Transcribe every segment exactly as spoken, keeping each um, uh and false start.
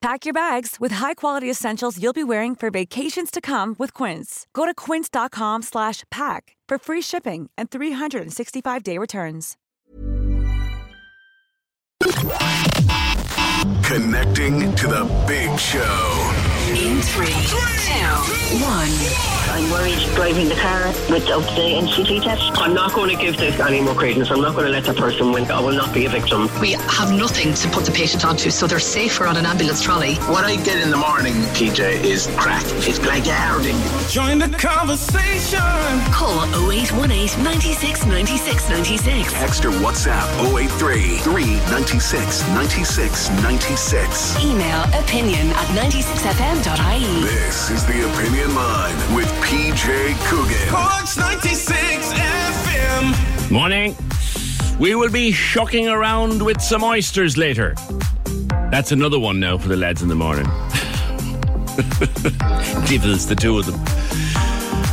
Pack your bags with high-quality essentials you'll be wearing for vacations to come with Quince. Go to quince.com slash pack for free shipping and three sixty-five day returns. Connecting to the big show. In three, two, one. I'm worried driving the car without the N C T test. I'm not going to give this any more credence. I'm not going to let the person win. I will not be a victim. We have nothing to put the patient onto, so they're safer on an ambulance trolley. What I get in the morning, P J, is crack. It's glad-yarding. Join the conversation. Call oh eight one eight, nine six, nine six, nine six. Text or WhatsApp oh eight three, three nine six, nine six, nine six. Email opinion at ninety-six F M dot com. This is The Opinion Line with P J Coogan. Cork's ninety-six F M. Morning. We will be shucking around with some oysters later. That's another one now for the lads in the morning. Divils, the two of them.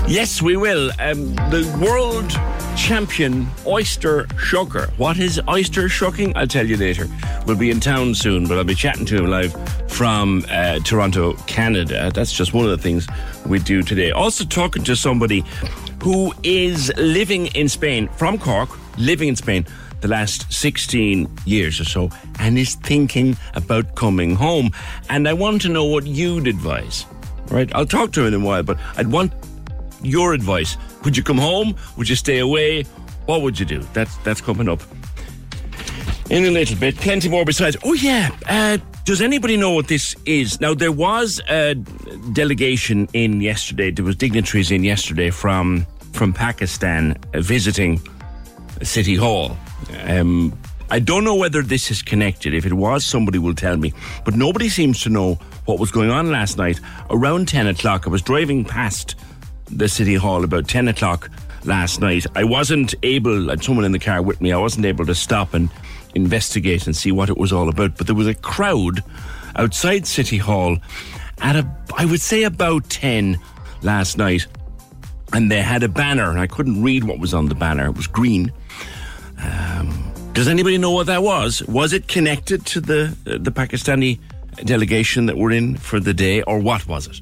Yes, we will. Um, the world champion oyster shucker. What is oyster shucking? I'll tell you later. We'll be in town soon, but I'll be chatting to him live from uh, Toronto, Canada. That's just one of the things we do today. Also talking to somebody who is living in Spain, from Cork, living in Spain the last sixteen years or so, and is thinking about coming home. And I want to know what you'd advise, right? I'll talk to him in a while, but I'd want your advice. Would you come home? Would you stay away? What would you do? That's, that's coming up in a little bit. Plenty more besides. Oh, yeah. Uh, does anybody know what this is? Now, there was a delegation in yesterday. There was dignitaries in yesterday from from Pakistan uh, visiting City Hall. Um, I don't know whether this is connected. If it was, somebody will tell me. But nobody seems to know what was going on last night. Around ten o'clock, I was driving past the City Hall about ten o'clock last night. I wasn't able, I had someone in the car with me, I wasn't able to stop and investigate and see what it was all about. But there was a crowd outside City Hall at, a, I would say, about ten last night. And they had a banner, and I couldn't read what was on the banner. It was green. Um, does anybody know what that was? Was it connected to the, uh, the Pakistani delegation that were in for the day, or what was it?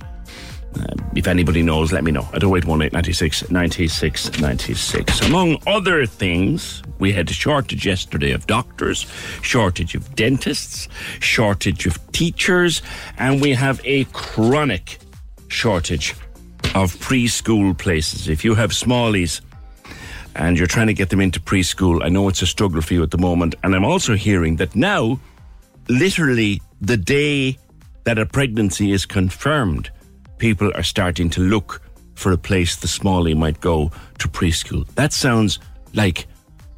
Uh, if anybody knows, let me know at oh eight one eight, nine six, nine six, nine six. Among other things, we had a shortage yesterday of doctors, shortage of dentists, shortage of teachers, and we have a chronic shortage of preschool places. If you have smallies and you're trying to get them into preschool, I know it's a struggle for you at the moment. And I'm also hearing that now, literally the day that a pregnancy is confirmed, people are starting to look for a place the smallie might go to preschool. That sounds like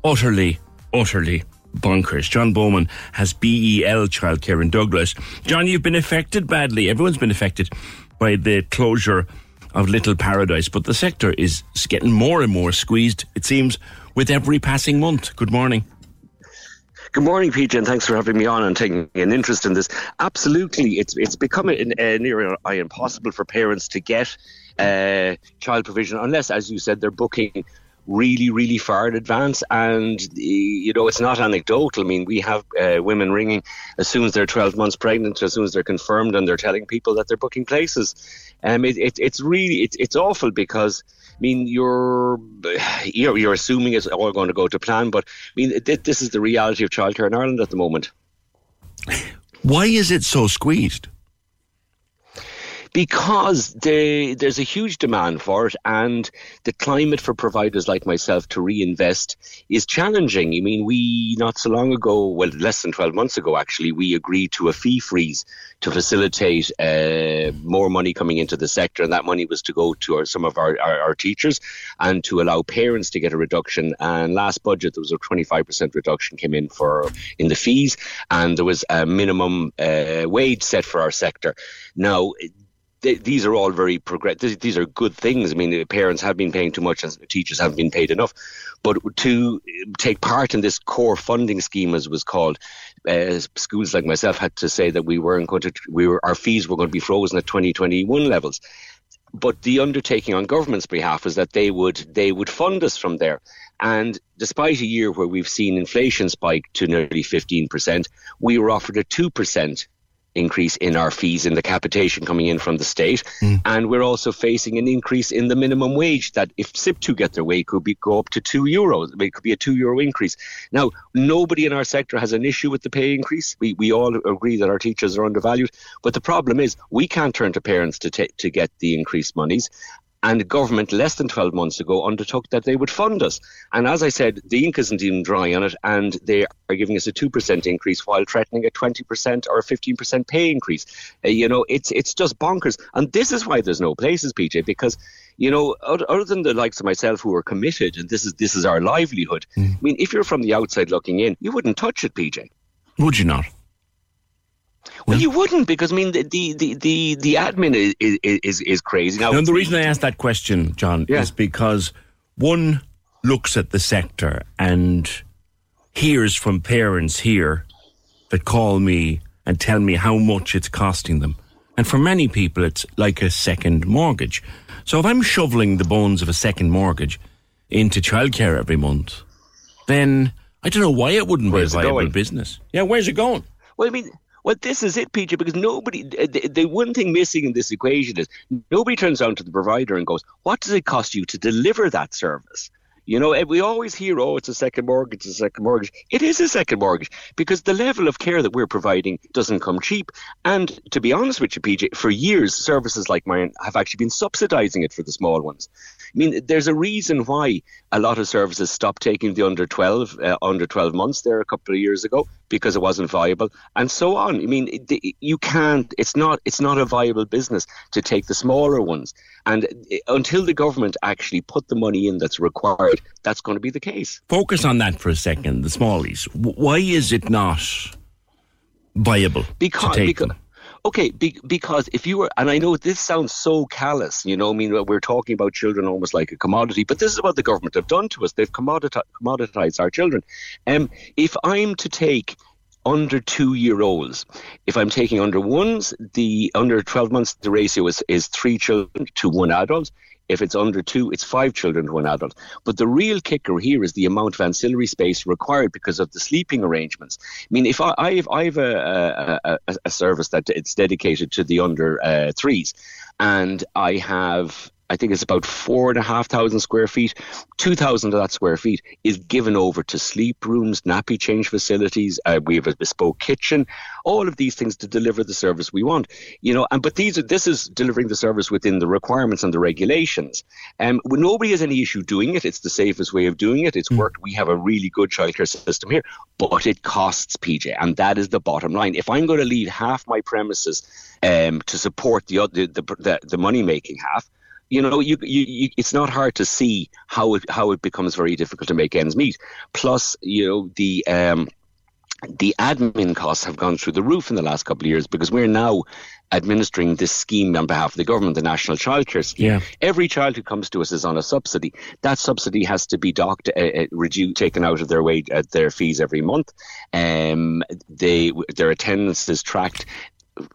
utterly, utterly bonkers. John Bowman has B E L Childcare in Douglas. John, you've been affected badly. Everyone's been affected by the closure of Little Paradise, but the sector is getting more and more squeezed, it seems, with every passing month. Good morning. Good morning, P J, and thanks for having me on and taking an interest in this. Absolutely, it's it's become an, an near impossible for parents to get uh, child provision unless, as you said, they're booking really, really far in advance. And, you know, it's not anecdotal. I mean, we have uh, women ringing as soon as they're twelve months pregnant, as soon as they're confirmed, and they're telling people that they're booking places. Um, it, it, it's really, it, it's awful because... I mean, you're, you're you're assuming it's all going to go to plan, but I mean, th- this is the reality of childcare in Ireland at the moment. Why is it so squeezed? Because they, there's a huge demand for it, and the climate for providers like myself to reinvest is challenging. I mean, we not so long ago, well, less than twelve months ago, actually, we agreed to a fee freeze to facilitate uh, more money coming into the sector. And that money was to go to our, some of our, our, our teachers and to allow parents to get a reduction. And last budget, there was a twenty-five percent reduction came in for in the fees, and there was a minimum uh, wage set for our sector. Now, they, these are all very progressive. These are good things. I mean, parents have been paying too much and teachers haven't been paid enough. But to take part in this core funding scheme, as it was called, uh, schools like myself had to say that we weren't going to, we were, our fees were going to be frozen at twenty twenty-one levels. But the undertaking on government's behalf was that they would they would fund us from there. And despite a year where we've seen inflation spike to nearly fifteen percent, we were offered a two percent increase in our fees in the capitation coming in from the state. Mm. And we're also facing an increase in the minimum wage that, if S I P two get their way, could be go up to two euros. It could be a two euro increase. Now, nobody in our sector has an issue with the pay increase. We we all agree that our teachers are undervalued. But the problem is we can't turn to parents to t- to get the increased monies. And the government less than twelve months ago undertook that they would fund us. And as I said, the ink isn't even dry on it, and they are giving us a two percent increase while threatening a twenty percent or a fifteen percent pay increase. Uh, you know, it's it's just bonkers. And this is why there's no places, P J, because, you know, other than the likes of myself who are committed, and this is this is our livelihood, mm. I mean, if you're from the outside looking in, you wouldn't touch it, P J. Would you not? Well, you wouldn't, because I mean the the the, the admin is is is crazy. Now, and the reason I asked that question, John, yeah. is because one looks at the sector and hears from parents here that call me and tell me how much it's costing them, and for many people it's like a second mortgage. So if I'm shoveling the bones of a second mortgage into childcare every month, then I don't know why it wouldn't where's be a viable business. Yeah, where's it going? Well, I mean. Well, this is it, Peter, because nobody, the, the one thing missing in this equation is nobody turns down to the provider and goes, what does it cost you to deliver that service? You know, and we always hear, oh, it's a second mortgage, it's a second mortgage. It is a second mortgage because the level of care that we're providing doesn't come cheap. And to be honest with you, P J, for years, services like mine have actually been subsidizing it for the small ones. I mean, there's a reason why a lot of services stopped taking the under twelve, uh, under twelve months there a couple of years ago because it wasn't viable and so on. I mean, it, you can't, it's not, it's not a viable business to take the smaller ones. And until the government actually put the money in that's required, that's going to be the case. Focus on that for a second, the smallies. Why is it not viable because, to take because, them? Okay, be, because if you were, and I know this sounds so callous, you know, I mean, we're talking about children almost like a commodity, but this is what the government have done to us. They've commoditized, commoditized our children. Um, if I'm to take under two-year-olds, if I'm taking under ones, the under twelve months, the ratio is, is three children to one adult. If it's under two, it's five children to one adult. But the real kicker here is the amount of ancillary space required because of the sleeping arrangements. I mean, if I, I have, I have a, a, a, a service that it's dedicated to the under uh, threes, and I have, I think it's about four and a half thousand square feet, two thousand of that square feet is given over to sleep rooms, nappy change facilities. Uh, we have a bespoke kitchen, all of these things to deliver the service we want, you know. And but these are this is delivering the service within the requirements and the regulations. Um, nobody has any issue doing it. It's the safest way of doing it. It's mm. worked. We have a really good childcare system here, but it costs, P J, and that is the bottom line. If I'm going to leave half my premises um, to support the other the the, the money making half. You know, you, you, you, it's not hard to see how it how it becomes very difficult to make ends meet. Plus, you know, the um, the admin costs have gone through the roof in the last couple of years because we're now administering this scheme on behalf of the government, the National Childcare Scheme. Yeah. Every child who comes to us is on a subsidy. That subsidy has to be docked, uh, reduced, taken out of their wage, uh, their fees every month. Um, they their attendance is tracked.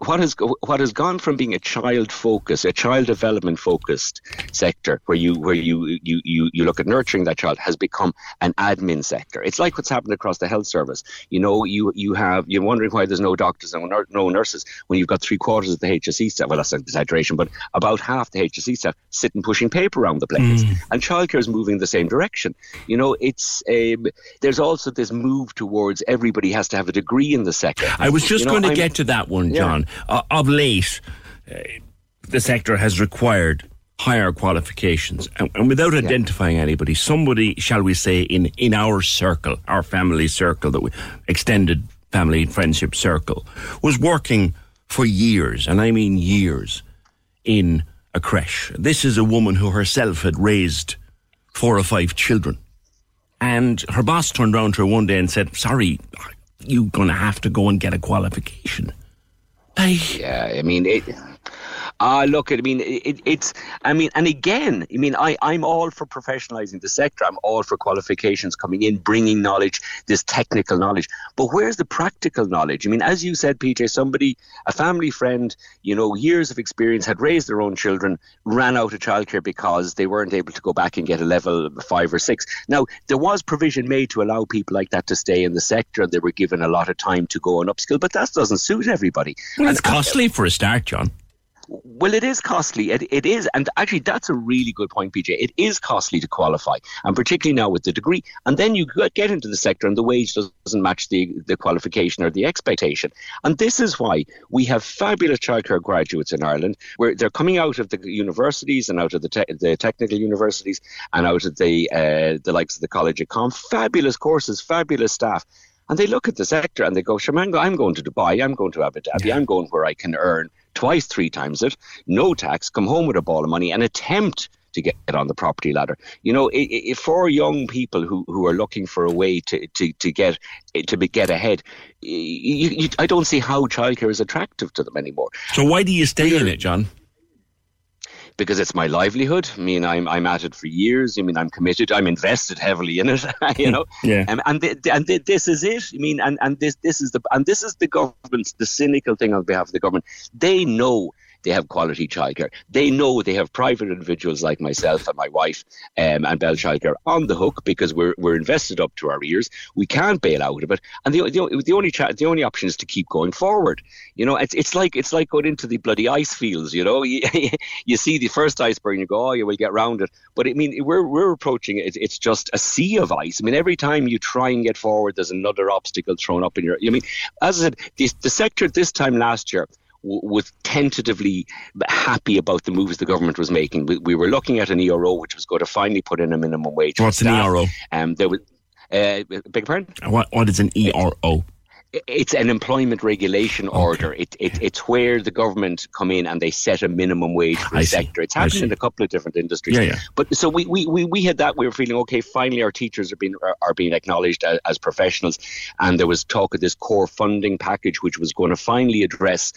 What has what has gone from being a child focus, a child development focused sector, where you where you, you, you, you look at nurturing that child, has become an admin sector. It's like what's happened across the health service. You know, you you have you're wondering why there's no doctors and no nurses when you've got three quarters of the H S E staff. Well, that's an exaggeration, but about half the H S E staff sitting pushing paper around the place. Mm. And childcare is moving in the same direction. You know, it's um, there's also this move towards everybody has to have a degree in the sector. I was just you know, going to I'm, get to that one, John. Yeah. Uh, of late, uh, the sector has required higher qualifications. And, and without identifying yeah. anybody, somebody, shall we say, in, in our circle, our family circle, that we, extended family friendship circle, was working for years, and I mean years, in a crèche. This is a woman who herself had raised four or five children. And her boss turned around to her one day and said, sorry, you're going to have to go and get a qualification. I, yeah, I mean, it, Ah, look, I mean, it, it's, I mean, and again, I mean, I, I'm all for professionalizing the sector. I'm all for qualifications coming in, bringing knowledge, this technical knowledge. But where's the practical knowledge? I mean, as you said, P J, somebody, a family friend, you know, years of experience, had raised their own children, ran out of childcare because they weren't able to go back and get a level five or six. Now, there was provision made to allow people like that to stay in the sector, and they were given a lot of time to go and upskill, but that doesn't suit everybody. Well, it's and, costly for a start, John. Well, it is costly. It, it is. And actually, that's a really good point, P J. It is costly to qualify, and particularly now with the degree. And then you get into the sector and the wage doesn't match the, the qualification or the expectation. And this is why we have fabulous childcare graduates in Ireland, where they're coming out of the universities and out of the, te- the technical universities and out of the, uh, the likes of the College of Com. Fabulous courses, fabulous staff. And they look at the sector and they go, Shamango, I'm going to Dubai, I'm going to Abu Dhabi, yeah. I'm going where I can earn twice, three times it, no tax, come home with a ball of money and attempt to get on the property ladder. You know, it, it, for young people who, who are looking for a way to, to, to get to be, get ahead, you, you, I don't see how childcare is attractive to them anymore. So why do you stay in it, John? Because it's my livelihood. I mean, I'm I'm at it for years. I mean, I'm committed. I'm invested heavily in it. You know, yeah. Um, and th- and th- this is it. I mean, and, and this this is the and this is the government's the cynical thing on behalf of the government. They know they have quality childcare. They know they have private individuals like myself and my wife um, and BEL Childcare on the hook because we're we're invested up to our ears. We can't bail out of it, and the the, the only cha- the only option is to keep going forward. You know, it's it's like it's like going into the bloody ice fields. You know, you, you see the first iceberg and you go, oh, you will get round it. But I mean, we're we're approaching it. It's just a sea of ice. I mean, every time you try and get forward, there's another obstacle thrown up in your. I mean, as I said, the, the sector this time last year was tentatively happy about the moves the government was making. We, we were looking at an E R O, which was going to finally put in a minimum wage. What's an E R O? Um, there was, uh, beg your pardon? What, what is an E R O? It's an employment regulation order. Okay. It, it, it's where the government come in and they set a minimum wage for the sector. It's happened in a couple of different industries. Yeah, yeah. But so we, we, we, we had that. We were feeling, okay, finally our teachers are being are, are being acknowledged as, as professionals. And there was talk of this core funding package, which was going to finally address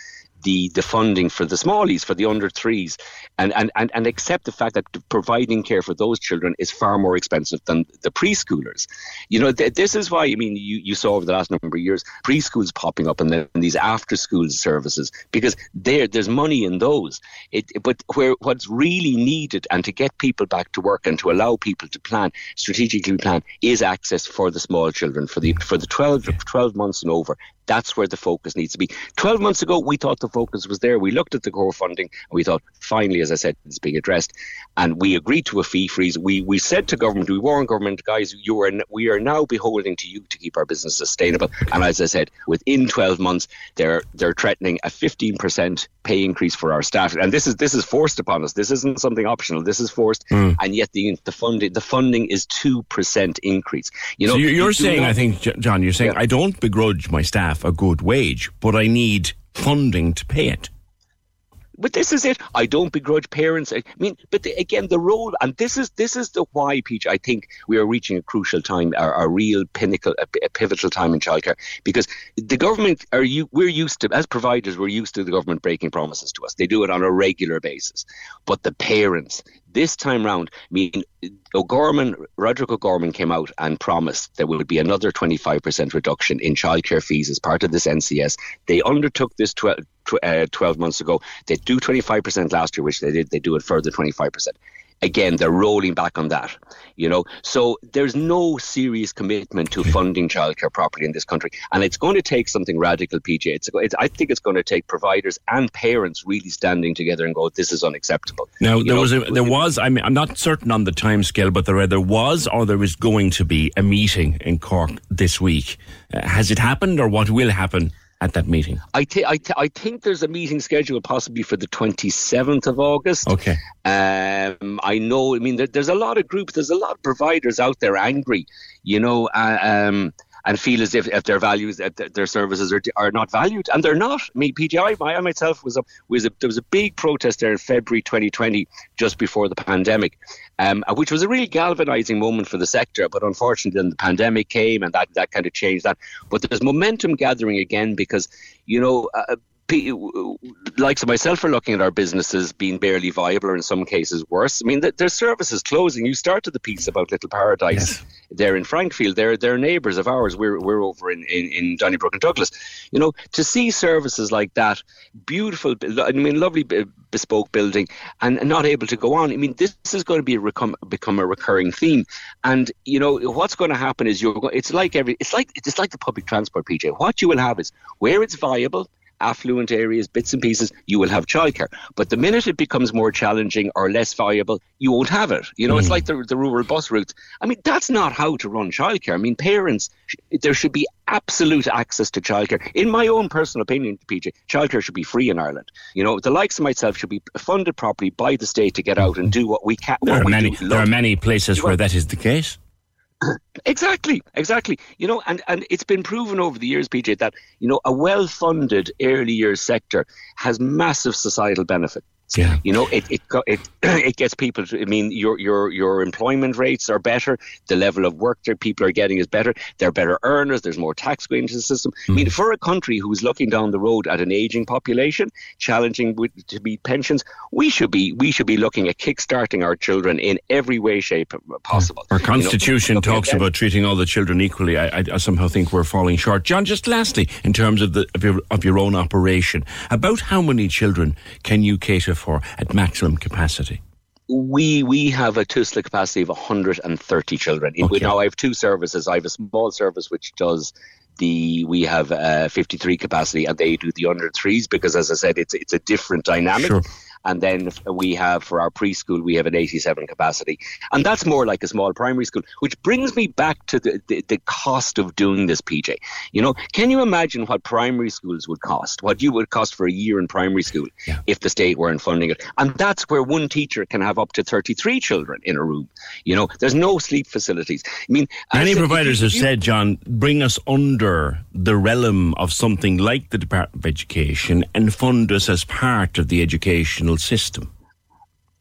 The, the funding for the smallies, for the under threes, and, and, and, and accept the fact that providing care for those children is far more expensive than the preschoolers. You know, th- this is why, I mean, you, you saw over the last number of years, preschools popping up and then these after school services, because there's money in those. It, but where what's really needed and to get people back to work and to allow people to plan, strategically plan, is access for the small children, for the for the twelve, twelve months and over. That's where the focus needs to be. twelve months ago, we thought the focus was there. We looked at the core funding and we thought, finally, as I said, it's being addressed. And we agreed to a fee freeze. We we said to government, we warned government, guys, you are we are now beholden to you to keep our business sustainable. And as I said, within twelve months, they're they're threatening a fifteen percent pay increase for our staff. And this is this is forced upon us. This isn't something optional. This is forced. Mm. And yet the the funding the funding is two percent increase. You know, so you're, you're saying, not, I think, John, you're saying, yeah. I don't begrudge my staff a good wage, but I need funding to pay it. But this is it. I don't begrudge parents. I mean, but the, again, the role, and this is this is the why, Peach, I think we are reaching a crucial time, a, a real pinnacle, a, a pivotal time in childcare, because the government, are you, we're used to, as providers, we're used to the government breaking promises to us. They do it on a regular basis. But the parents, this time round, I mean, O'Gorman, Roderick O'Gorman came out and promised there would be another twenty-five percent reduction in childcare fees as part of this N C S. They undertook this twelve, uh, twelve months ago. They do twenty-five percent last year, which they did. They do it further twenty-five percent. Again, they're rolling back on that, you know. So there's no serious commitment to funding childcare properly in this country. And it's going to take something radical, P J. It's, it's, I think it's going to take providers and parents really standing together and go, this is unacceptable. Now, you there know, was, a, there was I mean, I'm not certain on the time scale, but there either was or there is going to be a meeting in Cork this week. Uh, has it happened, or what will happen at that meeting? I, th- I, th- I think there's a meeting scheduled possibly for the twenty-seventh of August. Okay. Um, I know, I mean, there, there's a lot of groups, there's a lot of providers out there angry, you know, uh, um, and feel as if, if their values, if their services are are not valued. And they're not. I mean, P G I, I myself, was a, was a, there was a big protest there in February twenty twenty, just before the pandemic, um, which was a really galvanising moment for the sector. But unfortunately, then the pandemic came and that, that kind of changed that. But there's momentum gathering again because, you know, uh, people, likes of myself, are looking at our businesses being barely viable, or in some cases worse. I mean, th- there's services closing. You started the piece about Little Paradise yes. there in Frankfield. They're they're neighbours of ours. We're we're over in, in, in Donnybrook and Douglas. You know, to see services like that, beautiful, I mean, lovely bespoke building, and not able to go on. I mean, this is going to be a become become a recurring theme. And you know what's going to happen is you're. Go- it's like every. It's like it's like the public transport, P J. What you will have is where it's viable, affluent areas, bits and pieces, you will have childcare. But the minute it becomes more challenging or less viable, you won't have it. You know, mm. it's like the, the rural bus routes. I mean, that's not how to run childcare. I mean, parents, there should be absolute access to childcare. In my own personal opinion, P J, childcare should be free in Ireland. You know, the likes of myself should be funded properly by the state to get out and do what we can. There, are many, there are many places where that is the case. Exactly, exactly. You know, and, and it's been proven over the years, P J, that, you know, a well-funded early years sector has massive societal benefit. Yeah. You know, it it it it gets people to, I mean, your your your employment rates are better. The level of work that people are getting is better. They're better earners. There's more tax going into the system. Mm. I mean, for a country who's looking down the road at an aging population, challenging with, to meet pensions, we should be we should be looking at kickstarting our children in every way, shape possible. Our constitution you know, talks about treating all the children equally. I, I, I somehow think we're falling short. John, just lastly, in terms of the of your, of your own operation, about how many children can you cater for at maximum capacity? We we have a total capacity of one hundred thirty children. Okay. Now I have two services. I have a small service which does the, we have uh, fifty-three capacity, and they do the under threes because, as I said, it's it's a different dynamic. Sure. And then we have, for our preschool, we have an eighty-seven capacity. And that's more like a small primary school, which brings me back to the, the, the cost of doing this, P J. You know, can you imagine what primary schools would cost, what you would cost for a year in primary school yeah. if the state weren't funding it? And that's where one teacher can have up to thirty-three children in a room. You know, there's no sleep facilities. I mean, Many I said, providers you, have you, said, John, bring us under the realm of something like the Department of Education and fund us as part of the educational system.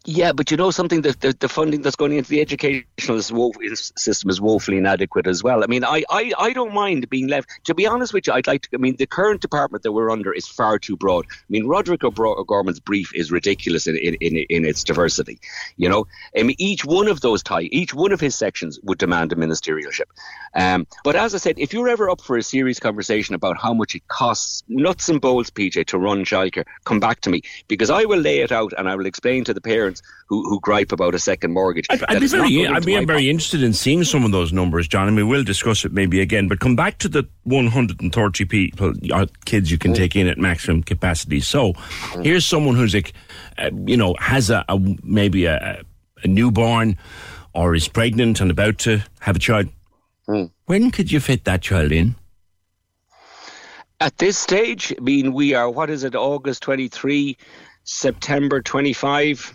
Yeah, but you know something, that the, the funding that's going into the educational system is woefully inadequate as well. I mean, I, I, I don't mind being left, to be honest with you, I'd like to, I mean, the current department that we're under is far too broad. I mean, Roderick O'Gorman's brief is ridiculous in, in, in, in its diversity. You know, I mean, each one of those ties, each one of his sections would demand a ministerialship. Um, but as I said, if you're ever up for a serious conversation about how much it costs, nuts and bolts, P J, to run childcare, come back to me, because I will lay it out and I will explain to the parents Who, who gripe about a second mortgage. I'd, I'd be very, I'd be very interested in seeing some of those numbers, John, and we will discuss it maybe again, but come back to the one hundred thirty people, kids you can mm. take in at maximum capacity. So mm. here's someone who's, like, uh, you know, has a, a maybe a, a newborn or is pregnant and about to have a child. Mm. When could you fit that child in? At this stage, I mean, we are, what is it, August twenty-third, September twenty-fifth,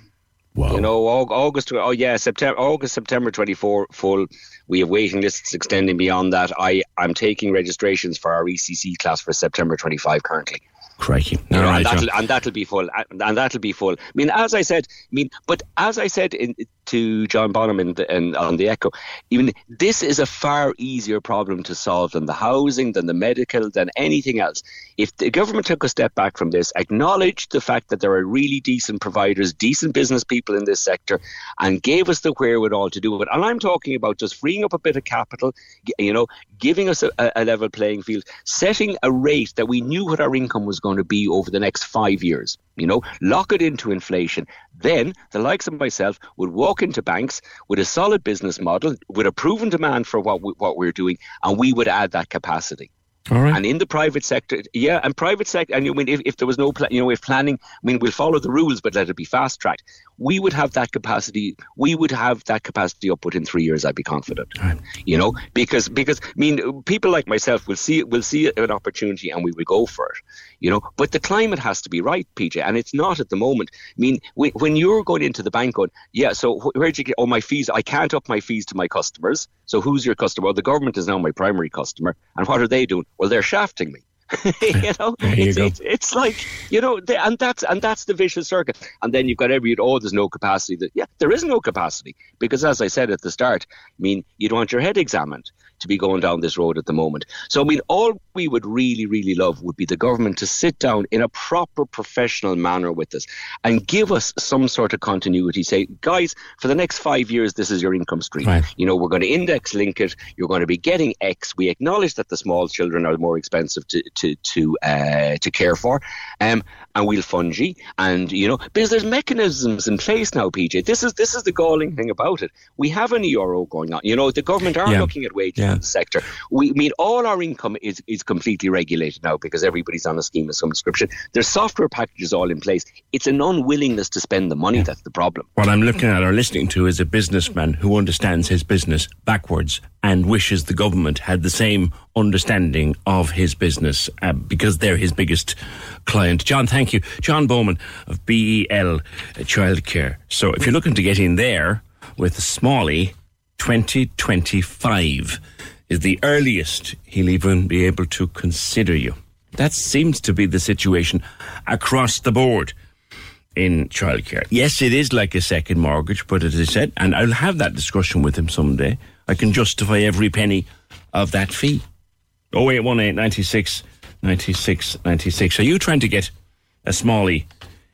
Wow. You know, August, oh yeah, September, August, September twenty-fourth, full. We have waiting lists extending beyond that. I, I'm taking registrations for our E C C class for September twenty-fifth currently. Crikey. You know, right, and, that'll, and that'll be full. And that'll be full. I mean, as I said, I mean, but as I said in, to John Bonham in the, in, on the Echo, even this is a far easier problem to solve than the housing, than the medical, than anything else. If the government took a step back from this, acknowledged the fact that there are really decent providers, decent business people in this sector, and gave us the wherewithal to do it. And I'm talking about just freeing up a bit of capital, you know, giving us a, a level playing field, setting a rate that we knew what our income was going going to be over the next five years, you know, lock it into inflation. Then the likes of myself would walk into banks with a solid business model, with a proven demand for what we, what we're doing, and we would add that capacity. All right. And in the private sector, yeah, and private sector, and you I mean if, if there was no, pl- you know, if planning, I mean, we'll follow the rules, but let it be fast tracked. We would have that capacity. We would have that capacity up within three years. I'd be confident, right. you know, because because I mean, people like myself will see will see an opportunity and we will go for it, you know. But the climate has to be right, P J, and it's not at the moment. I mean, we, when you're going into the bank, going, yeah, so wh- where'd you get? Oh, my fees. I can't up my fees to my customers. So who's your customer? Well, the government is now my primary customer, and what are they doing? Well, they're shafting me. you know, you it's, it's, it's like, you know, they, and that's and that's the vicious circuit. And then you've got every, oh, there's no capacity. That, yeah, there is no capacity. Because as I said at the start, I mean, you'd want your head examined. to be going down this road at the moment. So, I mean, all we would really, really love would be the government to sit down in a proper professional manner with us and give us some sort of continuity. Say, guys, for the next five years, this is your income stream. Right. You know, we're going to index link it. You're going to be getting X. We acknowledge that the small children are more expensive to to to, uh, to care for. Um, and we'll fund you. And, you know, because there's mechanisms in place now, P J. This is this is the galling thing about it. We have an E R O going on. You know, the government are yeah. looking at wages yeah. in the sector. We I mean, all our income is, is completely regulated now because everybody's on a scheme of some description. There's software packages all in place. It's an unwillingness to spend the money yeah. that's the problem. What I'm looking at or listening to is a businessman who understands his business backwards and wishes the government had the same understanding of his business uh, because they're his biggest client. John, thank you. John Bowman of B E L Childcare. So if you're looking to get in there with a smallie, twenty twenty-five is the earliest he'll even be able to consider you. That seems to be the situation across the board in childcare. Yes, it is like a second mortgage, but as I said, and I'll have that discussion with him someday, I can justify every penny of that fee. oh eight one eight, nine six, nine six, nine six. Are you trying to get a smallie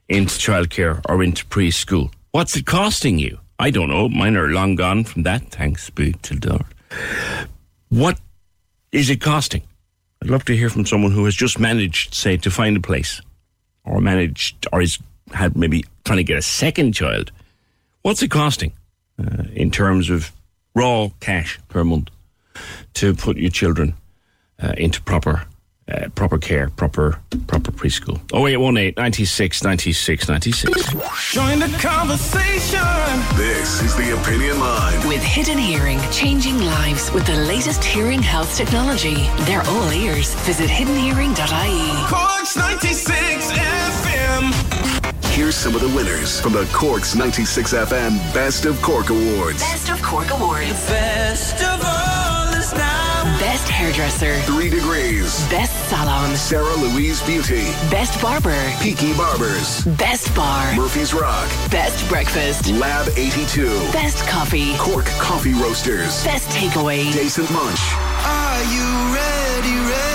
into childcare or into preschool? What's it costing you? I don't know. Mine are long gone from that. Thanks be to the Lord. What is it costing? I'd love to hear from someone who has just managed, say, to find a place or managed or is had maybe trying to get a second child. What's it costing uh, in terms of raw cash per month to put your children uh, into proper uh, proper care, proper proper preschool? oh eight one eight, nine six, nine six, nine six. Join the conversation. This is The Opinion Line. With Hidden Hearing, changing lives with the latest hearing health technology. They're all ears. Visit hidden hearing dot I E. Cork's ninety-six F M. Here's some of the winners from the Cork's ninety-six F M Best of Cork Awards. Best of Cork Awards. The festival is now. Best hairdresser. Three Degrees. Best salon. Sarah Louise Beauty. Best barber. Peaky Barbers. Best bar. Murphy's Rock. Best breakfast. Lab eighty-two. Best coffee. Cork Coffee Roasters. Best takeaway. Decent Munch. Are you ready, ready?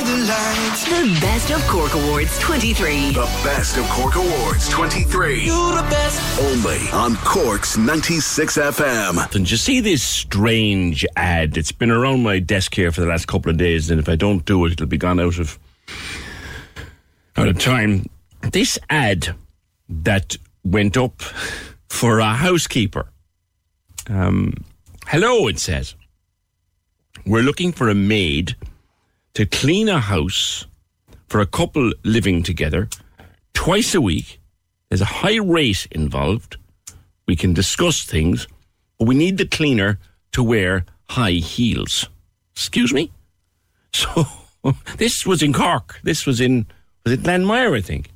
The Best of Cork Awards twenty-three. The Best of Cork Awards twenty-three. You're the best. Only on Cork's ninety-six F M. Did you see this strange ad? It's been around my desk here for the last couple of days, and if I don't do it, it'll be gone out of out of time. This ad that went up for a housekeeper. Um, hello, it says. We're looking for a maid to clean a house for a couple living together twice a week. There's a high rate involved. We can discuss things, but we need the cleaner to wear high heels. Excuse me? So, this was in Cork. This was in, was it Glenmire, I think?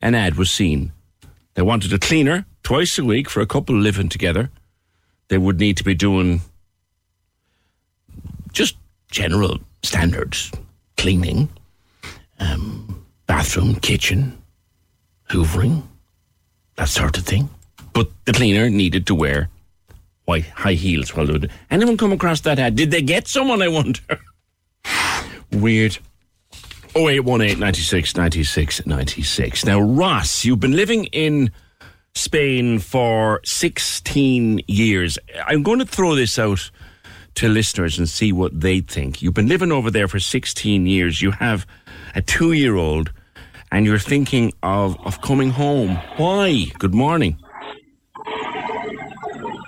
An ad was seen. They wanted a cleaner twice a week for a couple living together. They would need to be doing just general standards, cleaning, um, bathroom, kitchen, hoovering, that sort of thing. But the cleaner needed to wear white high heels while doing it. Anyone come across that ad? Did they get someone, I wonder? Weird. oh eight one eight, nine six, nine six, nine six. Now, Ross, you've been living in Spain for sixteen years. I'm going to throw this out to listeners and see what they think. You've been living over there for sixteen years. You have a two-year-old and you're thinking of, of coming home. Why? Good morning.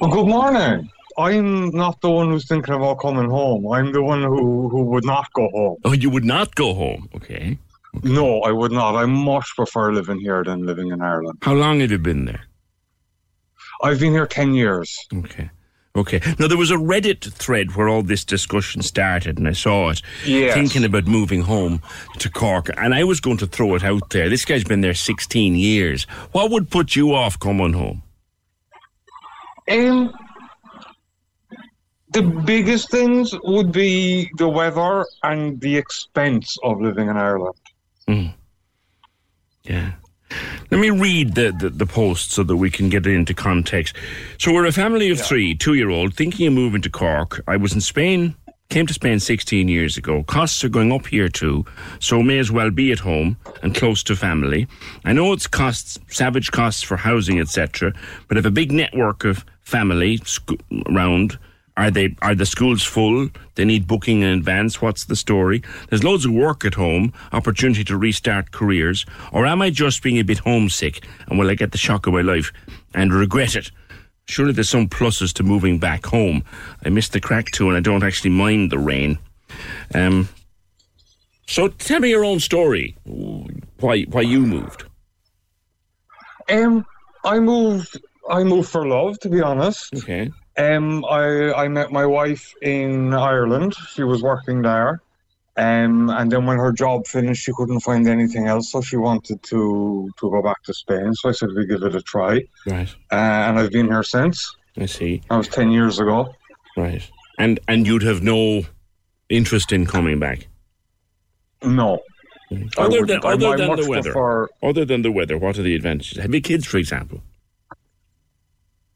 Well, good morning. I'm not the one who's thinking about coming home. I'm the one who, who would not go home. Oh, you would not go home? Okay. okay. No, I would not. I much prefer living here than living in Ireland. How long have you been there? I've been here ten years. Okay. Okay. Now, there was a Reddit thread where all this discussion started, and I saw it, yes. thinking about moving home to Cork, and I was going to throw it out there. This guy's been there sixteen years. What would put you off coming home? Um, the biggest things would be the weather and the expense of living in Ireland. Mm. Yeah. Let me read the, the, the post so that we can get it into context. So we're a family of yeah. three, two-year-old, thinking of moving to Cork. I was in Spain came to Spain sixteen years ago. Costs are going up here too, so may as well be at home and close to family. I know it's costs, savage costs for housing, et cetera, but if a big network of family sc- around, are they are the schools full? They need booking in advance. What's the story? There's loads of work at home, opportunity to restart careers, or am I just being a bit homesick and will I get the shock of my life and regret it? Surely there's some pluses to moving back home. I miss the crack too, and I don't actually mind the rain. Um, so tell me your own story. Why why you moved? Um, I moved. I moved for love, to be honest. Okay. Um, I I met my wife in Ireland. She was working there, um, and then when her job finished, she couldn't find anything else, so she wanted to to go back to Spain. So I said we give it a try. Right. Uh, and I've been here since. I see. That was ten years ago. Right. And and you'd have no interest in coming back. No. Mm. Other than other I, than I the weather. Prefer... Other than the weather, what are the advantages? Have you kids, for example?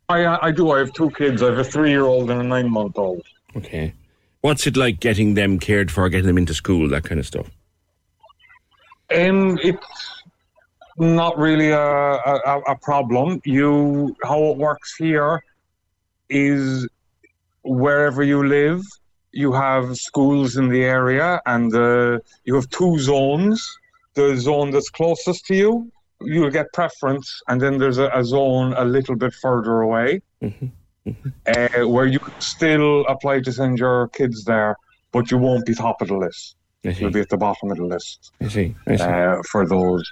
I, I do. I have two kids. I have a three-year-old and a nine-month-old. Okay. What's it like getting them cared for, getting them into school, that kind of stuff? Um, it's not really a, a, a problem. You, how it works here is wherever you live, you have schools in the area and uh, you have two zones. The zone that's closest to you, you'll get preference, and then there's a, a zone a little bit further away mm-hmm. Mm-hmm. Uh, where you can still apply to send your kids there, but you won't be top of the list. You'll be at the bottom of the list. I see. I see. Uh, for those.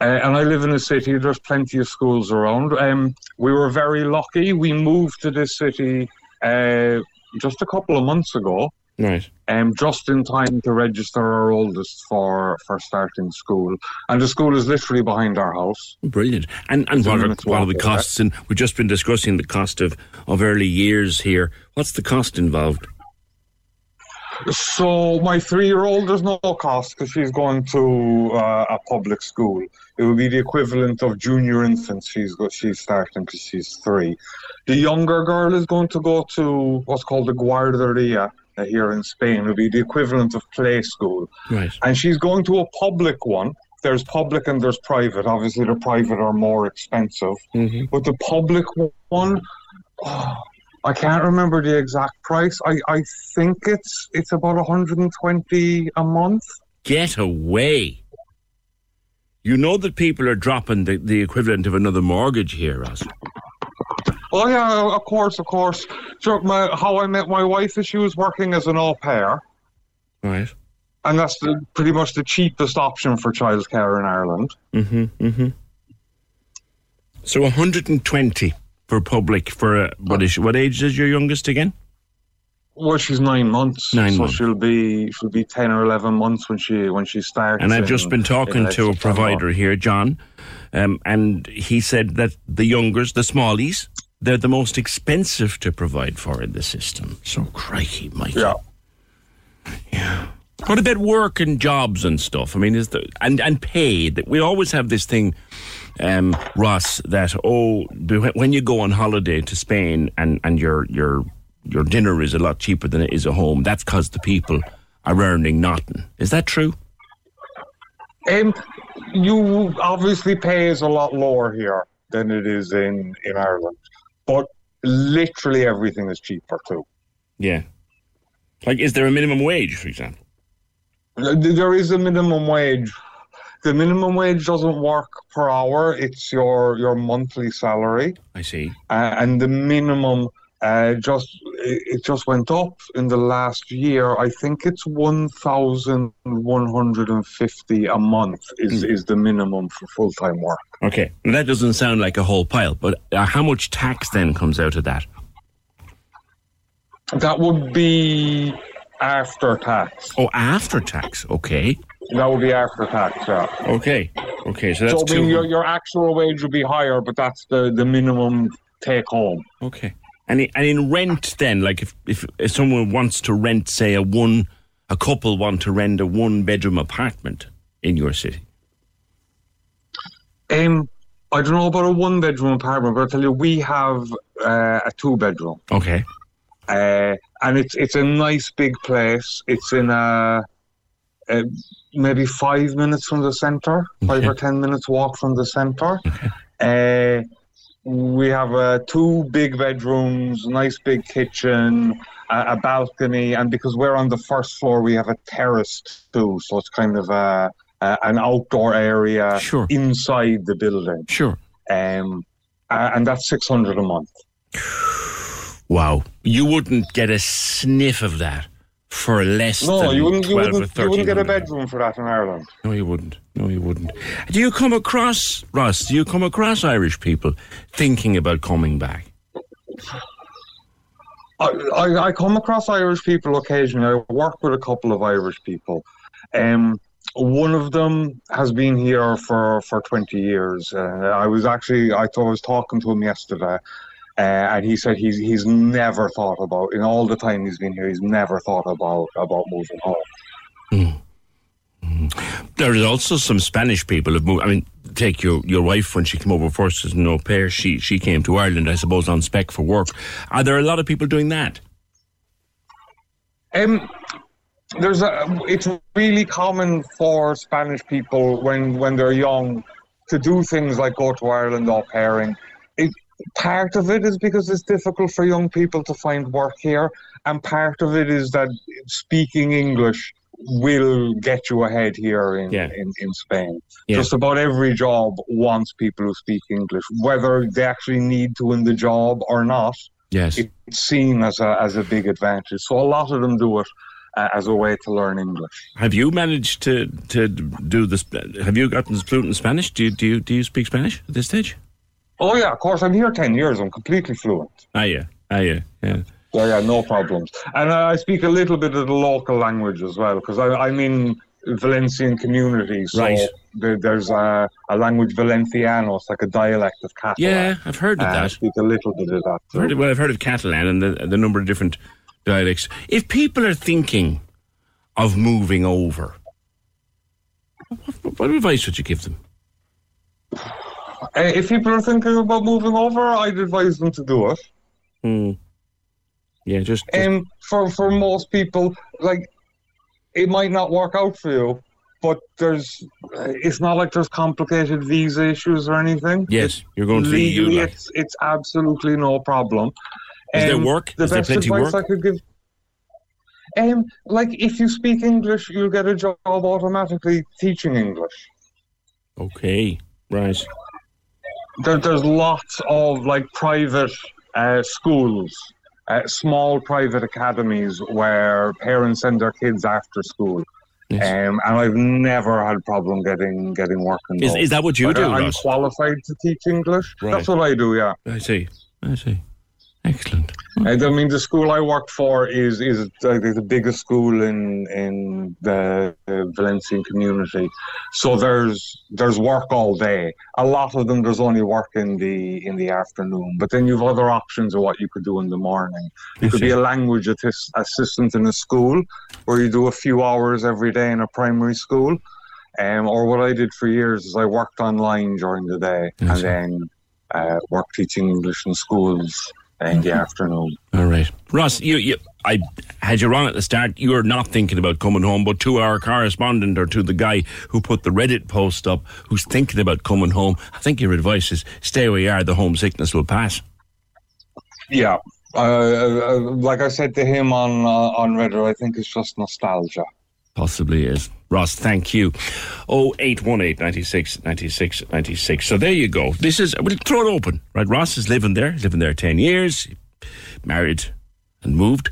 Uh, and I live in a city, there's plenty of schools around. Um, we were very lucky. We moved to this city uh, just a couple of months ago. Right. Um, just in time to register our oldest for, for starting school. And the school is literally behind our house. Brilliant. And and what are, what are the costs? And we've just been discussing the cost of, of early years here. What's the cost involved? So my three-year-old, there's no cost because she's going to uh, a public school. It would be the equivalent of junior infants. She's got, she's starting because she's three. The younger girl is going to go to what's called the Guarderia. Here in Spain would be the equivalent of play school. Right. And she's going to a public one. There's public and there's private. Obviously, the private are more expensive. Mm-hmm. But the public one, oh, I can't remember the exact price. I, I think it's it's about one hundred twenty a month. Get away. You know that people are dropping the, the equivalent of another mortgage here, Ross. Oh, yeah, of course, of course. So my, how I met my wife is she was working as an au pair. Right. And that's the, pretty much the cheapest option for childcare in Ireland. Mm-hmm, mm-hmm. So one hundred twenty for public for, uh, what is she, what age is your youngest again? Well, she's nine months. Nine so months. she'll be she'll be ten or eleven months when she when she starts. And I've in, just been talking to a provider here, John, um, and he said that the youngers, the smallies, they're the most expensive to provide for in the system. So crikey, Mike. Yeah. Yeah. What about work and jobs and stuff? I mean, is there, and and pay? That we always have this thing, um, Ross, that oh, when you go on holiday to Spain and and you're you're. your dinner is a lot cheaper than it is at home. That's because the people are earning nothing. Is that true? Um, you obviously pay is a lot lower here than it is in, in Ireland. But literally everything is cheaper too. Yeah. Like, is there a minimum wage, for example? There is a minimum wage. The minimum wage doesn't work per hour. It's your, your monthly salary. I see. Uh, and the minimum... Uh, just it just went up in the last year. I think it's one thousand one hundred fifty a month is, mm. is the minimum for full-time work. Okay. Now that doesn't sound like a whole pile, but uh, how much tax then comes out of that? That would be after tax. Oh, after tax. Okay. That would be after tax, yeah. Okay. Okay, so that's so, I mean, two... your, your actual wage would be higher, but that's the, the minimum take-home. Okay. And in rent then, like if, if, if someone wants to rent, say a one, a couple want to rent a one-bedroom apartment in your city? Um, I don't know about a one-bedroom apartment, but I'll tell you, we have uh, a two-bedroom. Okay. Uh, and it's it's a nice big place. It's in a, a maybe five minutes from the centre, five yeah. or ten minutes walk from the centre. uh, we have uh, two big bedrooms, nice big kitchen, a, a balcony, and because we're on the first floor, we have a terrace too, so it's kind of a, a an outdoor area sure. inside the building. Sure. Um, and that's six hundred a month. Wow. You wouldn't get a sniff of that for less no, than you wouldn't, twelve you wouldn't, or thirteen. No, you wouldn't get a bedroom for that in Ireland. No, you wouldn't. No, you wouldn't. Do you come across, Ross, do you come across Irish people thinking about coming back? I, I, I come across Irish people occasionally. I work with a couple of Irish people. Um, one of them has been here for, for twenty years. Uh, I was actually, I, I was talking to him yesterday. Uh, and he said he's he's never thought about, in all the time he's been here, he's never thought about, about moving home. Mm. Mm. There is also some Spanish people who've moved. I mean, take your, your wife when she came over first as an au pair. She, she came to Ireland, I suppose, on spec for work. Are there a lot of people doing that? Um, there's a, it's really common for Spanish people when, when they're young to do things like go to Ireland au pairing. It, Part of it is because it's difficult for young people to find work here, and part of it is that speaking English will get you ahead here in, yeah. in, in Spain. Yeah. Just about every job wants people who speak English, whether they actually need to in the job or not. Yes. It's seen as a, as a big advantage. So a lot of them do it uh, as a way to learn English. Have you managed to, to do this? Have you gotten fluent in Spanish? Do you, do you, do you speak Spanish at this stage? Oh, yeah, of course. I'm here ten years. I'm completely fluent. Ah, yeah. Ah, yeah. Yeah, yeah, yeah no problems. And uh, I speak a little bit of the local language as well, because I'm in Valencian communities. So right. there, there's a, a language Valenciano. It's like a dialect of Catalan. Yeah, I've heard of uh, that. I speak a little bit of that. I've heard of, well, I've heard of Catalan and the, the number of different dialects. If people are thinking of moving over, what, what advice would you give them? Uh, if people are thinking about moving over, I'd advise them to do it. Mm. Yeah, just... just... Um, for, for most people, like, it might not work out for you, but there's... Uh, it's not like there's complicated visa issues or anything. Yes, it's, you're going to the E U. Like. It's, it's absolutely no problem. Um, Is there work? The Is best there plenty advice work? I could give... Um, like, if you speak English, you'll get a job automatically teaching English. Okay, right. There, there's lots of like private uh, schools, uh, small private academies where parents send their kids after school, yes. um, and I've never had a problem getting getting work in those. Is, is that what you but do? I'm Ross? qualified to teach English. Right. That's what I do. Yeah. I see. I see. Excellent. I mean, the school I work for is is uh, the biggest school in in the uh, Valencian community. So there's there's work all day. A lot of them there's only work in the in the afternoon. But then you've other options of what you could do in the morning. You could be a language assist- assistant in a school, where you do a few hours every day in a primary school. Um, or what I did for years is I worked online during the day and then uh, worked teaching English in schools. In the afternoon. All right. Ross, you, you, I had you wrong at the start. You were not thinking about coming home, but to our correspondent or to the guy who put the Reddit post up, who's thinking about coming home, I think your advice is stay where you are, the homesickness will pass. Yeah. Uh, like I said to him on, uh, on Reddit, I think it's just nostalgia. Possibly is. Ross, thank you. oh eight one eight, nine six, nine six, nine six. So there you go. This is, we'll throw it open, right? Ross is living there, living there ten years, married and moved,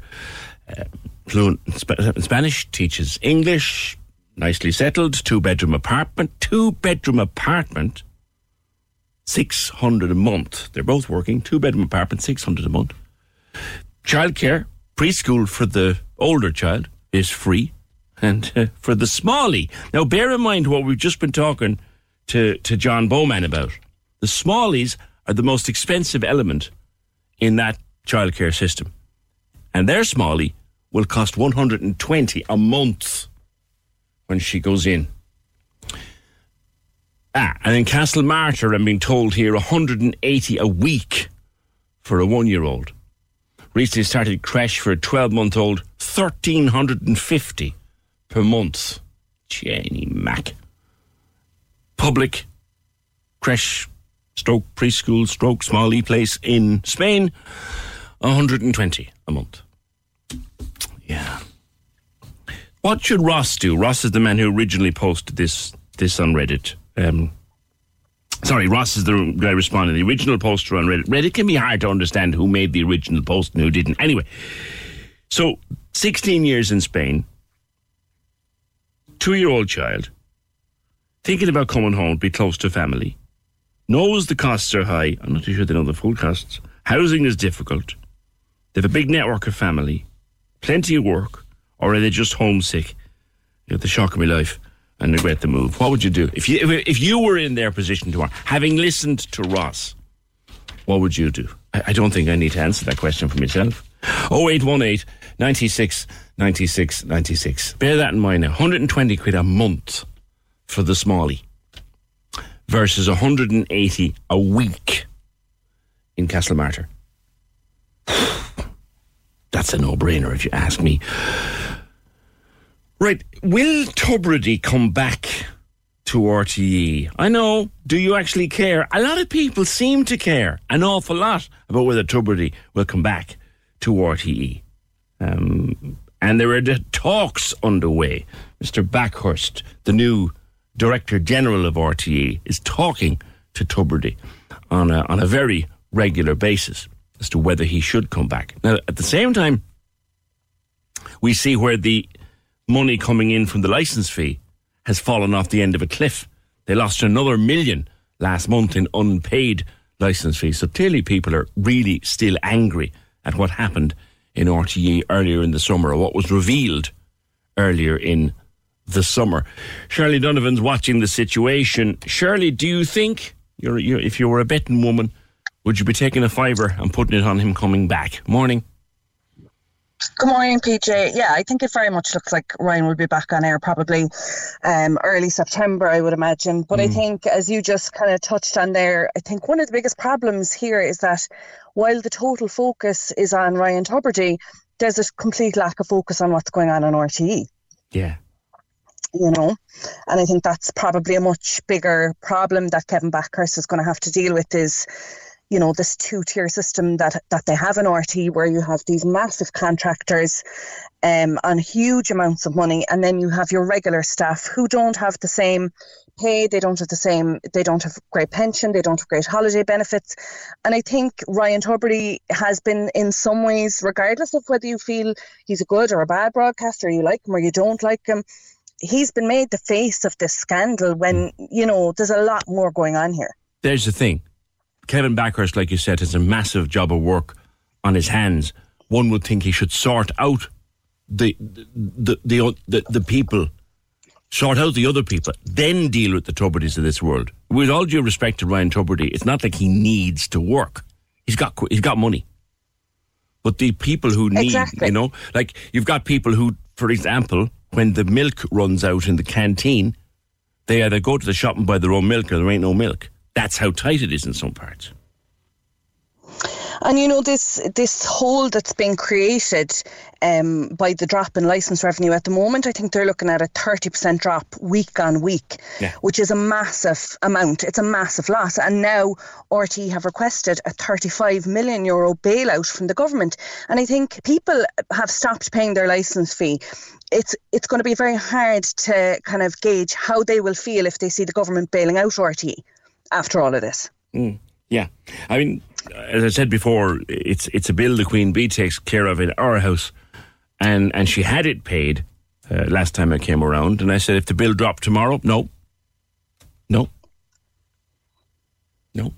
uh, fluent in Sp- Spanish, teaches English, nicely settled, two-bedroom apartment, two-bedroom apartment, six hundred a month. They're both working, two-bedroom apartment, six hundred a month. Childcare, preschool for the older child is free. And uh, for the smallie. Now, bear in mind what we've just been talking to, to John Bowman about. The smallies are the most expensive element in that childcare system. And their smallie will cost one hundred twenty a month when she goes in. Ah, and in Castlemartyr, I'm being told here, one hundred eighty a week for a one-year-old. recently started creche for a twelve-month-old, one thousand three hundred fifty per month. Jenny Mac. Public creche, stroke preschool, stroke small e-place in Spain, one hundred twenty a month. Yeah. What should Ross do? Ross is the man who originally posted this this on Reddit. Um, sorry, Ross is the guy responding. The original poster on Reddit. Reddit can be hard to understand who made the original post and who didn't. Anyway, so sixteen years in Spain, two-year-old child, thinking about coming home to be close to family, knows the costs are high. I'm not too sure they know the full costs. Housing is difficult. They have a big network of family, plenty of work, or are they just homesick? You got the shock of my life and regret the move. What would you do? If you if, if you were in their position tomorrow, having listened to Ross, what would you do? I, I don't think I need to answer that question for myself. oh eight one eight, nine six, nine six, nine six. Bear that in mind now. one hundred twenty quid a month for the smallie versus one hundred eighty a week in Castlemartyr. That's a no-brainer if you ask me. Right, will Tubridy come back to R T E? I know, do you actually care? A lot of people seem to care an awful lot about whether Tubridy will come back to R T E. Um, and there are the talks underway. Mister Backhurst, the new Director General of R T E, is talking to Tubridy on a, on a very regular basis as to whether he should come back. Now, at the same time, we see where the money coming in from the licence fee has fallen off the end of a cliff. They lost another million last month in unpaid licence fees. So clearly people are really still angry at what happened in R T E earlier in the summer, or what was revealed earlier in the summer. Shirley Donovan's watching the situation. Shirley, do you think, you're, you're, if you were a betting woman, would you be taking a fiver and putting it on him coming back? Morning. Good morning, P J. Yeah, I think it very much looks like Ryan will be back on air probably um, early September, I would imagine. But mm. I think, as you just kind of touched on there, I think one of the biggest problems here is that while the total focus is on Ryan Tubridy, there's a complete lack of focus on what's going on in R T E. Yeah. You know, and I think that's probably a much bigger problem that Kevin Backhurst is going to have to deal with is, you know, this two-tier system that, that they have in R T, where you have these massive contractors um, on huge amounts of money, and then you have your regular staff who don't have the same pay, they don't have the same, they don't have great pension, they don't have great holiday benefits. And I think Ryan Tubridy has been, in some ways, regardless of whether you feel he's a good or a bad broadcaster, you like him or you don't like him, he's been made the face of this scandal when, you know, there's a lot more going on here. There's the thing. Kevin Backhurst, like you said, has a massive job of work on his hands. One would think he should sort out the the the the, the people, sort out the other people, then deal with the Tubridys of this world. With all due respect to Ryan Tubridy, it's not like he needs to work. He's got he's got money, but the people who need, exactly. you know, like you've got people who, for example, when the milk runs out in the canteen, they either go to the shop and buy their own milk, or there ain't no milk. That's how tight it is in some parts. And you know, this this hole that's been created um, by the drop in licence revenue at the moment, I think they're looking at a thirty percent drop week on week, yeah. which is a massive amount. It's a massive loss. And now R T have requested a thirty-five million euro bailout from the government. And I think people have stopped paying their licence fee. It's it's going to be very hard to kind of gauge how they will feel if they see the government bailing out R T E after all of this. Mm, yeah. I mean, as I said before, it's it's a bill the Queen Bee takes care of in our house, and, and she had it paid uh, last time I came around, and I said, if the bill dropped tomorrow, no. No. No.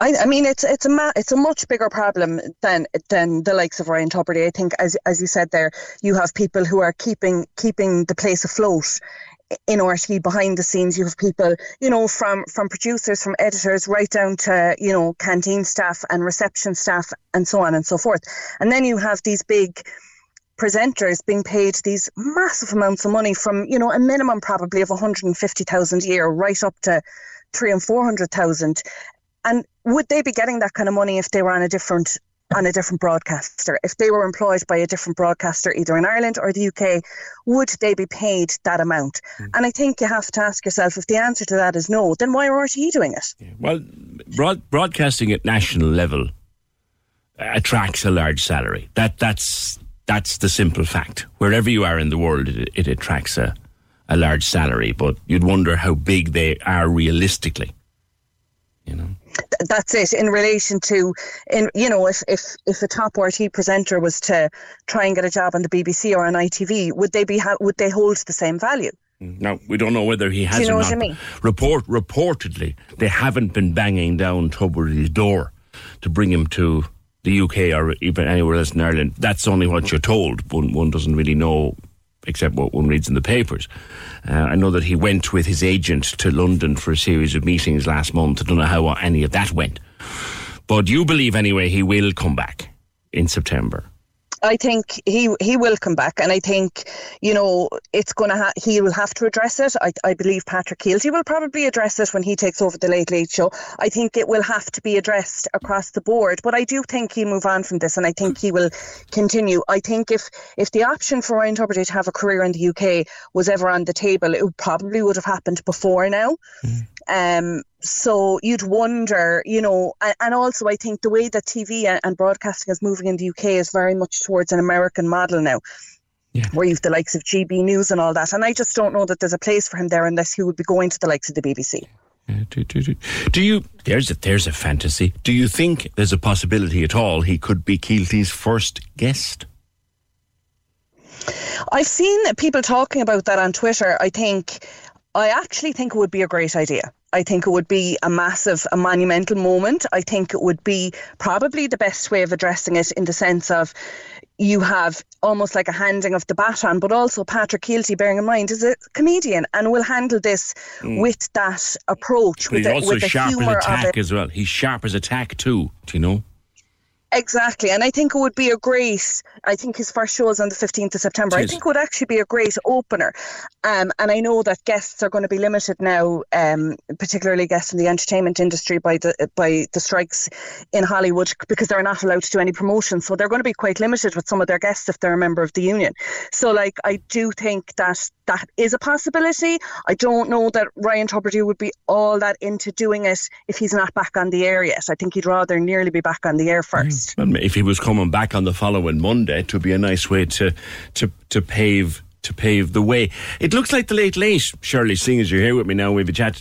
I, I mean, it's it's a ma- it's a much bigger problem than than the likes of Ryan Tubridy. I think, as as you said there, you have people who are keeping keeping the place afloat in R T behind the scenes. You have people, you know, from, from producers, from editors, right down to, you know, canteen staff and reception staff and so on and so forth. And then you have these big presenters being paid these massive amounts of money from, you know, a minimum probably of one hundred fifty thousand a year right up to three and four hundred thousand. And would they be getting that kind of money if they were on a different on a different broadcaster. If they were employed by a different broadcaster, either in Ireland or the U K, would they be paid that amount? Mm. And I think you have to ask yourself, if the answer to that is no, then why are R T E doing it? Yeah. Well, broad- broadcasting at national level attracts a large salary. That that's that's the simple fact. Wherever you are in the world, it, it attracts a, a large salary, but you'd wonder how big they are realistically. You know, that's it in relation to, in you know, if if if a top R T presenter was to try and get a job on the B B C or on I T V, would they be ha- would they hold the same value? Now, we don't know whether he has. Do you know or what not. I mean? Report reportedly, they haven't been banging down Tuberty's door to bring him to the U K or even anywhere else in Ireland. That's only what you're told. One one doesn't really know, except what one reads in the papers. Uh, I know that he went with his agent to London for a series of meetings last month. I don't know how any of that went. But you believe, anyway, he will come back in September. I think he he will come back, and I think, you know, it's going to ha- he will have to address it. I I believe Patrick Keelty will probably address it when he takes over the Late Late Show. I think it will have to be addressed across the board, but I do think he'll move on from this, and I think he will continue. I think if if the option for Ryan Tuberty to have a career in the U K was ever on the table, it probably would have happened before now. Mm. Um, so you'd wonder, you know, and also I think the way that T V and broadcasting is moving in the U K is very much towards an American model now, yeah. where you've the likes of G B News and all that. And I just don't know that there's a place for him there unless he would be going to the likes of the B B C. Yeah, do, do, do. do you, there's a, there's a fantasy. Do you think there's a possibility at all he could be Keelty's first guest? I've seen people talking about that on Twitter. I think... I actually think it would be a great idea. I think it would be a massive, a monumental moment. I think it would be probably the best way of addressing it, in the sense of you have almost like a handing of the baton, but also Patrick Keelty, bearing in mind, is a comedian and will handle this mm. with that approach. But with he's a, also with sharp as a tack as well. He's sharp as a tack too, do you know? Exactly, and I think it would be a great, I think his first show is on the fifteenth of September. Jeez. I think it would actually be a great opener. Um, and I know that guests are going to be limited now, um, particularly guests from the entertainment industry, by the by the strikes in Hollywood, because they're not allowed to do any promotion. So they're going to be quite limited with some of their guests if they're a member of the union. So like, I do think that that is a possibility. I don't know that Ryan Tuberty would be all that into doing it if he's not back on the air yet. I think he'd rather nearly be back on the air first. Mm. Well, if he was coming back on the following Monday, it would be a nice way to, to, to pave to pave the way. It looks like the Late Late, Shirley, seeing as you're here with me now, we have a chat.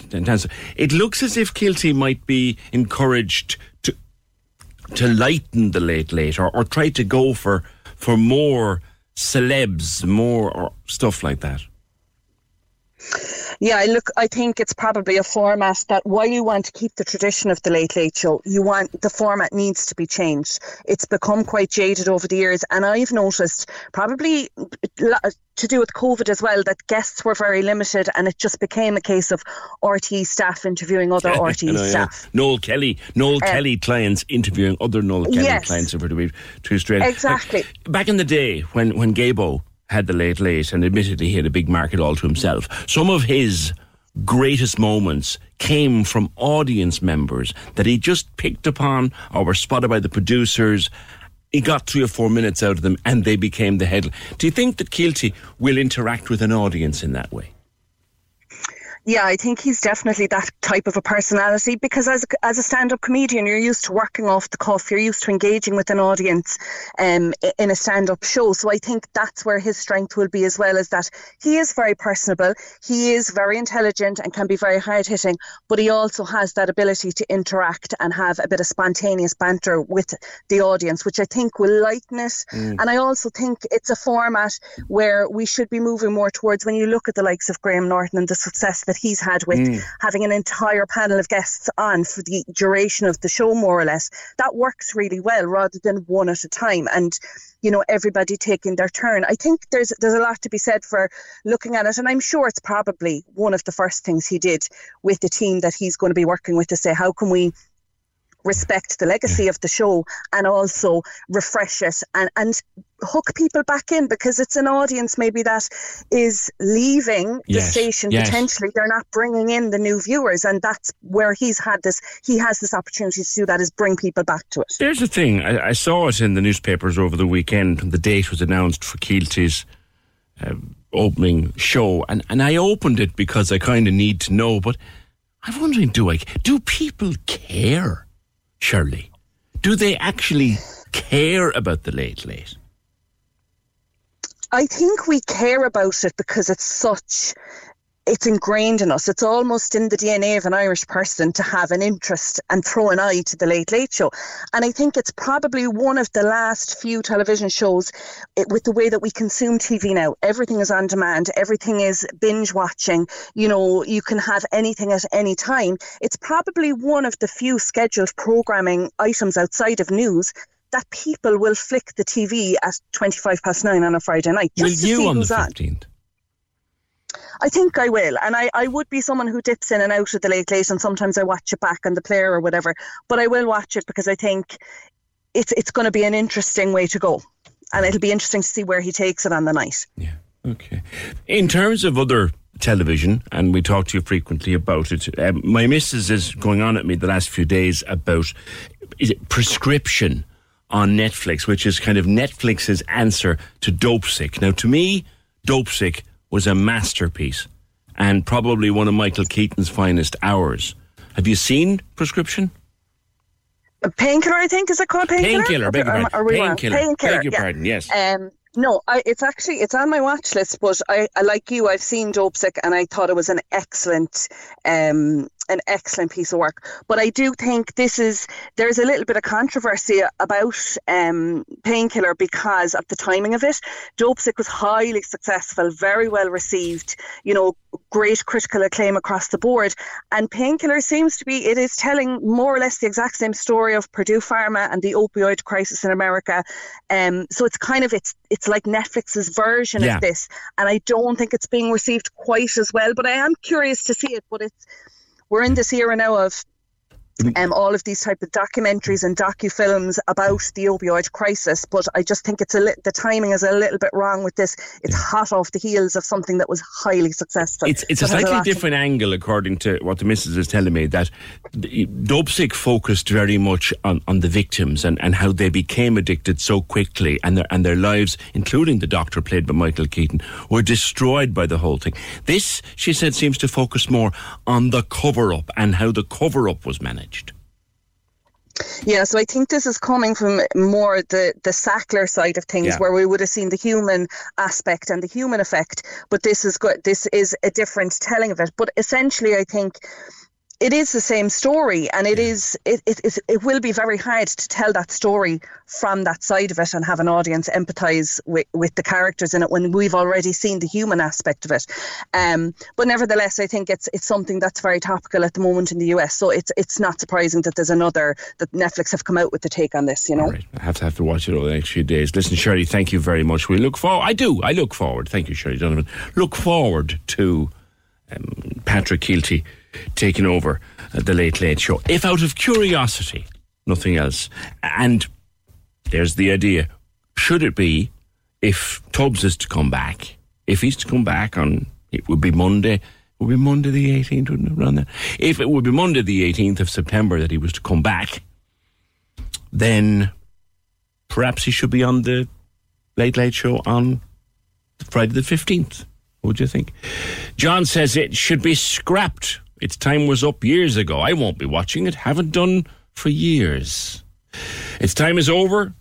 It looks as if Keelty might be encouraged to to lighten the Late Late, or, or try to go for for more celebs, more or stuff like that. Yeah, look, I think it's probably a format that, while you want to keep the tradition of the Late Late Show, you want the format needs to be changed. It's become quite jaded over the years, and I've noticed, probably to do with COVID as well, that guests were very limited, and it just became a case of R T E staff interviewing other yeah, R T E know, staff. Yeah. Noel Kelly, Noel um, Kelly clients interviewing other Noel Kelly yes, clients over the week to Australia. Exactly. Like, back in the day when when Gabo had the Late Late, and admittedly he had a big market all to himself, some of his greatest moments came from audience members that he just picked upon or were spotted by the producers. He got three or four minutes out of them and they became the headline. Do you think that Keelty will interact with an audience in that way? Yeah, I think he's definitely that type of a personality, because as a, as a stand-up comedian, you're used to working off the cuff, you're used to engaging with an audience um, in a stand-up show. So I think that's where his strength will be as well, is that he is very personable, he is very intelligent and can be very hard-hitting, but he also has that ability to interact and have a bit of spontaneous banter with the audience, which I think will lighten it. Mm. And I also think it's a format where we should be moving more towards, when you look at the likes of Graham Norton and the success that that he's had with mm. having an entire panel of guests on for the duration of the show, more or less, that works really well, rather than one at a time, and you know, everybody taking their turn. I think there's there's a lot to be said for looking at it, and I'm sure it's probably one of the first things he did with the team that he's going to be working with, to say, how can we respect the legacy of the show and also refresh it and, and hook people back in, because it's an audience maybe that is leaving the yes, station yes. potentially. They're not bringing in the new viewers, and that's where he's had this he has this opportunity to do that, is bring people back to it. Here's the thing, I, I saw it in the newspapers over the weekend. The date was announced for Keelty's um, opening show, and, and I opened it because I kind of need to know, but I'm wondering, do I do people care, Shirley? Do they actually care about the Late Late? I think we care about it because it's such, it's ingrained in us. It's almost in the D N A of an Irish person to have an interest and throw an eye to the Late Late Show. And I think it's probably one of the last few television shows, it, with the way that we consume T V now. Everything is on demand. Everything is binge watching. You know, you can have anything at any time. It's probably one of the few scheduled programming items outside of news that people will flick the T V at twenty-five past nine on a Friday night. Will you on the fifteenth? I think I will. And I, I would be someone who dips in and out of the Late Late, and sometimes I watch it back on the player or whatever. But I will watch it because I think it's it's going to be an interesting way to go. And it'll be interesting to see where he takes it on the night. Yeah, okay. In terms of other television, and we talk to you frequently about it, um, my missus is going on at me the last few days about, is it Prescription on Netflix, which is kind of Netflix's answer to Dopesick. Now, to me, Dopesick was a masterpiece and probably one of Michael Keaton's finest hours. Have you seen Prescription? Painkiller, I think, is it called Painkiller? Painkiller, beg your pardon. Painkiller, beg your pardon, yes. Um, No, I, it's actually, it's on my watch list, but I, I like you, I've seen Dopesick and I thought it was an excellent, um, an excellent piece of work. But I do think this is, there's a little bit of controversy about um, Painkiller because of the timing of it. Dopesick was highly successful, very well received, you know, great critical acclaim across the board. And Painkiller seems to be, it is telling more or less the exact same story of Purdue Pharma and the opioid crisis in America. Um, so it's kind of, it's, it's like Netflix's version yeah. of this. And I don't think it's being received quite as well, but I am curious to see it. But it's, we're in this era now of um, all of these type of documentaries and docufilms about the opioid crisis, but I just think it's a li- the timing is a little bit wrong with this. It's yeah. hot off the heels of something that was highly successful. It's, it's a slightly a different of- angle, according to what the missus is telling me, that Dopesick focused very much on, on the victims and, and how they became addicted so quickly, and their, and their lives, including the doctor played by Michael Keaton, were destroyed by the whole thing. This, she said, seems to focus more on the cover-up and how the cover-up was managed. Yeah, so I think this is coming from more the, the Sackler side of things, yeah. where we would have seen the human aspect and the human effect, but this is good. This is a different telling of it. But essentially, I think it is the same story, and it is it, it, it, it will be very hard to tell that story from that side of it and have an audience empathise with, with the characters in it when we've already seen the human aspect of it. Um, but nevertheless, I think it's it's something that's very topical at the moment in the U S. So it's it's not surprising that there's another, that Netflix have come out with the take on this, you know. All right. I have to have to watch it over the next few days. Listen, Shirley, thank you very much. We look forward. I do. I look forward. Thank you, Shirley Donovan. Look forward to um, Patrick Keelty taking over the Late Late Show, if out of curiosity, nothing else. And there's the idea, should it be, if Tubbs is to come back, if he's to come back on, it would be Monday, it would be Monday the eighteenth, wouldn't it, around there? If it would be Monday the eighteenth of September that he was to come back, then perhaps he should be on the Late Late Show on Friday the fifteenth. What do you think? John says it should be scrapped. Its time was up years ago. I won't be watching it. Haven't done for years. Its time is over.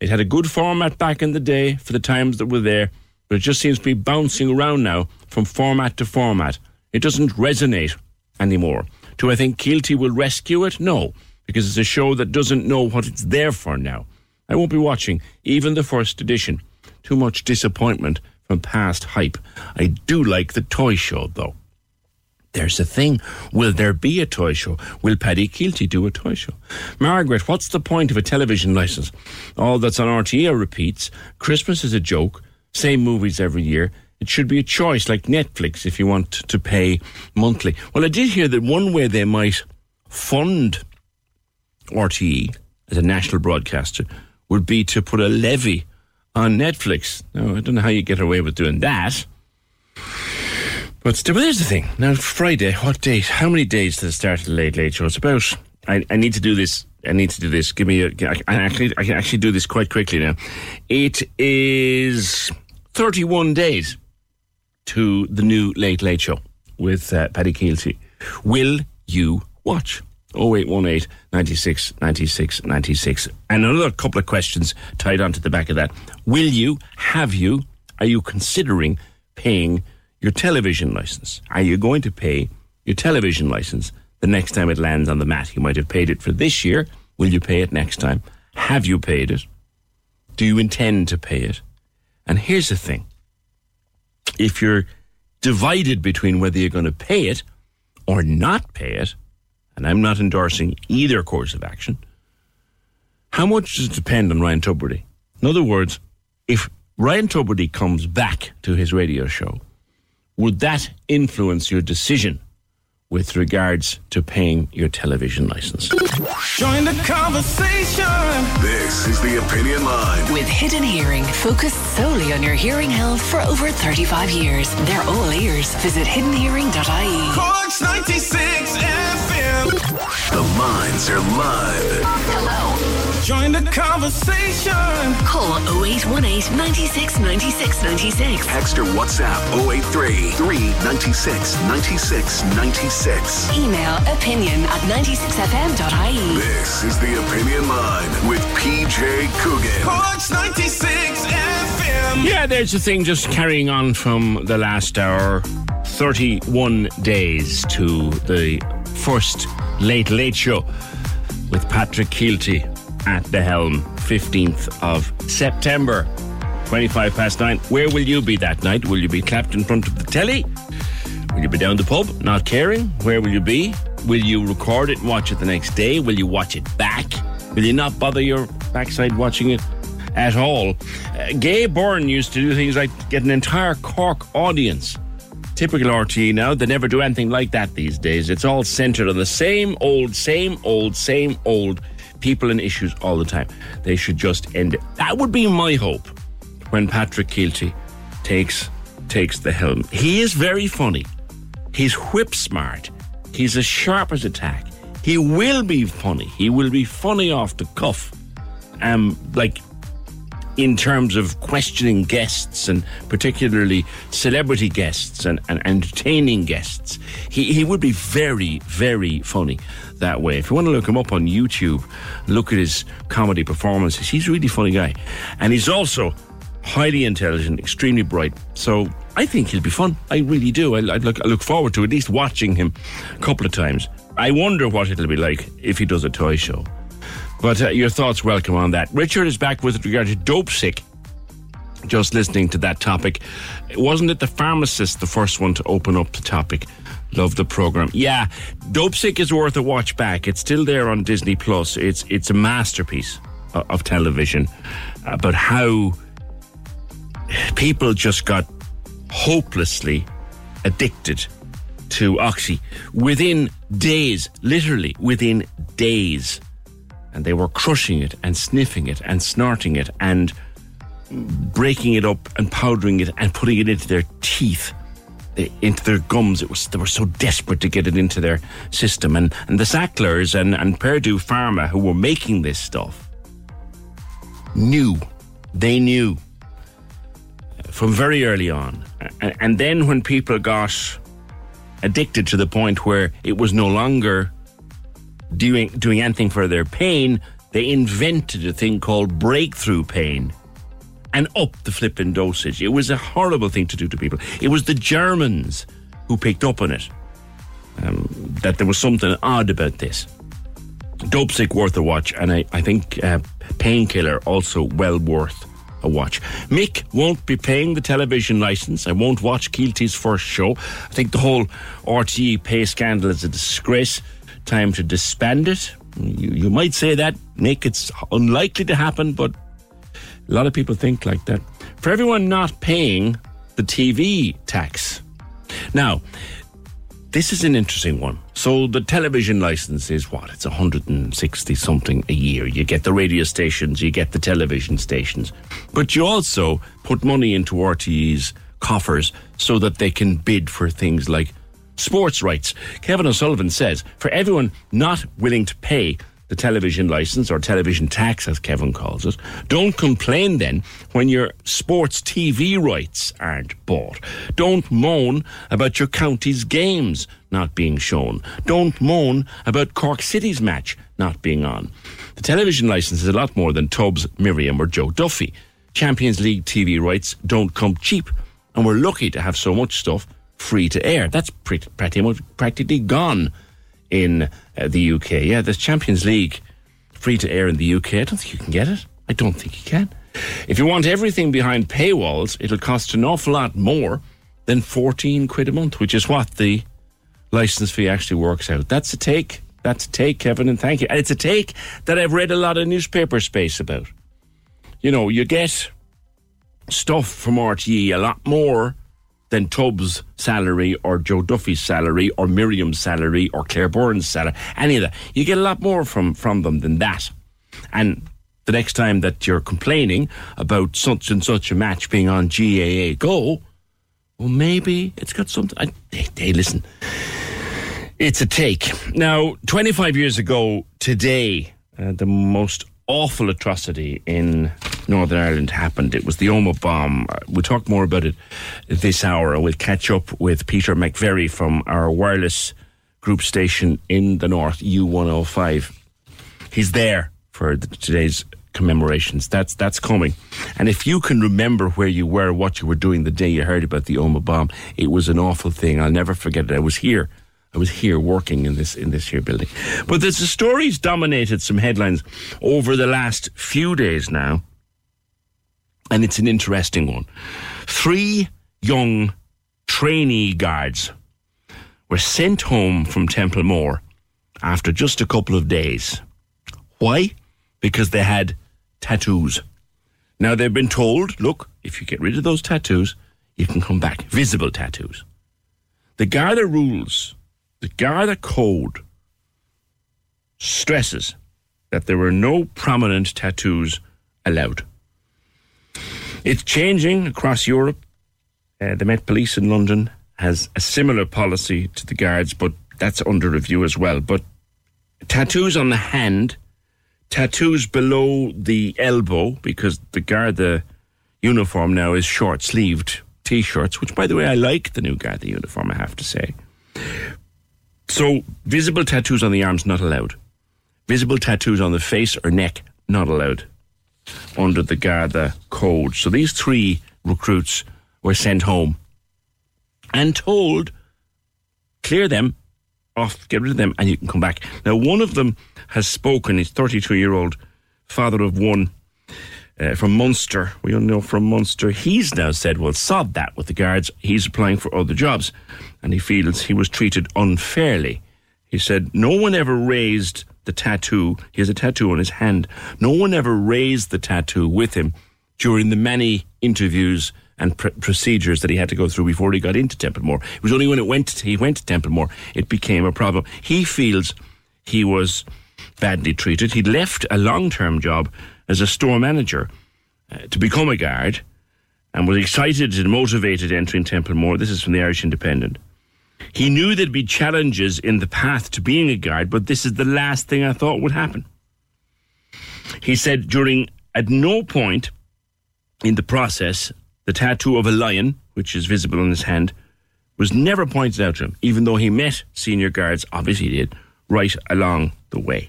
It had a good format back in the day for the times that were there, but it just seems to be bouncing around now from format to format. It doesn't resonate anymore. Do I think Keelty will rescue it? No, because it's a show that doesn't know what it's there for now. I won't be watching even the first edition. Too much disappointment from past hype. I do like the toy show, though. There's a thing. Will there be a toy show? Will Paddy Keelty do a toy show? Margaret, what's the point of a television license? All that's on R T E are repeats. Christmas is a joke. Same movies every year. It should be a choice, like Netflix, if you want to pay monthly. Well, I did hear that one way they might fund R T E as a national broadcaster would be to put a levy on Netflix. Now, I don't know how you get away with doing that. But still, but there's the thing. Now, Friday, what date? How many days to the start of the Late Late Show? It's about... I, I need to do this. I need to do this. Give me a... I, I, actually, I can actually do this quite quickly now. It is thirty-one days to the new Late Late Show with uh, Paddy Keelty. Will you watch? oh eight one eight, nine six, nine six, nine six. And another couple of questions tied onto the back of that. Will you? Have you? Are you considering paying your television license? Are you going to pay your television license the next time it lands on the mat? You might have paid it for this year. Will you pay it next time? Have you paid it? Do you intend to pay it? And here's the thing. If you're divided between whether you're going to pay it or not pay it, and I'm not endorsing either course of action, how much does it depend on Ryan Tubridy? In other words, if Ryan Tubridy comes back to his radio show, would that influence your decision with regards to paying your television license? Join the conversation. This is The Opinion Line. With Hidden Hearing, focused solely on your hearing health for over thirty-five years. They're all ears. Visit hidden hearing dot I E. Cork's ninety-six F M. The lines are live. Hello. Join the conversation. Call oh eight one eight, nine six, nine six, nine six. Text or WhatsApp oh eight three, three nine six, nine six nine six. Email opinion at ninety-six f m dot I E. This is The Opinion Line with P J Coogan. Cork's ninety-six F M. Yeah, there's the thing, just carrying on from the last hour. thirty-one days to the first Late Late Show with Patrick Keelty at the helm, fifteenth of September, twenty-five past nine. Where will you be that night? Will you be clapped in front of the telly? Will you be down the pub, not caring? Where will you be? Will you record it and watch it the next day? Will you watch it back? Will you not bother your backside watching it at all? Uh, Gay Byrne used to do things like get an entire Cork audience. Typical R T E now, they never do anything like that these days. It's all centred on the same old, same old, same old people and issues all the time. They should just end it. That would be my hope when Patrick Keelty takes, takes the helm. He is very funny. He's whip smart. He's as sharp as a tack. He will be funny. He will be funny off the cuff. Um, like in terms of questioning guests and particularly celebrity guests and, and entertaining guests. He he would be very, very funny that way. If you want to look him up on YouTube, look at his comedy performances. He's a really funny guy. And he's also highly intelligent, extremely bright. So I think he'll be fun. I really do. I, I, look, I look forward to at least watching him a couple of times. I wonder what it'll be like if he does a toy show. But uh, your thoughts welcome on that. Richard is back with regard to dope sick. Just listening to that topic. Wasn't it the pharmacist the first one to open up the topic? Love the program. Yeah, dope sick is worth a watch back. It's still there on Disney Plus. It's it's a masterpiece of, of television. Uh, but how... people just got hopelessly addicted to Oxy within days, literally within days. And they were crushing it and sniffing it and snorting it and breaking it up and powdering it and putting it into their teeth, into their gums. It was, they were so desperate to get it into their system. And, and the Sacklers and, and Purdue Pharma, who were making this stuff, knew. They knew. From very early on. And then when people got addicted to the point where it was no longer doing doing anything for their pain, they invented a thing called breakthrough pain and upped the flipping dosage. It was a horrible thing to do to people. It was the Germans who picked up on it, um, that there was something odd about this. Dope sick, worth a watch, and I, I think uh, Painkiller also well worth a watch. Mick won't be paying the television license. I won't watch Keelty's first show. I think the whole R T E pay scandal is a disgrace. Time to disband it. You, you might say that, Mick. It's unlikely to happen, but a lot of people think like that. For everyone not paying the T V tax. Now, This is an interesting one. So the television license is what? It's one hundred sixty something a year. You get the radio stations, you get the television stations. But you also put money into R T E's coffers so that they can bid for things like sports rights. Kevin O'Sullivan says, for everyone not willing to pay the television license or television tax, as Kevin calls it, don't complain then when your sports T V rights aren't bought. Don't moan about your county's games not being shown. Don't moan about Cork City's match not being on. The television license is a lot more than Tubbs, Miriam or Joe Duffy. Champions League T V rights don't come cheap, and we're lucky to have so much stuff free to air. That's pretty, pretty much practically gone in uh, the U K. Yeah, there's Champions League free to air in the U K. I don't think you can get it. I don't think you can. If you want everything behind paywalls, it'll cost an awful lot more than fourteen quid a month, which is what the license fee actually works out. That's a take. That's a take, Kevin, and thank you. And it's a take that I've read a lot of newspaper space about. You know, you get stuff from R T E a lot more than Tubbs' salary or Joe Duffy's salary or Miriam's salary or Claire Bourne's salary, any of that. You get a lot more from, from them than that. And the next time that you're complaining about such and such a match being on G A A Go, well, maybe it's got something. I, hey, hey, listen, it's a take. Now, twenty-five years ago today, uh, the most awful atrocity in Northern Ireland happened. It was the Omagh bomb. We'll talk more about it this hour. We'll catch up with Peter McVerry from our wireless group station in the north, U one oh five. He's there for the, today's commemorations. That's that's coming. And if you can remember where you were, what you were doing the day you heard about the Omagh bomb, it was an awful thing. I'll never forget it. I was here. I was here working in this in this here building. But the story's dominated some headlines over the last few days now. And it's an interesting one. Three young trainee guards were sent home from Templemore after just a couple of days. Why? Because they had tattoos. Now, they've been told, look, if you get rid of those tattoos, you can come back. Visible tattoos. The Garda rules, the Garda code stresses that there were no prominent tattoos allowed. It's changing across Europe. Uh, the Met Police in London has a similar policy to the guards, but that's under review as well. But tattoos on the hand, tattoos below the elbow, because the Garda uniform now is short-sleeved T-shirts, which, by the way, I like the new Garda uniform, I have to say. So visible tattoos on the arms, not allowed. Visible tattoos on the face or neck, not allowed under the Garda code. So these three recruits were sent home and told, clear them off, get rid of them, and you can come back. Now, one of them has spoken. He's thirty-two-year-old, father of one, uh, from Munster. We all know from Munster. He's now said, well, sod that with the guards. He's applying for other jobs, and he feels he was treated unfairly. He said, no one ever raised the tattoo. He has a tattoo on his hand. No one ever raised the tattoo with him during the many interviews and pr- procedures that he had to go through before he got into Templemore. It was only when it went to, he went to Templemore it became a problem. He feels he was badly treated. He'd left a long-term job as a store manager uh, to become a guard and was excited and motivated entering Templemore. This is from the Irish Independent. He knew there'd be challenges in the path to being a guard, but this is the last thing I thought would happen. He said during, at no point in the process, the tattoo of a lion, which is visible on his hand, was never pointed out to him, even though he met senior guards, obviously he did, right along the way.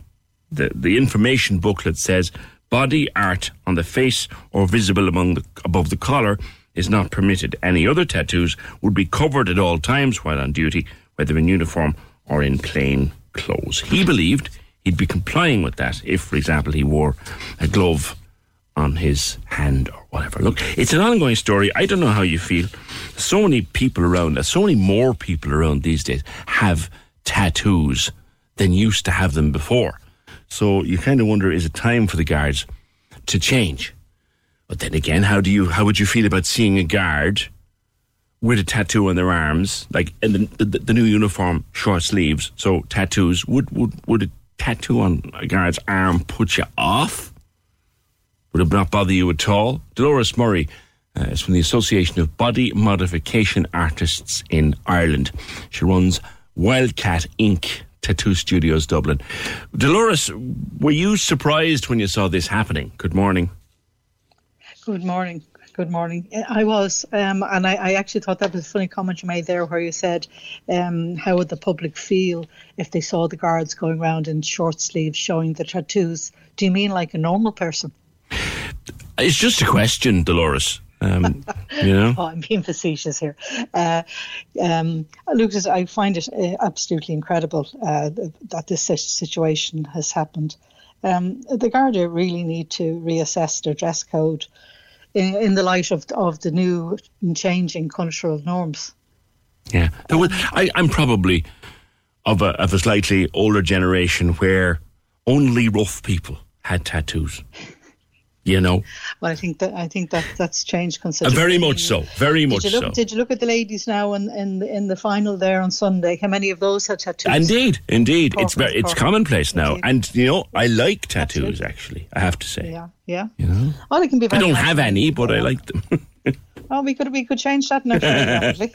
The, the information booklet says, body art on the face or visible among the, above the collar is not permitted. Any other tattoos would be covered at all times while on duty, whether in uniform or in plain clothes. He believed he'd be complying with that if, for example, he wore a glove on his hand or whatever. Look, it's an ongoing story. I don't know how you feel. So many people around, so many more people around these days have tattoos than used to have them before. So you kind of wonder, is it time for the guards to change? But then again, how do you? How would you feel about seeing a guard with a tattoo on their arms, like in the, the, the new uniform, short sleeves, so tattoos. Would would would a tattoo on a guard's arm put you off? Would it not bother you at all? Dolores Murray uh, is from the Association of Body Modification Artists in Ireland. She runs Wildcat Incorporated. Tattoo Studios Dublin. Dolores, were you surprised when you saw this happening? Good morning. Good morning. Good morning. I was, um, and I, I actually thought that was a funny comment you made there where you said, um, how would the public feel if they saw the guards going around in short sleeves showing the tattoos? Do you mean like a normal person? It's just a question, Dolores. Um, you know? Oh, I'm being facetious here. Uh, um, Lucas, I find it absolutely incredible uh, that this situation has happened. Um, the Garda really need to reassess their dress code in, in the light of, of the new and changing cultural norms. Yeah. Um, I, I'm probably of a, of a slightly older generation where only rough people had tattoos. You know, well, I think that I think that that's changed considerably. Uh, very much so, very much did you look, so. Did you look at the ladies now in, in in the final there on Sunday? How many of those had tattoos? Indeed, indeed, perfect, it's very, it's perfect. commonplace now, indeed. And you know, I like tattoos. Absolutely. Actually, I have to say, yeah, yeah. You know, well, it can be very I don't nice. have any, but yeah. I like them. Oh, we could we could change that now, probably.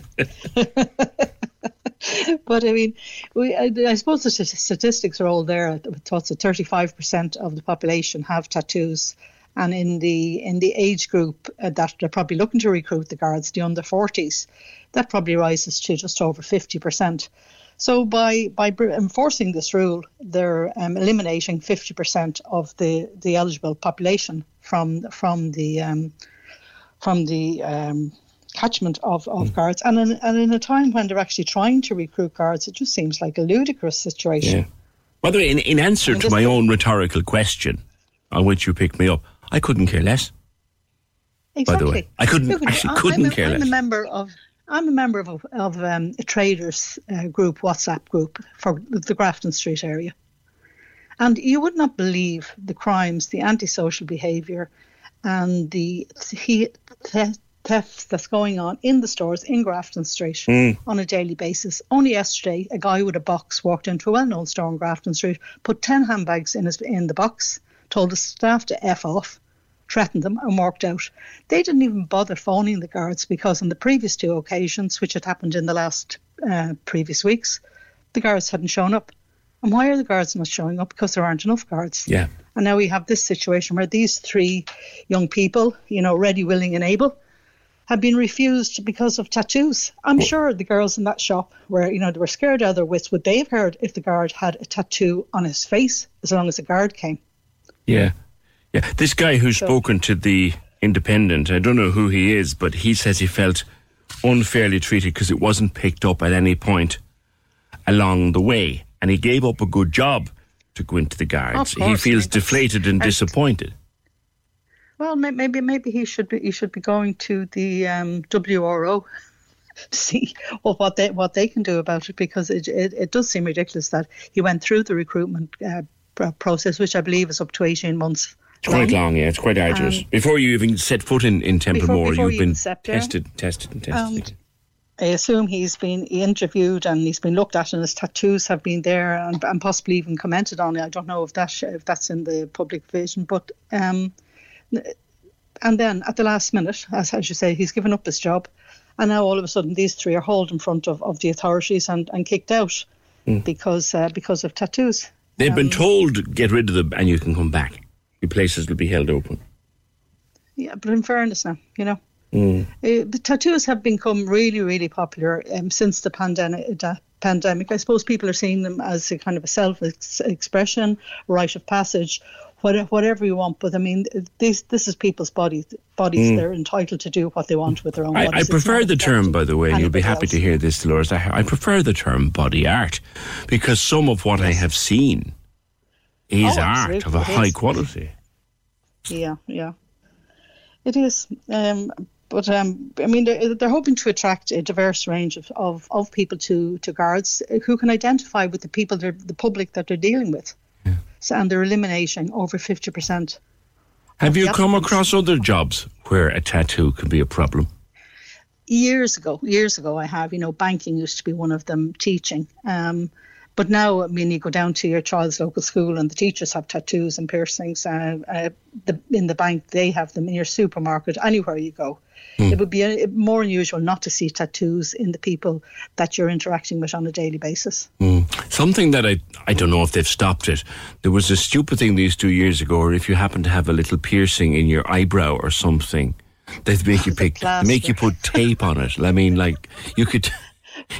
But I mean, we, I, I suppose the statistics are all there. Thoughts that thirty-five percent of the population have tattoos. And in the in the age group uh, that they're probably looking to recruit the guards, the under forties, that probably rises to just over fifty percent. So by by enforcing this rule, they're um, eliminating fifty percent of the, the eligible population from from the um, from the um, catchment of, of mm. guards. And in, and in a time when they're actually trying to recruit guards, it just seems like a ludicrous situation. Yeah. By the way, in, in answer I mean, to my own rhetorical question on which you picked me up, I couldn't care less. Exactly. By the way, I couldn't could, actually I'm, couldn't I'm a, care less. I'm a member of I'm a member of of um, a traders uh, group WhatsApp group for the Grafton Street area, and you would not believe the crimes, the antisocial behaviour, and the the thefts that's going on in the stores in Grafton Street mm. on a daily basis. Only yesterday, a guy with a box walked into a well-known store in Grafton Street, put ten handbags in his in the box, told the staff to F off, threatened them and walked out. They didn't even bother phoning the guards because on the previous two occasions, which had happened in the last uh, previous weeks, the guards hadn't shown up. And why are the guards not showing up? Because there aren't enough guards. Yeah. And now we have this situation where these three young people, you know, ready, willing and able, have been refused because of tattoos. I'm well, sure the girls in that shop were, you know, they were scared out of their wits. Would they have heard if the guard had a tattoo on his face as long as the guard came? Yeah, yeah. This guy who's so. spoken to the Independent, I don't know who he is, but he says he felt unfairly treated because it wasn't picked up at any point along the way. And he gave up a good job to go into the guards. Course, he feels deflated and disappointed. Well, maybe maybe he should be, he should be going to the um, W R O to see well, what they what they can do about it, because it, it, it does seem ridiculous that he went through the recruitment uh, process, which I believe is up to eighteen months. It's quite long, yeah. It's quite arduous. Um, before you even set foot in, in Templemore, before, before you've been tested, tested and tested. Um, I assume he's been interviewed and he's been looked at, and his tattoos have been there and, and possibly even commented on it. I don't know if that if that's in the public vision, but um, and then at the last minute, as, as you say, he's given up his job, and now all of a sudden these three are hauled in front of, of the authorities and, and kicked out mm. because uh, because of tattoos. They've been told, get rid of them and you can come back. Your places will be held open. Yeah, but in fairness now, you know. Mm. Uh, the tattoos have become really, really popular um, since the pandemic. Uh, pandemic. I suppose people are seeing them as a kind of a self-expression, rite of passage, whatever, whatever you want. But I mean, this this is people's bodies. Bodies mm. They're entitled to do what they want with their own bodies. I, I prefer the term, by the way, and you'll be happy else. to hear this, Dolores. I, I prefer the term body art, because some of what yes. I have seen is oh, art of a high quality. Yeah, yeah. It is. Um, But um, I mean, they're, they're hoping to attract a diverse range of, of, of people to, to guards who can identify with the people, the public that they're dealing with. Yeah. So, and they're eliminating over fifty percent. Have you come across other jobs where a tattoo can be a problem? years ago, years ago I have, you know, banking used to be one of them, teaching. Um, but now, I mean, you go down to your child's local school and the teachers have tattoos and piercings. Uh, uh, the, in the bank, they have them. In your supermarket, anywhere you go. Mm. It would be more unusual not to see tattoos in the people that you're interacting with on a daily basis. Mm. Something that I I don't know if they've stopped it. There was a stupid thing these two years ago, or if you happen to have a little piercing in your eyebrow or something, they'd make you pick, make you put tape on it. I mean, like, you could...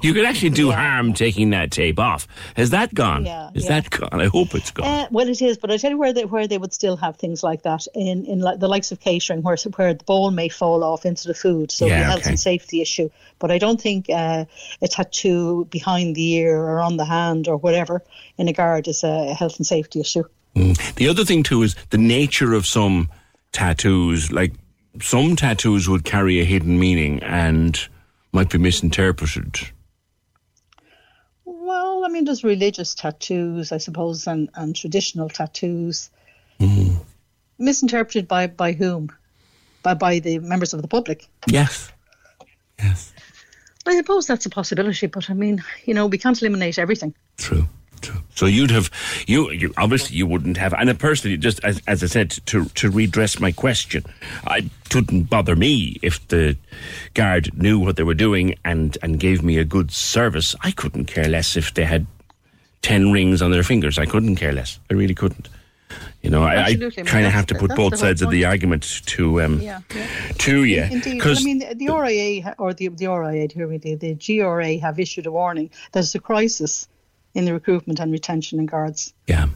You could actually do yeah. harm taking that tape off. Has that gone? Yeah, is yeah. that gone? I hope it's gone. Uh, well, it is, but I tell you where they where they would still have things like that in in like the likes of catering, where where the bowl may fall off into the food, so yeah, the health okay. and safety issue. But I don't think uh, a tattoo behind the ear or on the hand or whatever in a guard is a health and safety issue. Mm. The other thing too is the nature of some tattoos. Like, some tattoos would carry a hidden meaning and might be misinterpreted. Well, I mean, there's religious tattoos, I suppose, and, and traditional tattoos. Mm. Misinterpreted by, by whom? By by the members of the public. Yes. Yes. I suppose that's a possibility, but I mean, you know, we can't eliminate everything. True. True. So you'd have, you, you obviously you wouldn't have, and personally, just as, as I said, to to redress my question, it wouldn't bother me if the guard knew what they were doing and, and gave me a good service. I couldn't care less if they had ten rings on their fingers. I couldn't care less. I really couldn't. You know, I, I kind of have to put both sides point. of the argument to um, yeah, yeah. to you. Indeed. Well, I mean, the R I A, or the, the R I A, the, the G R A have issued a warning. There's a crisis in the recruitment and retention in guards. Yeah.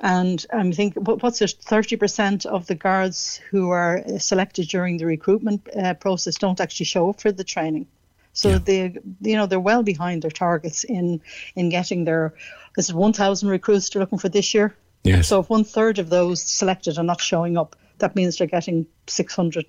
And I um, think, what's it, thirty percent of the guards who are selected during the recruitment uh, process don't actually show up for the training. So yeah. they, you know, they're well behind their targets in, in getting their, this is one thousand recruits they're looking for this year. Yes. So if one third of those selected are not showing up, that means they're getting six hundred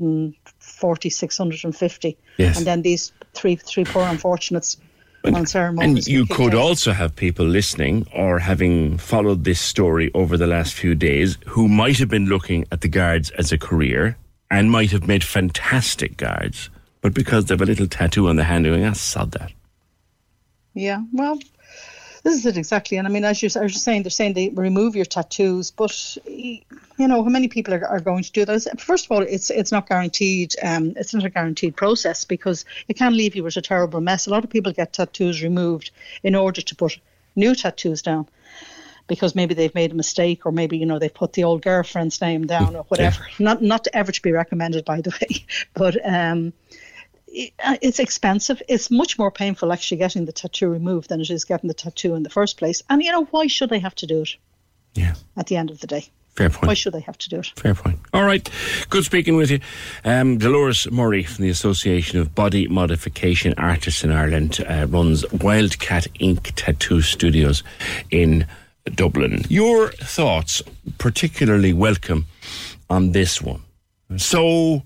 forty, six hundred fifty. Yes. And then these three, three poor unfortunates. And, and you could also have people listening or having followed this story over the last few days who might have been looking at the guards as a career and might have made fantastic guards, but because they have a little tattoo on the hand going, I saw that. Yeah, well, this is it exactly. And I mean, as you're, as you're saying, they're saying they remove your tattoos, but, you know, how many people are, are going to do that? First of all, it's it's not guaranteed. Um, it's not a guaranteed process, because it can leave you with a terrible mess. A lot of people get tattoos removed in order to put new tattoos down, because maybe they've made a mistake, or maybe, you know, they've put the old girlfriend's name down or whatever. Yeah. Not not ever to be recommended, by the way. But um, it's expensive. It's much more painful actually getting the tattoo removed than it is getting the tattoo in the first place. And, you know, why should they have to do it? Yeah. At the end of the day. Fair point. Why should they have to do it? Fair point. All right. Good speaking with you. Um, Dolores Murray from the Association of Body Modification Artists in Ireland uh, runs Wildcat Incorporated. Tattoo Studios in Dublin. Your thoughts, particularly welcome on this one. So,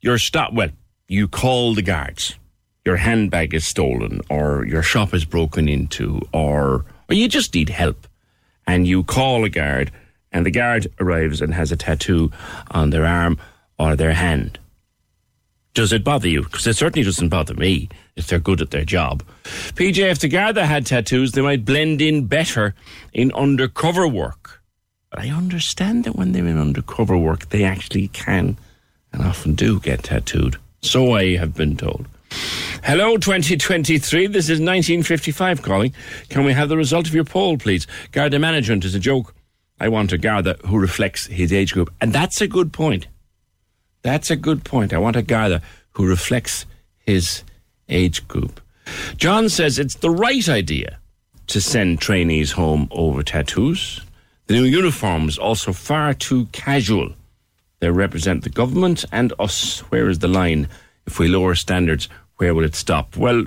you're stop... Well, you call the guards, your handbag is stolen, or your shop is broken into, or, or you just need help. And you call a guard, and the guard arrives and has a tattoo on their arm or their hand. Does it bother you? Because it certainly doesn't bother me if they're good at their job. P J, if the guard that had tattoos, they might blend in better in undercover work. But I understand that when they're in undercover work, they actually can and often do get tattooed. So I have been told. Hello, twenty twenty-three. This is nineteen fifty-five calling. Can we have the result of your poll, please? Garda management is a joke. I want a Garda who reflects his age group. And that's a good point. That's a good point. I want a Garda who reflects his age group. John says it's the right idea to send trainees home over tattoos. The new uniform is also far too casual. They represent the government and us. Where is the line? If we lower standards, where will it stop? Well,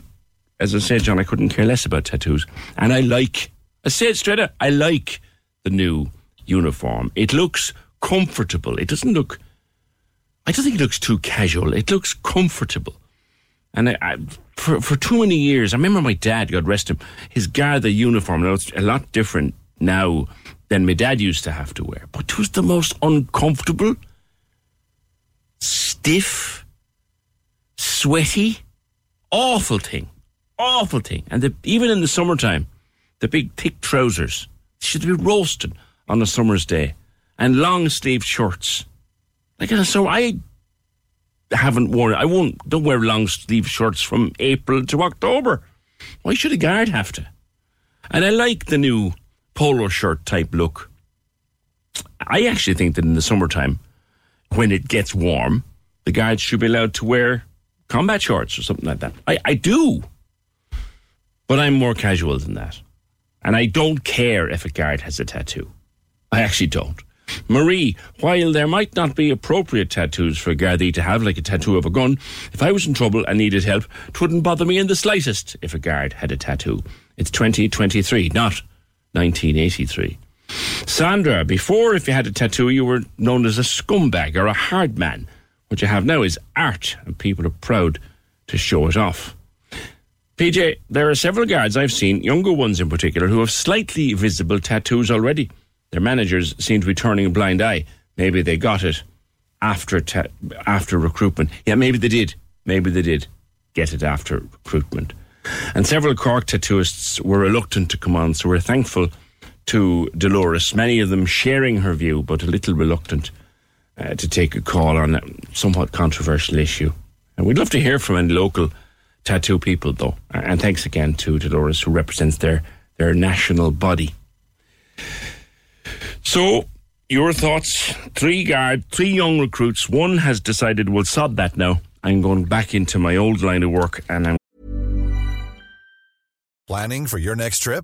as I said, John, I couldn't care less about tattoos. And I like, I say it straight out, I like the new uniform. It looks comfortable. It doesn't look, I don't think it looks too casual. It looks comfortable. And I, I, for, for too many years, I remember my dad, God rest him, his Garda uniform, now it's a lot different now than my dad used to have to wear. But it was the most uncomfortable, stiff, sweaty, awful thing, awful thing. And the, even in the summertime, the big thick trousers should be roasted on a summer's day, and long sleeve shirts. Like, so I haven't worn. I won't. Don't wear long sleeve shirts from April to October. Why should a guard have to? And I like the new polo shirt type look. I actually think that in the summertime, when it gets warm, the guards should be allowed to wear combat shorts or something like that. I, I do. But I'm more casual than that. And I don't care if a guard has a tattoo. I actually don't. Marie, while there might not be appropriate tattoos for a Gardaí to have, like a tattoo of a gun, if I was in trouble and needed help, 'twouldn't bother me in the slightest if a guard had a tattoo. It's twenty twenty-three, not nineteen eighty-three. Sandra, before, if you had a tattoo, you were known as a scumbag or a hard man. What you have now is art, and people are proud to show it off. P J, there are several guards I've seen, younger ones in particular, who have slightly visible tattoos already. Their managers seem to be turning a blind eye. Maybe they got it after ta- after recruitment. Yeah, maybe they did. Maybe they did get it after recruitment. And several Cork tattooists were reluctant to come on, so we're thankful to Dolores, many of them sharing her view, but a little reluctant uh, to take a call on a somewhat controversial issue. And we'd love to hear from any local tattoo people, though. And thanks again to Dolores, who represents their, their national body. So, your thoughts? Three guard, three young recruits. One has decided, well, sod that now. I'm going back into my old line of work and I'm... Planning for your next trip?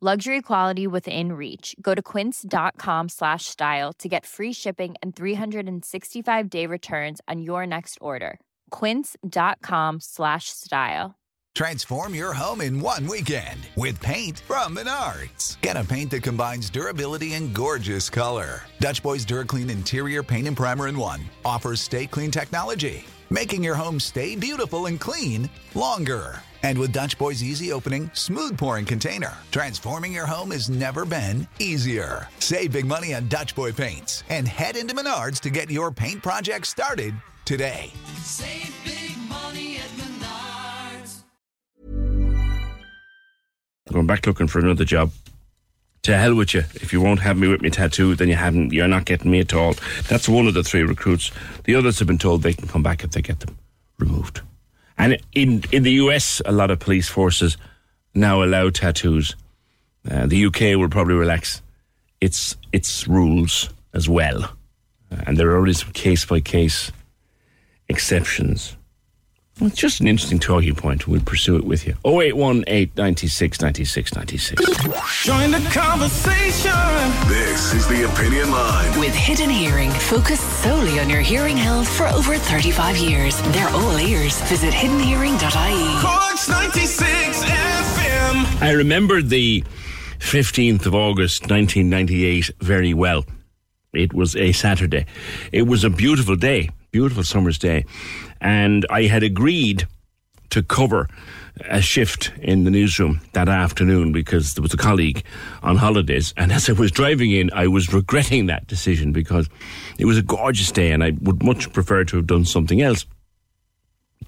Luxury quality within reach. Go to quince.com slash style to get free shipping and three sixty-five day returns on your next order. Quince.com slash style. Transform your home in one weekend with paint from Menards. Get a paint that combines durability and gorgeous color. Dutch Boy's DuraClean Interior Paint and Primer in One offers stay clean technology, making your home stay beautiful and clean longer. And with Dutch Boy's easy opening, smooth pouring container, transforming your home has never been easier. Save big money on Dutch Boy paints and head into Menards to get your paint project started today. Save big money at Menards. Going back looking for another job. To hell with you. If you won't have me with my tattoo, then you haven't, you're not getting me at all. That's one of the three recruits. The others have been told they can come back if they get them removed. And in in the U S, a lot of police forces now allow tattoos. Uh, the U K will probably relax its its rules as well. Uh, and there are already some case-by-case exceptions. It's just an interesting talking point. We'll pursue it with you. oh eight one eight, nine six, nine six, nine six. Join the conversation. This is The Opinion Line. With Hidden Hearing, focused solely on your hearing health for over thirty-five years. They're all ears. Visit hidden hearing dot I E. Cork's ninety-six F M. I remember the fifteenth of August, nineteen ninety-eight very well. It was a Saturday. It was a beautiful day. Beautiful summer's day. And I had agreed to cover a shift in the newsroom that afternoon because there was a colleague on holidays. And as I was driving in, I was regretting that decision because it was a gorgeous day and I would much prefer to have done something else.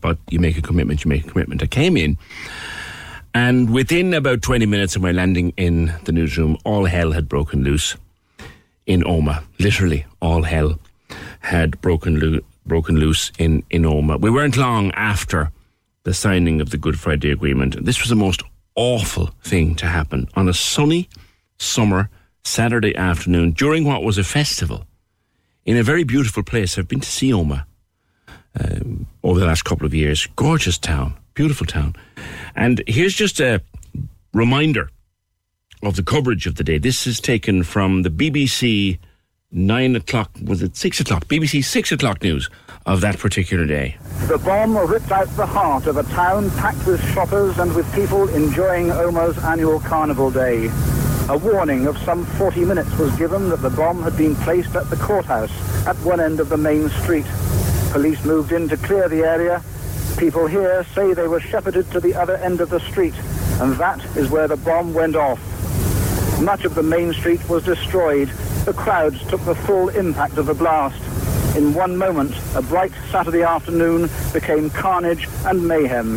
But you make a commitment, you make a commitment. I came in and within about twenty minutes of my landing in the newsroom, all hell had broken loose in Omagh. Literally, all hell had broken loose. broken loose in, in Omagh. We weren't long after the signing of the Good Friday Agreement. This was the most awful thing to happen on a sunny summer Saturday afternoon during what was a festival in a very beautiful place. I've been to see Omagh um, over the last couple of years. Gorgeous town, beautiful town. And here's just a reminder of the coverage of the day. This is taken from the B B C nine o'clock, was it six o'clock? B B C six o'clock news of that particular day. The bomb ripped out the heart of a town packed with shoppers and with people enjoying Omagh's annual carnival day. A warning of some forty minutes was given that the bomb had been placed at the courthouse at one end of the main street. Police moved in to clear the area. People here say they were shepherded to the other end of the street, and that is where the bomb went off. Much of the main street was destroyed. The crowds took the full impact of the blast. In one moment, a bright Saturday afternoon became carnage and mayhem.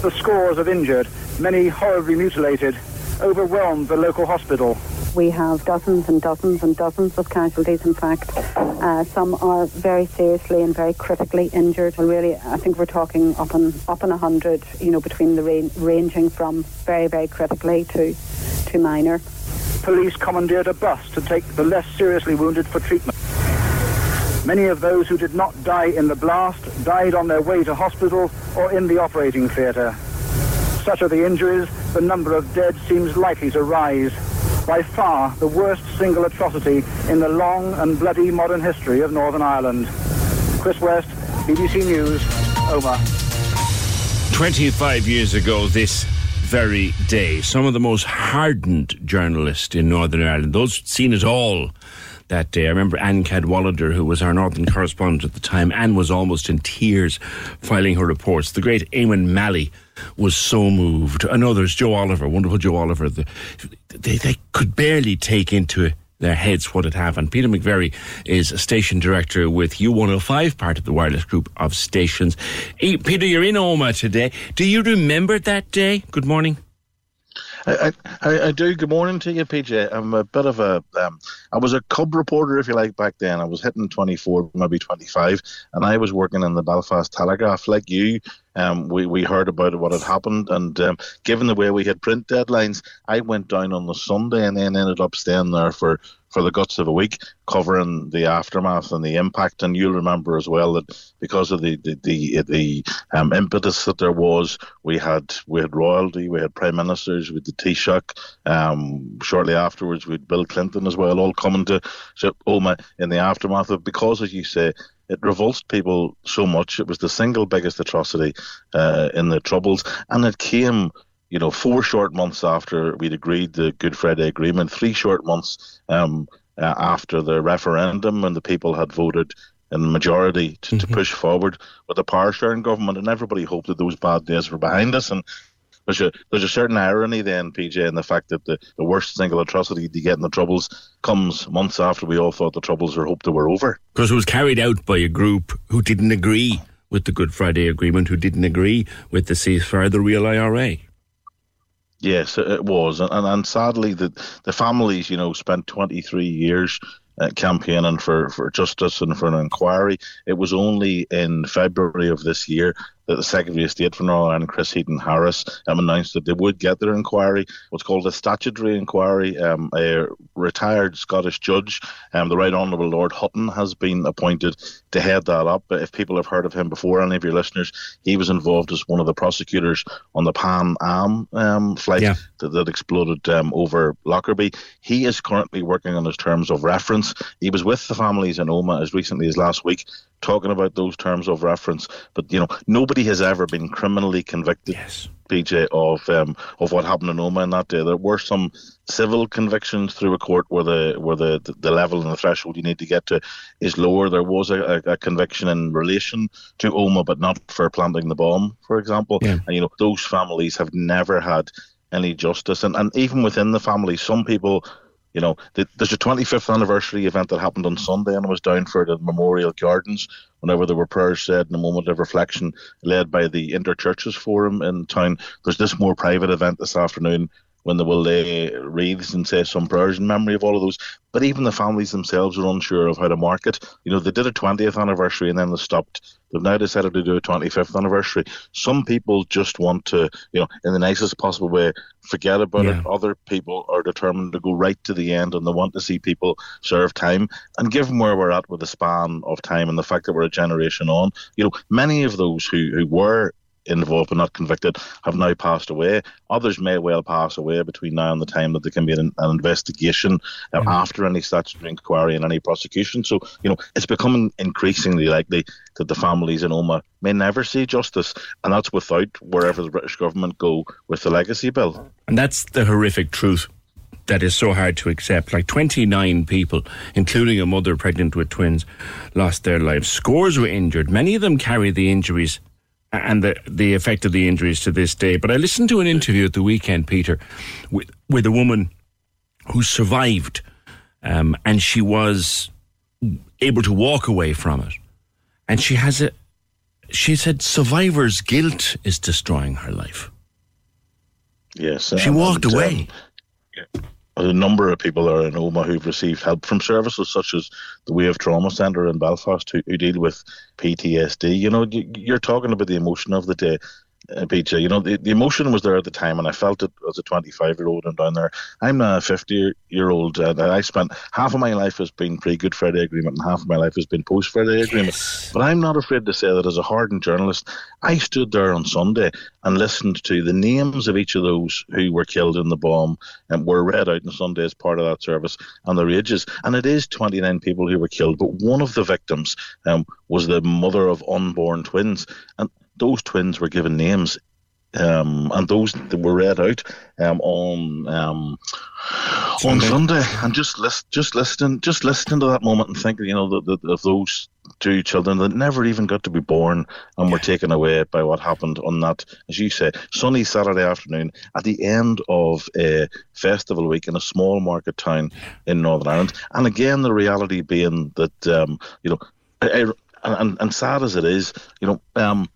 The scores of injured, many horribly mutilated, overwhelmed the local hospital. We have dozens and dozens and dozens of casualties, in fact. Uh, some are very seriously and very critically injured. Well, really, I think we're talking up in, up in one hundred, you know, between the ra- ranging from very, very critically to, to minor. Police commandeered a bus to take the less seriously wounded for treatment. Many of those who did not die in the blast died on their way to hospital or in the operating theatre. Such are the injuries, the number of dead seems likely to rise. By far the worst single atrocity in the long and bloody modern history of Northern Ireland. Chris West, B B C News, Omagh. twenty-five years ago this very day, some of the most hardened journalists in Northern Ireland, those who'd seen it all that day. I remember Anne Cadwallader, who was our Northern correspondent at the time. Anne was almost in tears filing her reports. The great Eamon Malley was so moved. And others, Joe Oliver, wonderful Joe Oliver. The, they, they could barely take into their heads what had happened. Peter McVerry is a station director with U one oh five, part of the wireless group of stations. Hey, Peter, you're in Omagh today. Do you remember that day? Good morning. I, I, I do. Good morning to you, P J. I'm a bit of a, um, I was a cub reporter, if you like, back then. I was hitting twenty-four, maybe twenty-five, and I was working in the Belfast Telegraph like you. Um, we, we heard about what had happened, and um, given the way we had print deadlines, I went down on the Sunday and then ended up staying there for, for the guts of a week, covering the aftermath and the impact. And you'll remember as well that because of the the the, the um, impetus that there was, we had we had royalty, we had prime ministers, we had the Taoiseach. Um, shortly afterwards, we had Bill Clinton as well, all coming to Omagh in the aftermath of, because, as you say, it revolts people so much. It was the single biggest atrocity uh, in the Troubles, and it came, you know, four short months after we'd agreed the Good Friday Agreement, three short months um, uh, after the referendum, and the people had voted in the majority to, mm-hmm. to push forward with the power sharing government, and everybody hoped that those bad days were behind us. And there's a, there's a certain irony then, P J, in the fact that the, the worst single atrocity to get in the Troubles comes months after we all thought the Troubles were hoped they were over. Because it was carried out by a group who didn't agree with the Good Friday Agreement, who didn't agree with the ceasefire, the Real I R A. Yes, it was. And, and, and sadly, the, the families, you know, spent twenty-three years Uh, campaigning for, for justice and for an inquiry. It was only in February of this year that the Secretary of State for Northern Ireland, Chris Heaton Harris, um, announced that they would get their inquiry, what's called a statutory inquiry. Um, a retired Scottish judge, um, the Right Honourable Lord Hutton, has been appointed to head that up. If people have heard of him before, any of your listeners, he was involved as one of the prosecutors on the Pan Am um, flight yeah. that, that exploded um, over Lockerbie. He is currently working on his terms of reference. He was with the families in Omagh as recently as last week, talking about those terms of reference. But, you know, nobody has ever been criminally convicted, yes. P J, of um, of what happened in Omagh in that day. There were some civil convictions through a court where the where the, the, the level and the threshold you need to get to is lower. There was a, a conviction in relation to Omagh, but not for planting the bomb, for example. Yeah. And, you know, those families have never had any justice. And, and even within the family, some people... You know, there's a twenty-fifth anniversary event that happened on Sunday, and I was down for it at Memorial Gardens whenever there were prayers said and a moment of reflection led by the Inter-Churches Forum in town. There's this more private event this afternoon when they will lay wreaths and say some prayers in memory of all of those. But even the families themselves were unsure of how to mark it. You know, they did a twentieth anniversary and then they stopped. They've now decided to do a twenty-fifth anniversary. Some people just want to, you know, in the nicest possible way, forget about yeah. it. Other people are determined to go right to the end and they want to see people serve time. And given where we're at with the span of time and the fact that we're a generation on, you know, many of those who, who were involved but not convicted have now passed away. Others may well pass away between now and the time that there can be an, an investigation um, mm-hmm. after any statutory inquiry and any prosecution. So, you know, it's becoming increasingly likely that the families in Omagh may never see justice, and that's without wherever the British government go with the legacy bill. And that's the horrific truth that is so hard to accept. Like twenty-nine people, including a mother pregnant with twins, lost their lives. Scores were injured. Many of them carry the injuries and the, the effect of the injuries to this day. But I listened to an interview at the weekend, Peter, with, with a woman who survived, um, and she was able to walk away from it. And she has a, she said survivor's guilt is destroying her life. Yes. She um, walked and, away. Um, yeah. A number of people are in Omagh who've received help from services such as the Wave Trauma Centre in Belfast who, who deal with P T S D. You know, you, you're talking about the emotion of the day, uh, P J. You know, the, the emotion was there at the time and I felt it as a twenty-five-year-old and down there. I'm now a fifty-year-old and I spent half of my life has been pre-Good Friday Agreement and half of my life has been post-Friday Agreement. Yes. But I'm not afraid to say that as a hardened journalist, I stood there on Sunday and listened to the names of each of those who were killed in the bomb and were read out on Sunday as part of that service and their ages. And it is twenty-nine people who were killed, but one of the victims um, was the mother of unborn twins. And those twins were given names um, and those that were read out um, on um, on Sunday. And just list, just listening just listening to that moment and thinking, you know, the, the, of those two children that never even got to be born and were taken away by what happened on that, as you say, sunny Saturday afternoon at the end of a festival week in a small market town in Northern Ireland. And again, the reality being that, um, you know, I, I, and, and sad as it is, you know, um,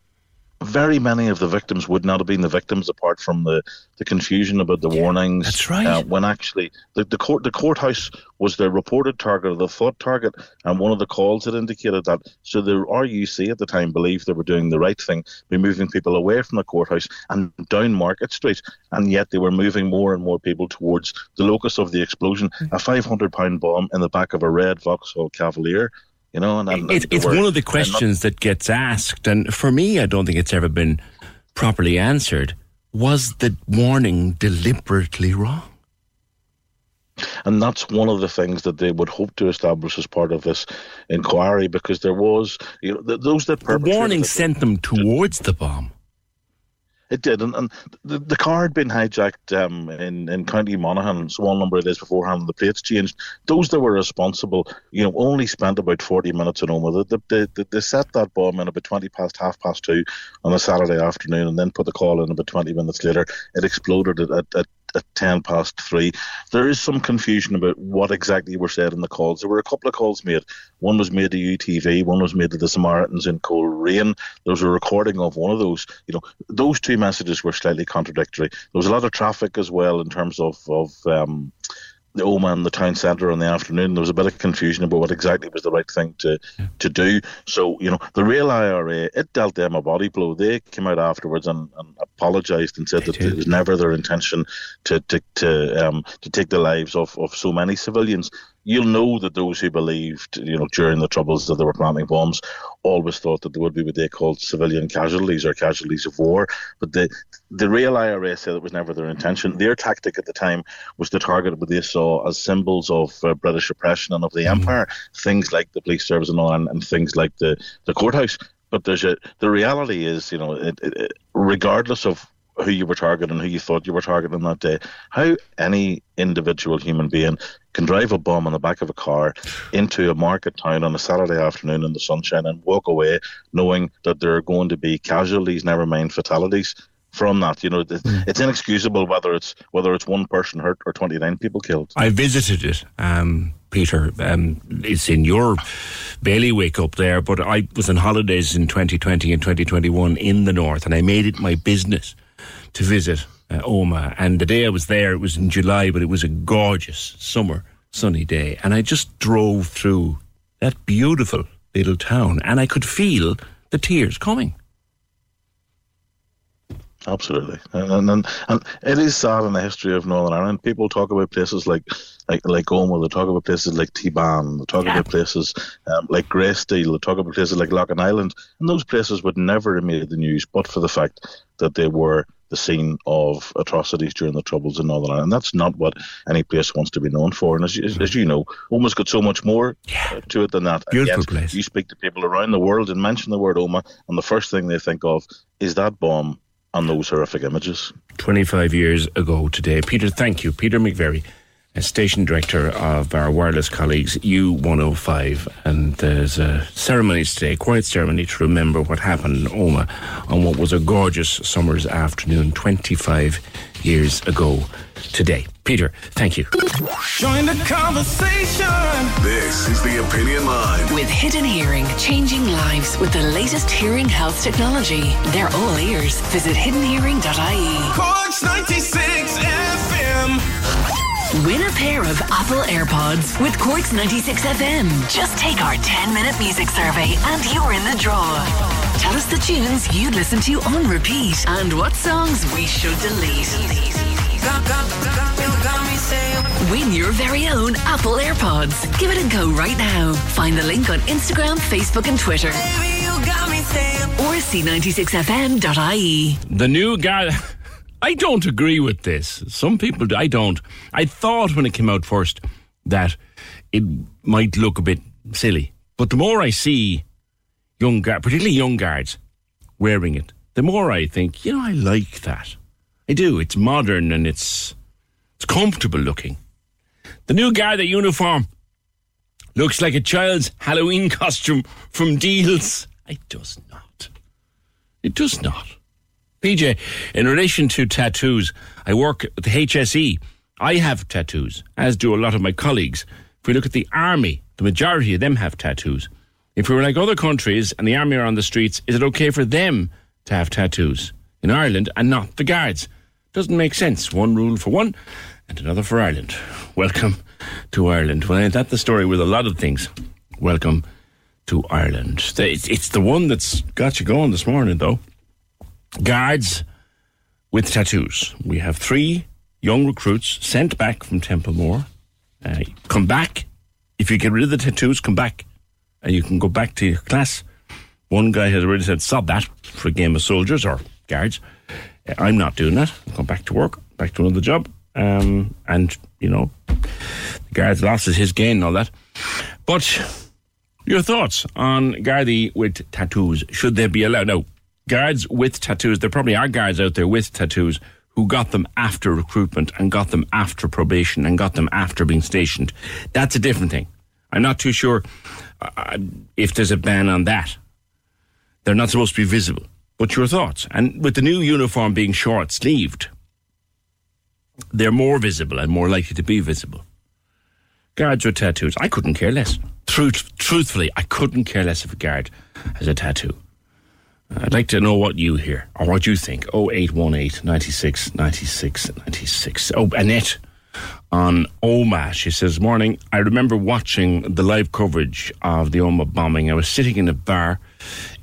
very many of the victims would not have been the victims apart from the, the confusion about the yeah, warnings. That's right. Uh, when actually the, the court the courthouse was the reported target or the thought target, and one of the calls had indicated that. So the R U C at the time believed they were doing the right thing by moving people away from the courthouse and down Market Street, and yet they were moving more and more people towards the locus of the explosion, mm-hmm. a five hundred pound bomb in the back of a red Vauxhall Cavalier. You know, and, and it, it's one of the questions not, that gets asked, and for me, I don't think it's ever been properly answered. Was the warning deliberately wrong? And that's one of the things that they would hope to establish as part of this inquiry, because there was, you know, th- those that the warning that sent them towards did, the bomb. It did, and, and the, the car had been hijacked um, in, in County Monaghan, so one number of days beforehand, the plates changed. Those that were responsible, you know, only spent about forty minutes in Omagh. They, they, they set that bomb in about twenty past, half past two on a Saturday afternoon, and then put the call in about twenty minutes later. It exploded at, at, at at ten past three. There is some confusion about what exactly were said in the calls. There were a couple of calls made. One was made to U T V, one was made to the Samaritans in Coleraine. There was a recording of one of those. You know, those two messages were slightly contradictory. There was a lot of traffic as well in terms of, of um, the Omagh and the town centre in the afternoon. There was a bit of confusion about what exactly was the right thing to, to do. So, you know, the Real I R A, it dealt them a body blow. They came out afterwards and, and apologised and said they that did. It was never their intention to to to, um, to take the lives of, of so many civilians. You'll know that those who believed, you know, during the Troubles that they were planting bombs always thought that there would be what they called civilian casualties or casualties of war. But the the Real I R A said it was never their intention. Their tactic at the time was to target what they saw as symbols of uh, British oppression and of the empire, things like the police service and all, and, and things like the, the courthouse. But there's a, the reality is, you know, it, it, it, regardless of who you were targeting, who you thought you were targeting that day, how any individual human being can drive a bomb on the back of a car into a market town on a Saturday afternoon in the sunshine and walk away knowing that there are going to be casualties, never mind fatalities, from that. You know, it's inexcusable whether it's whether it's one person hurt or twenty-nine people killed. I visited it, um, Peter. Um, it's in your bailiwick up there, but I was on holidays in twenty twenty and twenty twenty-one in the north, and I made it my business to visit uh, Omagh. And the day I was there, it was in July, but it was a gorgeous summer sunny day. And I just drove through that beautiful little town and I could feel the tears coming. Absolutely, and, and and it is sad in the history of Northern Ireland. People talk about places like like like Omagh, they talk about places like Teban, they talk yeah. about places um, like Greysteel, they talk about places like Loughin Island, and those places would never have made the news but for the fact that they were the scene of atrocities during the Troubles in Northern Ireland. That's not what any place wants to be known for. And as you, as you know, Omagh's got so much more yeah. to it than that. Beautiful place. You speak to people around the world and mention the word Omagh, and the first thing they think of is that bomb and those horrific images. twenty-five years ago today. Peter, thank you. Peter McVerry, Station Director of our wireless colleagues, U one oh five. And there's a ceremony today, quiet ceremony to remember what happened in Omagh on what was a gorgeous summer's afternoon twenty-five years ago today. Peter, thank you. Join the conversation. This is The Opinion Line. With Hidden Hearing, changing lives with the latest hearing health technology. They're all ears. Visit hidden hearing dot I E. Cork's ninety-six F M. Win a pair of Apple AirPods with Cork's ninety-six F M. Just take our ten-minute music survey and you're in the draw. Tell us the tunes you'd listen to on repeat and what songs we should delete. Win your very own Apple AirPods. Give it a go right now. Find the link on Instagram, Facebook and Twitter. Or see ninety-six F M dot I E. The new Garda... I don't agree with this. Some people do. I don't. I thought when it came out first that it might look a bit silly. But the more I see young guards, particularly young guards, wearing it, the more I think, you know, I like that. I do. It's modern and it's it's comfortable looking. The new Garda uniform looks like a child's Halloween costume from Deals. It does not. It does not. P J, in relation to tattoos, I work at the H S E. I have tattoos, as do a lot of my colleagues. If we look at the army, the majority of them have tattoos. If we were like other countries and the army are on the streets, is it okay for them to have tattoos in Ireland and not the guards? Doesn't make sense. One rule for one and another for Ireland. Welcome to Ireland. Well, ain't that the story with a lot of things? Welcome to Ireland. It's the one that's got you going this morning, though. Guards with tattoos. We have three young recruits sent back from Templemore. Uh, come back. If you get rid of the tattoos, come back. And you can go back to your class. One guy has already said, "Stop that," for a game of soldiers or guards. Uh, I'm not doing that. I'll come back to work, back to another job. Um, and, you know, the guard's loss is his gain and all that. But your thoughts on Gardaí with tattoos? Should they be allowed? No. Guards with tattoos, there probably are guards out there with tattoos who got them after recruitment and got them after probation and got them after being stationed. That's a different thing. I'm not too sure uh, if there's a ban on that. They're not supposed to be visible. What's your thoughts? And with the new uniform being short-sleeved, they're more visible and more likely to be visible. Guards with tattoos, I couldn't care less. Truth, truthfully, I couldn't care less if a guard has a tattoo. I'd like to know what you hear or what you think. oh eight one eight, nine six, nine six, nine six. Oh, Annette on Omagh. She says, "Morning. I remember watching the live coverage of the Omagh bombing. I was sitting in a bar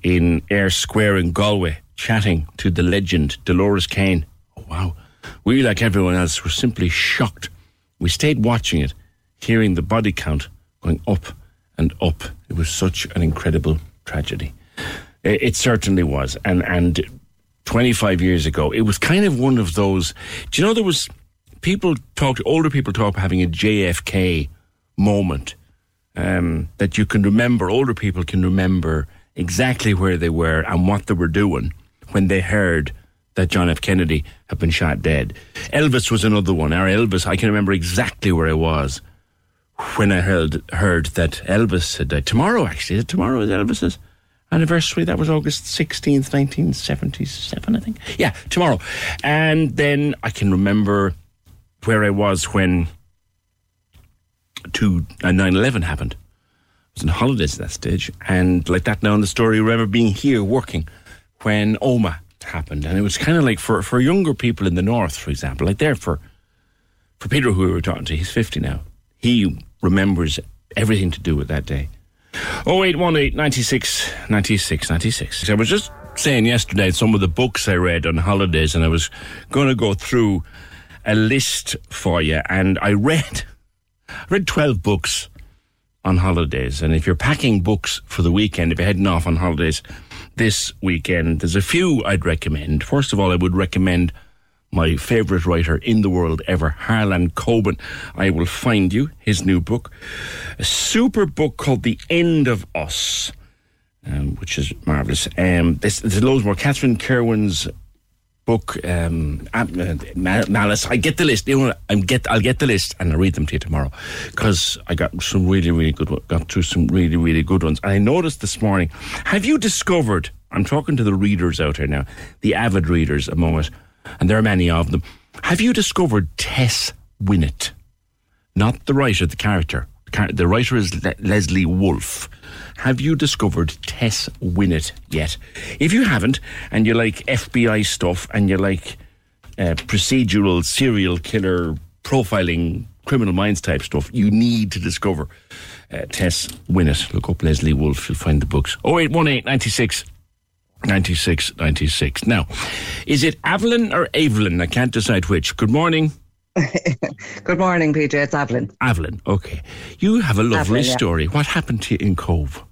in Eyre Square in Galway, chatting to the legend Dolores Kane. Oh, wow. We, like everyone else, were simply shocked. We stayed watching it, hearing the body count going up and up. It was such an incredible tragedy." It certainly was. And and twenty-five years ago, it was kind of one of those... Do you know, there was... People talked, older people talked about having a J F K moment um, that you can remember, older people can remember exactly where they were and what they were doing when they heard that John F. Kennedy had been shot dead. Elvis was another one. Our Elvis, I can remember exactly where I was when I heard, heard that Elvis had died. Tomorrow, actually. Tomorrow is Elvis's anniversary. That was August sixteenth, nineteen seventy-seven, I think. Yeah, tomorrow. And then I can remember where I was when two, uh, nine eleven happened. I was on holidays at that stage. And like that now in the story, I remember being here working when Omagh happened. And it was kind of like for, for younger people in the north, for example, like there for for Peter, who we were talking to, he's fifty now. He remembers everything to do with that day. oh eight one eight, ninety-six, ninety-six, ninety-six. I was just saying yesterday some of the books I read on holidays, and I was going to go through a list for you. And I read, I read twelve books on holidays. And if you're packing books for the weekend, if you're heading off on holidays this weekend, there's a few I'd recommend. First of all, I would recommend my favourite writer in the world ever, Harlan Coben, I Will Find You, his new book. A super book called The End of Us, um, which is marvellous. Um, there's, there's loads more. Catherine Kerwin's book, um, Malice. I get the list. You know, I'm get, I'll get the list and I'll read them to you tomorrow, because I got some really, really good ones. Got through some really, really good ones. And I noticed this morning, have you discovered, I'm talking to the readers out here now, the avid readers among us, and there are many of them. Have you discovered Tess Winnett? Not the writer, the character. The writer is Le- Leslie Wolfe. Have you discovered Tess Winnett yet? If you haven't, and you like F B I stuff, and you like uh, procedural, serial killer, profiling, Criminal Minds type stuff, you need to discover uh, Tess Winnett. Look up Leslie Wolfe, you'll find the books. oh eight one eight, ninety-six, ninety-six, ninety-six. Now, is it Avelyn or Avelyn? I can't decide which. Good morning. Good morning, Peter. It's Avelyn. Avelyn, okay. You have a lovely Avelyn, yeah. story. What happened to you in Cove?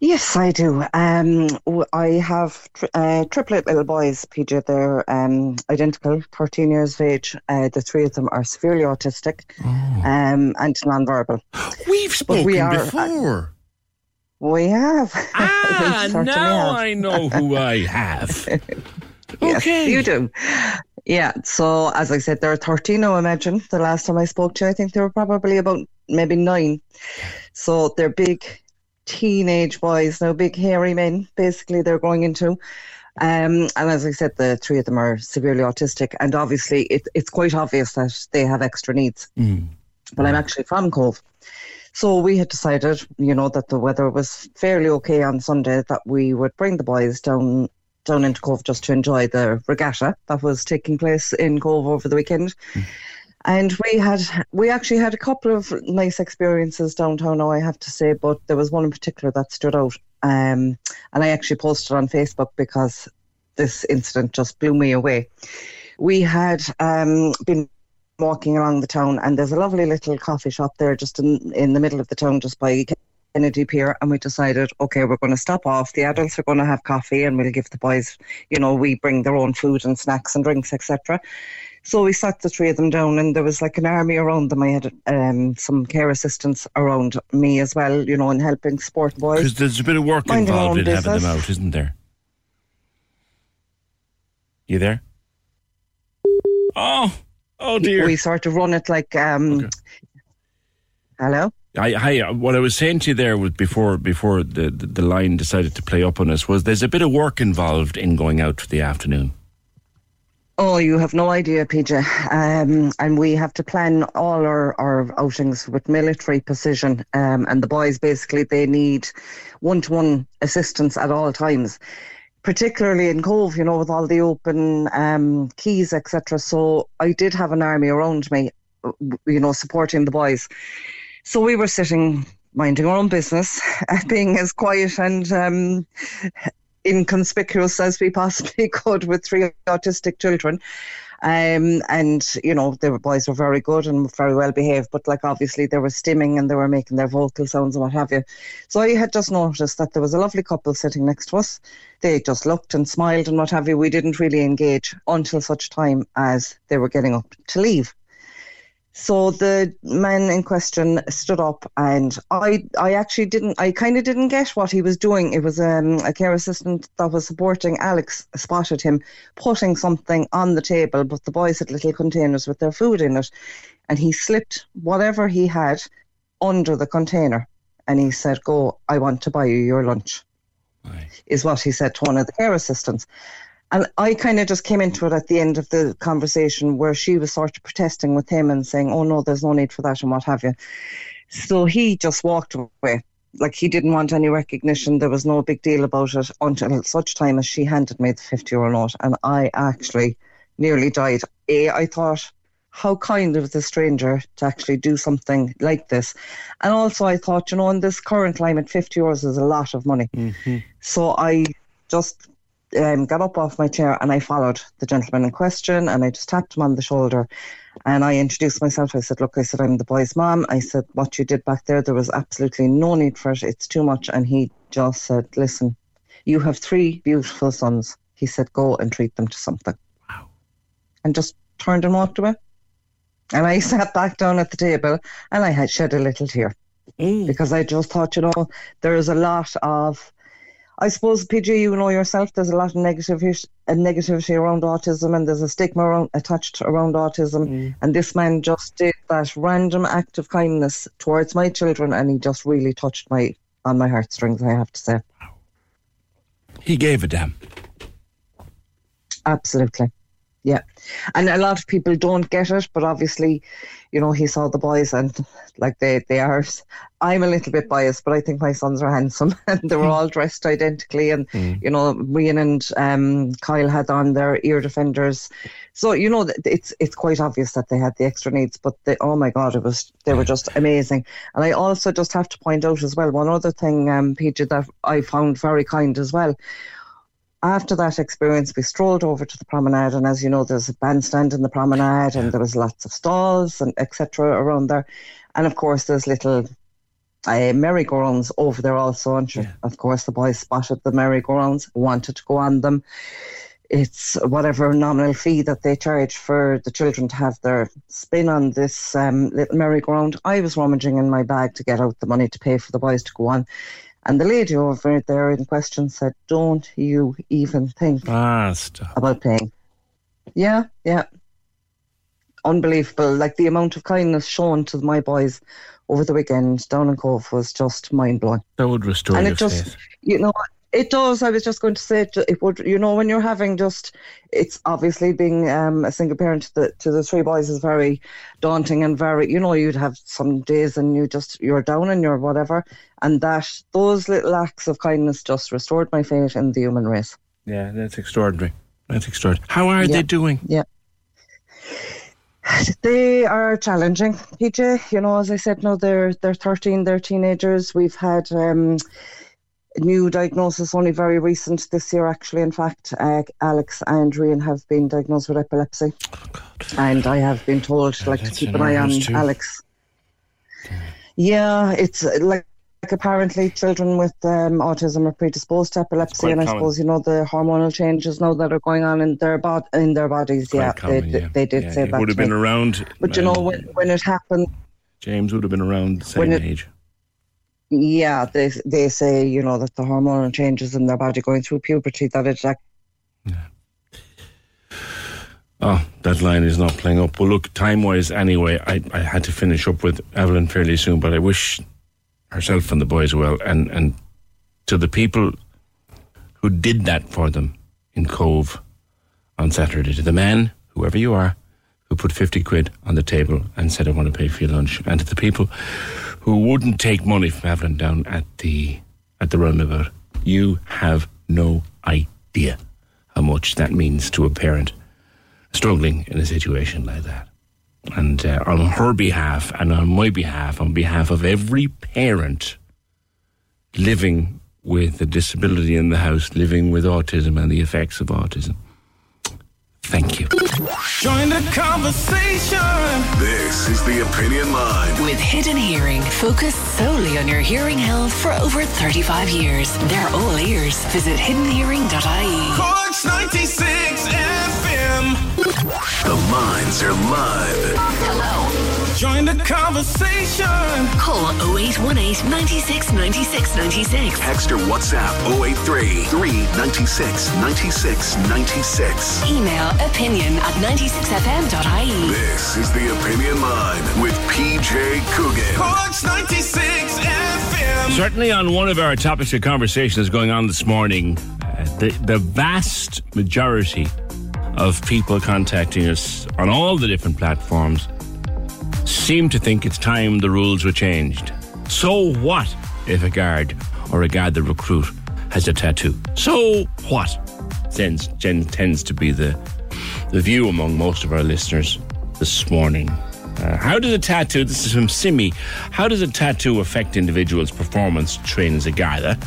Yes, I do. Um, I have tri- uh, triplet little boys, Peter. They're um, identical, thirteen years of age. Uh, the three of them are severely autistic oh. um, and non-verbal. We've spoken we are, before. Uh, We have. Ah, we now have. I know who I have. Yes, okay. You do. Yeah, so as I said, there are thirteen now, I imagine. The last time I spoke to you, I think there were probably about maybe nine. So they're big teenage boys now, big hairy men, basically, they're going into. Um, and as I said, the three of them are severely autistic. And obviously, it, it's quite obvious that they have extra needs. Mm. But I'm actually from Cove. So we had decided, you know, that the weather was fairly okay on Sunday, that we would bring the boys down down into Cove just to enjoy the regatta that was taking place in Cove over the weekend. Mm. And we had we actually had a couple of nice experiences downtown now, I have to say, but there was one in particular that stood out. Um, and I actually posted on Facebook because this incident just blew me away. We had um, been walking along the town, and there's a lovely little coffee shop there just in, in the middle of the town, just by Kennedy Pier, and we decided, okay, we're going to stop off, the adults are going to have coffee, and we'll give the boys, you know, we bring their own food and snacks and drinks, et cetera. So we sat the three of them down, and there was like an army around them. I had um, some care assistants around me as well, you know, in helping support boys. Because there's a bit of work Mind involved in business. Having them out, isn't there? You there? Oh! Oh dear. We sort of run it like, um, okay. Hello? I, hi, what I was saying to you there was before before the, the, the line decided to play up on us was there's a bit of work involved in going out for the afternoon. Oh, you have no idea, P J. Um, and we have to plan all our, our outings with military precision. Um, and the boys, basically, they need one-to-one assistance at all times. Particularly in Cove, you know, with all the open um, keys, et cetera. So I did have an army around me, you know, supporting the boys. So we were sitting, minding our own business, being as quiet and um, inconspicuous as we possibly could with three autistic children. Um, and, you know, the boys were very good and very well behaved, but like obviously they were stimming and they were making their vocal sounds and what have you. So I had just noticed that there was a lovely couple sitting next to us. They just looked and smiled and what have you. We didn't really engage until such time as they were getting up to leave. So the man in question stood up, and I I actually didn't, I kind of didn't get what he was doing. It was um, a care assistant that was supporting Alex spotted him putting something on the table, but the boys had little containers with their food in it, and he slipped whatever he had under the container, and he said, go, I want to buy you your lunch, Aye. is what he said to one of the care assistants. And I kind of just came into it at the end of the conversation where she was sort of protesting with him and saying, oh, no, there's no need for that and what have you. So he just walked away. like, he didn't want any recognition. There was no big deal about it until such time as she handed me the fifty euro note, and I actually nearly died. A, I thought, how kind of the stranger to actually do something like this. And also I thought, you know, in this current climate, fifty euros is a lot of money. Mm-hmm. So I just um, got up off my chair and I followed the gentleman in question, and I just tapped him on the shoulder. And I introduced myself. I said, look, I said, I'm the boy's mom. I said, what you did back there, there was absolutely no need for it. It's too much. And he just said, listen, you have three beautiful sons. He said, go and treat them to something. Wow. And just turned and walked away. And I sat back down at the table and I had shed a little tear. Mm. Because I just thought, you know, there is a lot of, I suppose, P J, you know yourself, there's a lot of negativity, negativity around autism, and there's a stigma around, attached around autism. Mm. And this man just did that random act of kindness towards my children, and he just really touched my on my heartstrings, I have to say. He gave a damn. Absolutely. Yeah. And a lot of people don't get it, but obviously, you know, he saw the boys and like they, they are, I'm a little bit biased, but I think my sons are handsome and they were all dressed identically. And, mm. you know, Rhian and um, Kyle had on their ear defenders. So, you know, it's it's quite obvious that they had the extra needs, but they, oh my God, it was they were just amazing. And I also just have to point out as well, one other thing, um, P J, that I found very kind as well. After that experience, we strolled over to the promenade, and as you know, there's a bandstand in the promenade, and there was lots of stalls and et cetera around there, and of course there's little uh, merry-go-rounds over there also, aren't you? Yeah. Of course, the boys spotted the merry-go-rounds, wanted to go on them. It's whatever nominal fee that they charge for the children to have their spin on this um, little merry-go-round. I was rummaging in my bag to get out the money to pay for the boys to go on. And the lady over there in question said, don't you even think ah, stop. about paying. Yeah, yeah. Unbelievable. Like, the amount of kindness shown to my boys over the weekend down in Cove was just mind-blowing. That would restore and your it just, faith. You know, it does. I was just going to say, it, it would. You know, when you're having just, it's obviously being um, a single parent to the, to the three boys is very daunting and very, you know, you'd have some days and you just, you're down and you're whatever. And that, those little acts of kindness just restored my faith in the human race. Yeah, that's extraordinary. That's extraordinary. How are yeah. they doing? Yeah. They are challenging, P J. You know, as I said, no, they're, they're thirteen, they're teenagers. We've had... Um, new diagnosis only very recent this year, actually. In fact, uh, Alex and Rhian have been diagnosed with epilepsy. Oh, God. And I have been told yeah, like to keep an eye on too. Alex. Okay. Yeah, it's like, like apparently children with um, autism are predisposed to epilepsy, and I common. suppose, you know, the hormonal changes now that are going on in their bod- in their bodies. Yeah, common, they, yeah, they did yeah, say it that. It would have been me. around, but you know, when, when it happened, James would have been around the same it, age. Yeah, they they say, you know, that the hormonal changes in their body going through puberty, that it's like... Yeah. Oh, that line is not playing up. Well, look, time-wise, anyway, I, I had to finish up with Evelyn fairly soon, but I wish herself and the boys well, and, and to the people who did that for them in Cove on Saturday, to the man, whoever you are, who put fifty quid on the table and said, I want to pay for your lunch, and to the people... who wouldn't take money from Evelyn down at the at the roundabout. You have no idea how much that means to a parent struggling in a situation like that. And uh, on her behalf and on my behalf, on behalf of every parent living with a disability in the house, living with autism and the effects of autism, thank you. Join the conversation. This is The Opinion Line. With Hidden Hearing, focused solely on your hearing health for over thirty-five years. They're all ears. Visit hidden hearing dot I E. Cork's ninety-six F M. The lines are live. Hello. Join the conversation. Call oh eight one eight, nine six, nine six, nine six. Text or WhatsApp oh eight three, three nine six, nine six nine six. Email opinion at ninety-six F M dot I E. This is The Opinion Line with P J Coogan. Cork's ninety-six F M. Certainly on one of our topics of conversation that's going on this morning, uh, the, the vast majority of people contacting us on all the different platforms seem to think it's time the rules were changed. So what? if a guard or a Garda recruit has a tattoo. So what? Tends, tends to be the, the view among most of our listeners this morning. Uh, how does a tattoo, this is from Simi, how does a tattoo affect individuals' performance training as a Garda?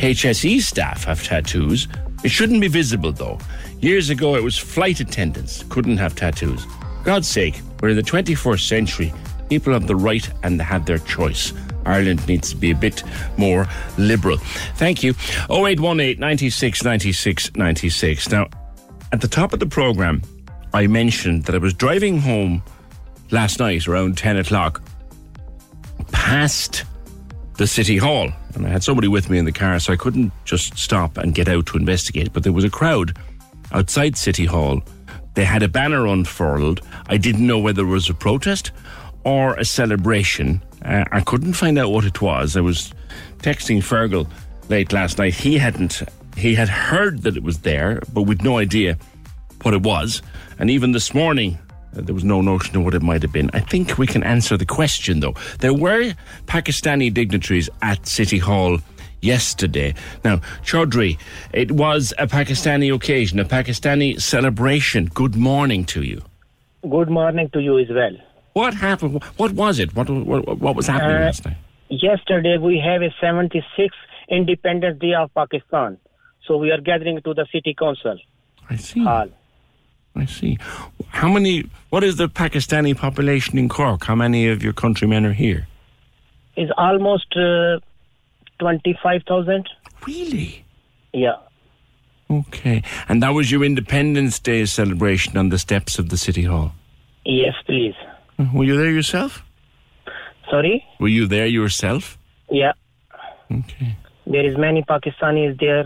H S E staff have tattoos. It shouldn't be visible, though. Years ago, it was flight attendants couldn't have tattoos. God's sake, we're in the twenty-first century. People have the right and have their choice. Ireland needs to be a bit more liberal. Thank you. oh eight one eight, nine six, nine six, nine six. Now, at the top of the programme, I mentioned that I was driving home last night around ten o'clock past the City Hall. And I had somebody with me in the car, so I couldn't just stop and get out to investigate. But there was a crowd outside City Hall. They had a banner unfurled. I didn't know whether it was a protest or a celebration. Uh, I couldn't find out what it was. I was texting Fergal late last night. He hadn't, he had heard that it was there, but with no idea what it was. And even this morning, uh, there was no notion of what it might have been. I think we can answer the question, though. There were Pakistani dignitaries at City Hall yesterday. Now, Chaudhry, it was a Pakistani occasion, a Pakistani celebration. Good morning to you. Good morning to you as well. What happened? What was it? What what, what was happening uh, yesterday? Yesterday we have a seventy-sixth Independence Day of Pakistan, so we are gathering to the City Council. I see. Hall. I see. How many? What is the Pakistani population in Cork? How many of your countrymen are here? It's almost uh, twenty-five thousand. Really? Yeah. Okay, and that was your Independence Day celebration on the steps of the City Hall. Yes, please. Were you there yourself? Sorry? Were you there yourself? Yeah. Okay. There is many Pakistanis there,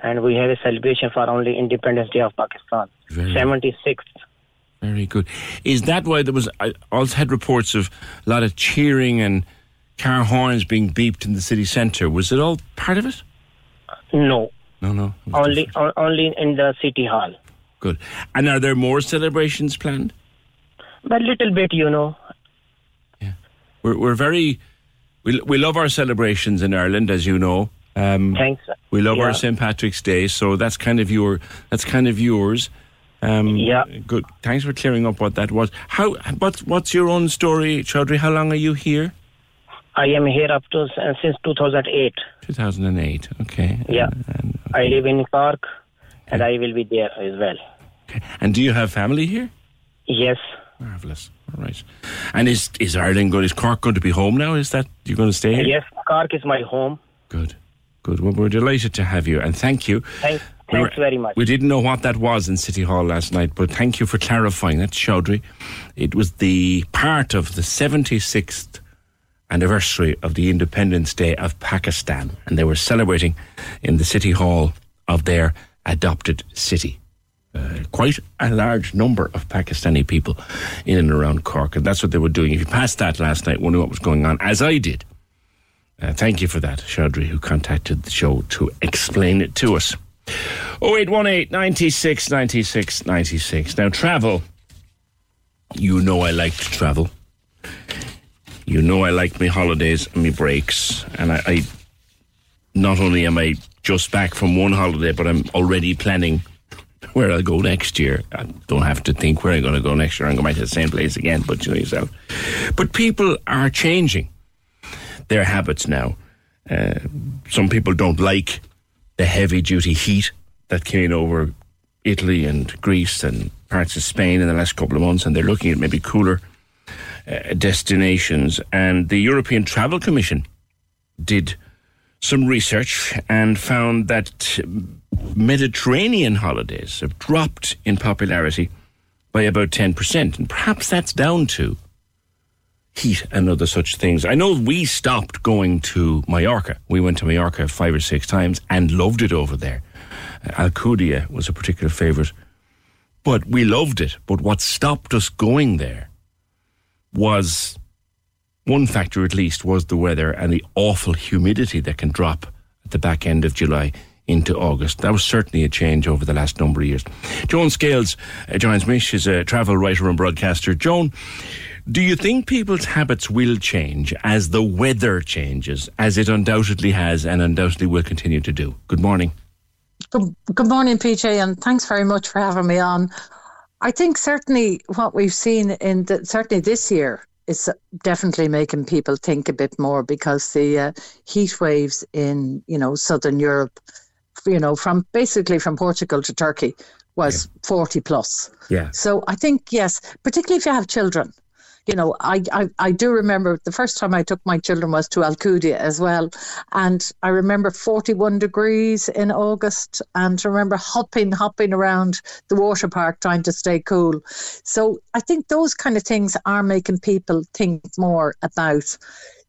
and we have a celebration for only Independence Day of Pakistan, seventy-sixth. Very good. Is that why there was? I also had reports of a lot of cheering and car horns being beeped in the city centre. Was it all part of it? No. No, no. Only, o- only in the City Hall. Good. And are there more celebrations planned? But little bit, you know. Yeah, we're we're very, we we love our celebrations in Ireland, as you know. Um, Thanks. We love yeah. our Saint Patrick's Day, so that's kind of your that's kind of yours. Um, yeah. Good. Thanks for clearing up what that was. How? What? What's your own story, Chaudhry? How long are you here? I am here up to uh, since two thousand eight. Two thousand and eight. Okay. Yeah. And, and, okay. I live in Cork, okay. And I will be there as well. Okay. And do you have family here? Yes. Marvellous. All right. And is is Ireland good? Is Cork going to be home now? Is that you're going to stay here? Yes, Cork is my home. Good. Good. Well, we're delighted to have you, and thank you. Thanks, we thanks were, very much. We didn't know what that was in City Hall last night, but thank you for clarifying. That's Chaudhry. It was the part of the seventy-sixth anniversary of the Independence Day of Pakistan, and they were celebrating in the City Hall of their adopted city. Uh, quite a large number of Pakistani people in and around Cork, and that's what they were doing. If you passed that last night, wondering what was going on, as I did. Uh, thank you for that, Chaudhry, who contacted the show to explain it to us. oh eight one eight, nine six, nine six, nine six. Now, travel. You know I like to travel. You know I like my holidays and my breaks, and I, I not only am I just back from one holiday, but I'm already planning where I'll go next year. I don't have to think where I'm going to go next year. I'm going back to the same place again, but you know yourself. But people are changing their habits now. Uh, some people don't like the heavy-duty heat that came over Italy and Greece and parts of Spain in the last couple of months, and they're looking at maybe cooler uh, destinations. And the European Travel Commission did some research and found that Mediterranean holidays have dropped in popularity by about ten percent. And perhaps that's down to heat and other such things. I know we stopped going to Mallorca. We went to Mallorca five or six times and loved it over there. Alcudia was a particular favourite. But we loved it. But what stopped us going there was... one factor, at least, was the weather and the awful humidity that can drop at the back end of July into August. That was certainly a change over the last number of years. Joan Scales uh, joins me. She's a travel writer and broadcaster. Joan, Do you think people's habits will change as the weather changes, as it undoubtedly has and undoubtedly will continue to do? Good morning. Good, good morning, P J, and thanks very much for having me on. I think certainly what we've seen in the, certainly this year is definitely making people think a bit more, because the uh, heat waves in, you know, Southern Europe, you know, from basically from Portugal to Turkey was yeah. forty plus. Yeah. So I think, yes, particularly if you have children. You know, I, I, I do remember the first time I took my children was to Alcudia as well. And I remember forty-one degrees in August, and I remember hopping, hopping around the water park trying to stay cool. So I think those kind of things are making people think more about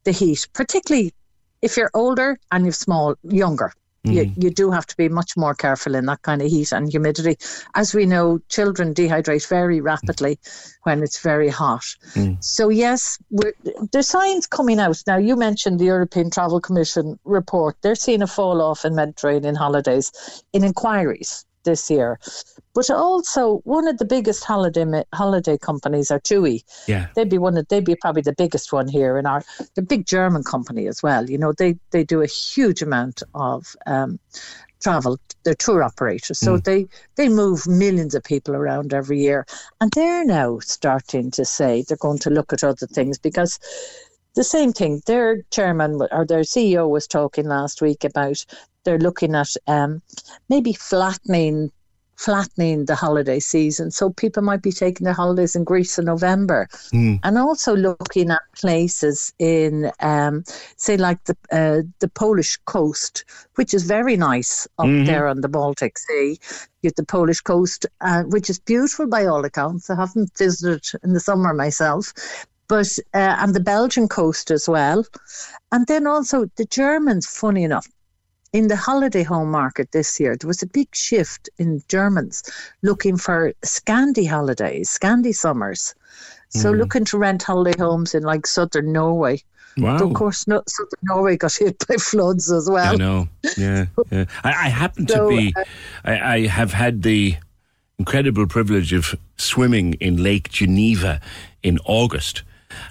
the heat, particularly if you're older and you're small, younger. Mm-hmm. You, you do have to be much more careful in that kind of heat and humidity. As we know, children dehydrate very rapidly mm. when it's very hot. Mm. So yes, we're, there's signs coming out. Now, you mentioned the European Travel Commission report. They're seeing a fall off in Mediterranean holidays in inquiries this year. But also, one of the biggest holiday ma- holiday companies are TUI. Yeah. They'd be one of, they'd be probably the biggest one here in our, the big German company as well. You know, they, they do a huge amount of um, travel. They're tour operators. So mm. they, they move millions of people around every year. And they're now starting to say they're going to look at other things, because the same thing, their chairman or their C E O was talking last week about they're looking at um, maybe flattening flattening the holiday season. So people might be taking their holidays in Greece in November mm. and also looking at places in, um, say, like the uh, the Polish coast, which is very nice up mm-hmm. there on the Baltic Sea. You have the Polish coast, uh, which is beautiful by all accounts. I haven't visited in the summer myself. But uh, and the Belgian coast as well. And then also the Germans, funny enough, in the holiday home market this year, there was a big shift in Germans looking for Scandi holidays, Scandi summers. So mm. looking to rent holiday homes in like southern Norway. Wow. But of course, no, southern Norway got hit by floods as well. I know, yeah. yeah. I, I happen so, to be, uh, I, I have had the incredible privilege of swimming in Lake Geneva in August.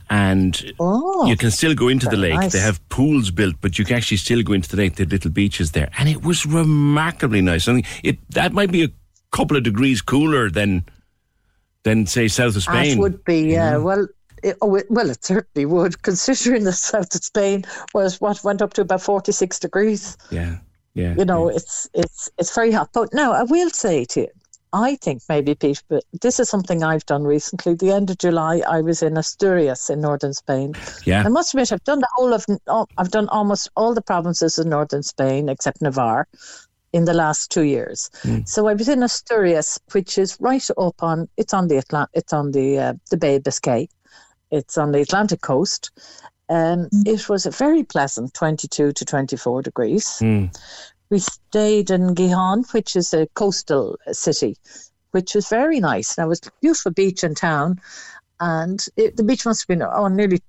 And oh, you can still go into the lake. Nice. They have pools built, but you can actually still go into the lake. There are little beaches there. And it was remarkably nice. I mean, it, that might be a couple of degrees cooler than, than say, south of Spain. That would be, yeah. Uh, well, it, oh, it, well, it certainly would, considering the south of Spain was what went up to about forty-six degrees. Yeah, yeah. You know, yeah. it's it's it's very hot. But now, I will say to you, I think maybe, Pete, but this is something I've done recently. The end of July, I was in Asturias in northern Spain. Yeah. I must admit, I've done the whole of, I've done almost all the provinces in northern Spain, except Navarre, in the last two years. Mm. So I was in Asturias, which is right up on, it's on the Atlantic, it's on the, uh, the Bay of Biscay. It's on the Atlantic coast. Um, mm. It was a very pleasant twenty-two to twenty-four degrees. Mm. We stayed in Gijón, which is a coastal city, which was very nice. And it was a beautiful beach in town. And it, the beach must have been oh, nearly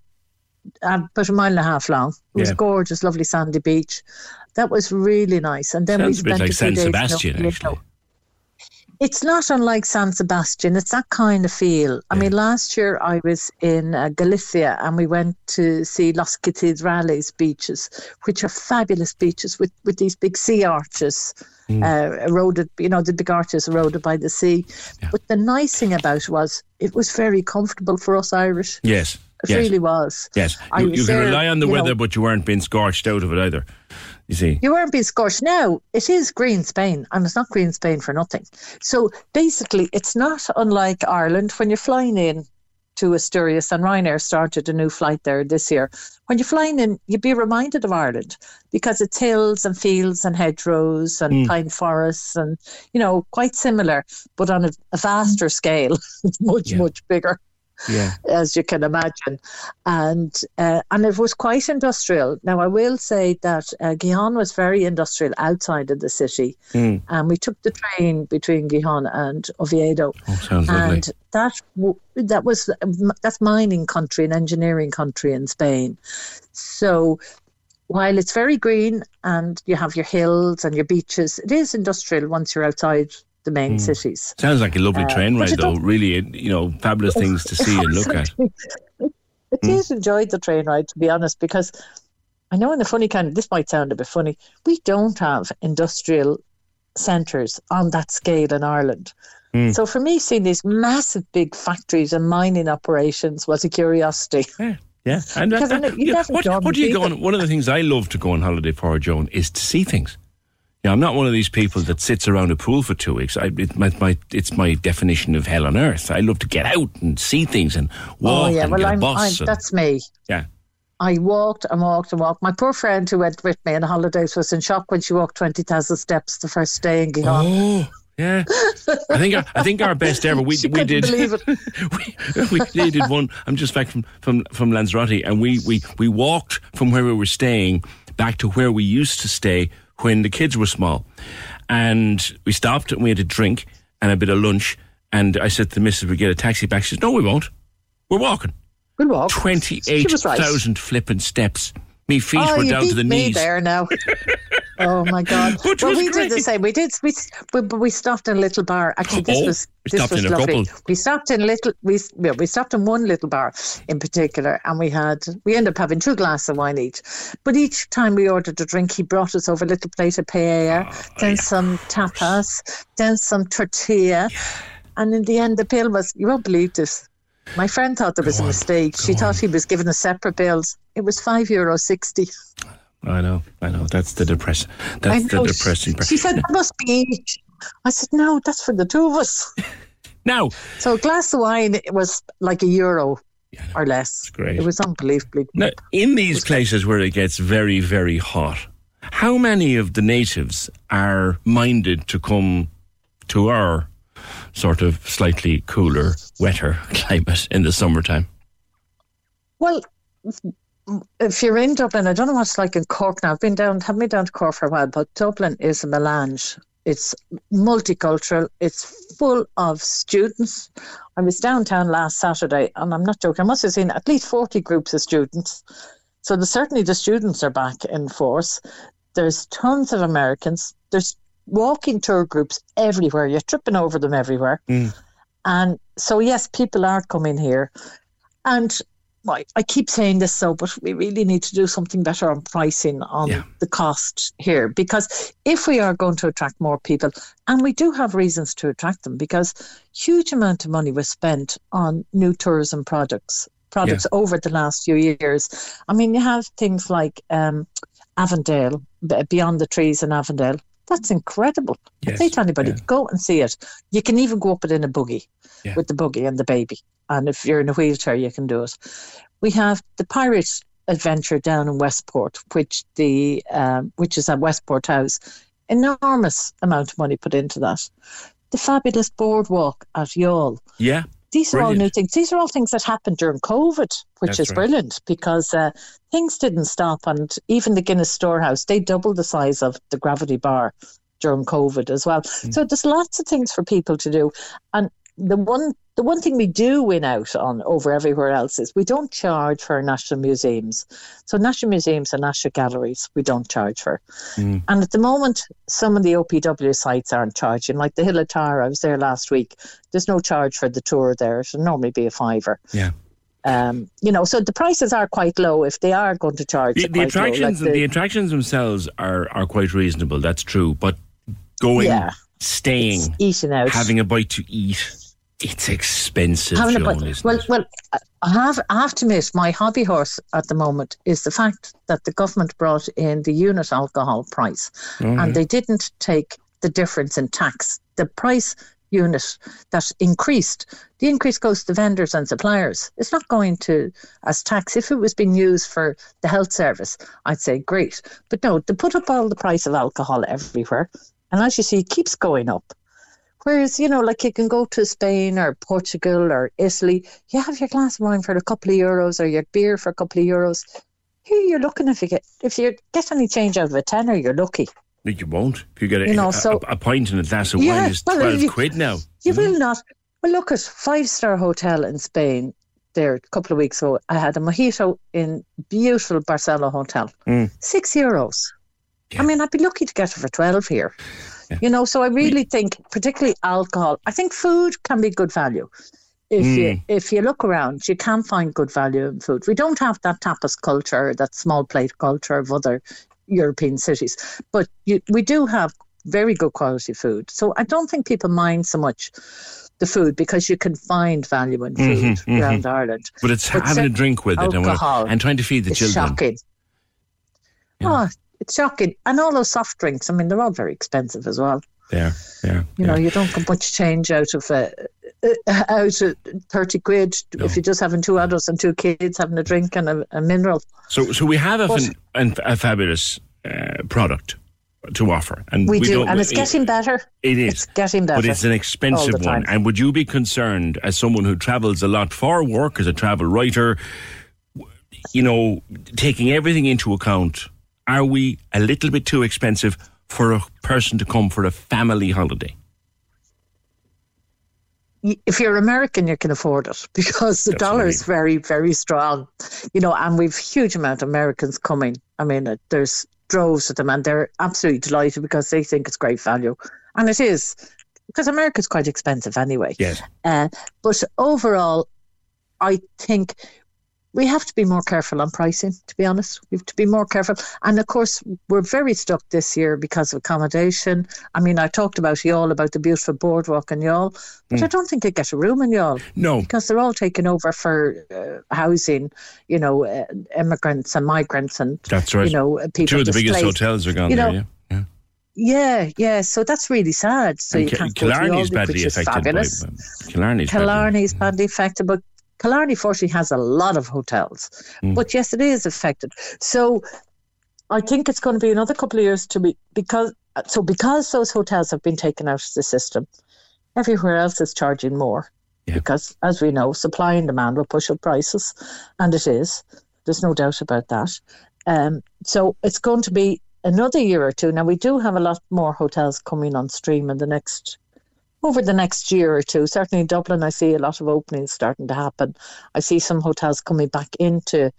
uh, about a mile and a half long. It was yeah. gorgeous, lovely sandy beach. That was really nice. And then Sounds we spent a bit like San Sebastian, actually. It's not unlike San Sebastian. It's that kind of feel. I yeah. mean, last year I was in uh, Galicia, and we went to see Los Catedrales beaches, which are fabulous beaches with, with these big sea arches, mm. uh, eroded, you know, the big arches eroded by the sea. Yeah. But the nice thing about it was it was very comfortable for us Irish. Yes. It yes. really was. Yes. I you, was you can there, rely on the weather, know, but you weren't being scorched out of it either. You see, you weren't being scorched. Now, it is green Spain, and it's not green Spain for nothing. So basically, it's not unlike Ireland. When you're flying in to Asturias, and Ryanair started a new flight there this year, when you're flying in, you'd be reminded of Ireland, because it's hills and fields and hedgerows and mm. pine forests and, you know, quite similar, but on a, a vaster scale. It's much, yeah. much bigger. Yeah, as you can imagine, and uh, and it was quite industrial. Now I will say that uh, Gijón was very industrial outside of the city, mm. and we took the train between Gijón and Oviedo. Oh, sounds lovely. And that w- that was that's mining country and engineering country in Spain. So while it's very green and you have your hills and your beaches, it is industrial once you're outside the main mm. cities. Sounds like a lovely train uh, ride, though. Really, you know, fabulous things to see and look at. I did mm. enjoy the train ride, to be honest, because I know in the funny kind, this might sound a bit funny, we don't have industrial centres on that scale in Ireland. Mm. So for me, seeing these massive big factories and mining operations was a curiosity. Yeah, yeah. And that, that, you yeah. What, what do you go on? One of the things I love to go on holiday for, Joan, is to see things. Now, I'm not one of these people that sits around a pool for two weeks. I, it, my, my, it's my definition of hell on earth. I love to get out and see things and walk oh, yeah. and well, get I'm, a bus. I'm, and, that's me. Yeah. I walked and walked and walked. My poor friend who went with me on holidays was in shock when she walked twenty thousand steps the first day in Gijón. Oh. Yeah, I think our, I think our best ever. We she we did. Believe it. we we did one. I'm just back from, from, from Lanzarote, and we, we we walked from where we were staying back to where we used to stay when the kids were small, and we stopped and we had a drink and a bit of lunch. And I said to the missus, "We get a taxi back." She says, "No, we won't. We're walking. We'll walk." Twenty-eight thousand right. flipping steps. Me feet oh, were down to the me knees. There now. Oh my God! Which well, was we great. Did the same. We did. We we, we stopped in a little bar. Actually, this oh, was we this was in lovely. We stopped in little. We we stopped in one little bar in particular, and we had we ended up having two glasses of wine each. But each time we ordered a drink, he brought us over a little plate of paella, oh, then yeah. some tapas, then some tortilla, yeah. and in the end, the bill was. You won't believe this. My friend thought there was on, a mistake. She on. thought he was giving us separate bills. It was five euro sixty. I know, I know. That's the depressing. That's the depressing. She, she said that must be each. I said no, that's for the two of us. No. So a glass of wine it was like a euro yeah, or less. It's great. It was unbelievably. Now, in these places where it gets very, very hot, how many of the natives are minded to come to our sort of slightly cooler, wetter climate in the summertime? Well, if you're in Dublin, I don't know what it's like in Cork now. I've been down, haven't been down to Cork for a while, but Dublin is a melange. It's multicultural. It's full of students. I was downtown last Saturday, and I'm not joking. I must have seen at least forty groups of students. So the, certainly the students are back in force. There's tons of Americans. There's walking tour groups everywhere. You're tripping over them everywhere. Mm. And so, yes, people are coming here. And well, I keep saying this, so, but we really need to do something better on pricing, on yeah. the cost here. Because if we are going to attract more people, and we do have reasons to attract them, because huge amount of money was spent on new tourism products, products yeah. over the last few years. I mean, you have things like um, Avondale, Beyond the Trees in Avondale. That's incredible. Yes, I say to anybody, yeah. go and see it. You can even go up it in a buggy, yeah. with the buggy and the baby. And if you're in a wheelchair, you can do it. We have the pirate adventure down in Westport, which the um, which is at Westport House. Enormous amount of money put into that. The fabulous boardwalk at Yall. Yeah. These brilliant. are all new things. These are all things that happened during COVID, which That's is right. brilliant, because uh, things didn't stop. And even the Guinness Storehouse, they doubled the size of the Gravity Bar during COVID as well. Mm. So there's lots of things for people to do. And the one the one thing we do win out on over everywhere else is we don't charge for our national museums. So national museums and national galleries, we don't charge for. Mm. And at the moment, some of the O P W sites aren't charging. Like the Hill of Tara, I was there last week. There's no charge for the tour there. It should normally be a fiver. Yeah. Um, you know, so the prices are quite low if they are going to charge. The, the attractions, low, like the, the attractions themselves are, are quite reasonable. That's true. But going, yeah, staying, eating out, having a bite to eat. It's expensive, Joan, about, isn't well, it? Well, I have, I have to admit, my hobby horse at the moment is the fact that the government brought in the unit alcohol price, oh, and yeah. they didn't take the difference in tax. The price unit that increased, the increase goes to vendors and suppliers. It's not going to as tax. If it was being used for the health service, I'd say great. But no, they put up all the price of alcohol everywhere, and as you see, it keeps going up. Whereas, you know, like you can go to Spain or Portugal or Italy, you have your glass of wine for a couple of euros or your beer for a couple of euros. Here you're looking, if you get if you get any change out of a tenner, you're lucky. No, you won't. If you get a, you know, a, so, a, a pint and a glass of yeah, wine is well, twelve you, quid now. You mm-hmm. will not. Well, look at five-star hotel in Spain there a couple of weeks ago. I had a mojito in beautiful Barcelona hotel. Mm. Six euros. Yeah. I mean, I'd be lucky to get it for twelve here. Yeah. You know, so I really think, particularly alcohol, I think food can be good value. If mm. you if you look around, you can find good value in food. We don't have that tapas culture, that small plate culture of other European cities, but you, we do have very good quality food. So I don't think people mind so much the food, because you can find value in food mm-hmm, mm-hmm. around Ireland. But it's but having so, a drink with it alcohol, and, and trying to feed the it's children. Shocking. Yeah. Oh, it's shocking. And all those soft drinks, I mean, they're all very expensive as well. Yeah, yeah. You know, yeah. you don't get much change out of uh, out of thirty quid no. if you're just having two adults and two kids having a drink and a, a mineral. So, so we have a, fin- a fabulous uh, product to offer, and we, we do, don't, and it's it, getting better. It is it's getting better, but it's an expensive one. And would you be concerned, as someone who travels a lot for work, as a travel writer, you know, taking everything into account, are we a little bit too expensive for a person to come for a family holiday? If you're American, you can afford it, because the Absolutely. dollar is very, very strong. You know, and we've huge amount of Americans coming. I mean, there's droves of them, and they're absolutely delighted because they think it's great value. And it is, because America's quite expensive anyway. Yes. Uh, but overall, I think we have to be more careful on pricing, to be honest. We have to be more careful. And of course, we're very stuck this year because of accommodation. I mean, I talked about Yall, about the beautiful boardwalk in Yall, but mm. I don't think they get a room in Yall. No. Because they're all taken over for uh, housing, you know, uh, immigrants and migrants and, that's right. you know, people Two of the biggest hotels are gone you know, there, yeah. yeah. Yeah, yeah. So that's really sad. So and you K- can't Killarney's go to Yall, which is fabulous. By, Killarney's, Killarney's badly, badly affected, but Killarney fortunately has a lot of hotels, mm. but yes, it is affected. So I think it's going to be another couple of years to be, because so because those hotels have been taken out of the system, everywhere else is charging more yeah. because, as we know, supply and demand will push up prices, and it is. There's no doubt about that. Um, so it's going to be another year or two. Now, we do have a lot more hotels coming on stream in the next Over the next year or two, certainly in Dublin, I see a lot of openings starting to happen. I see some hotels coming back into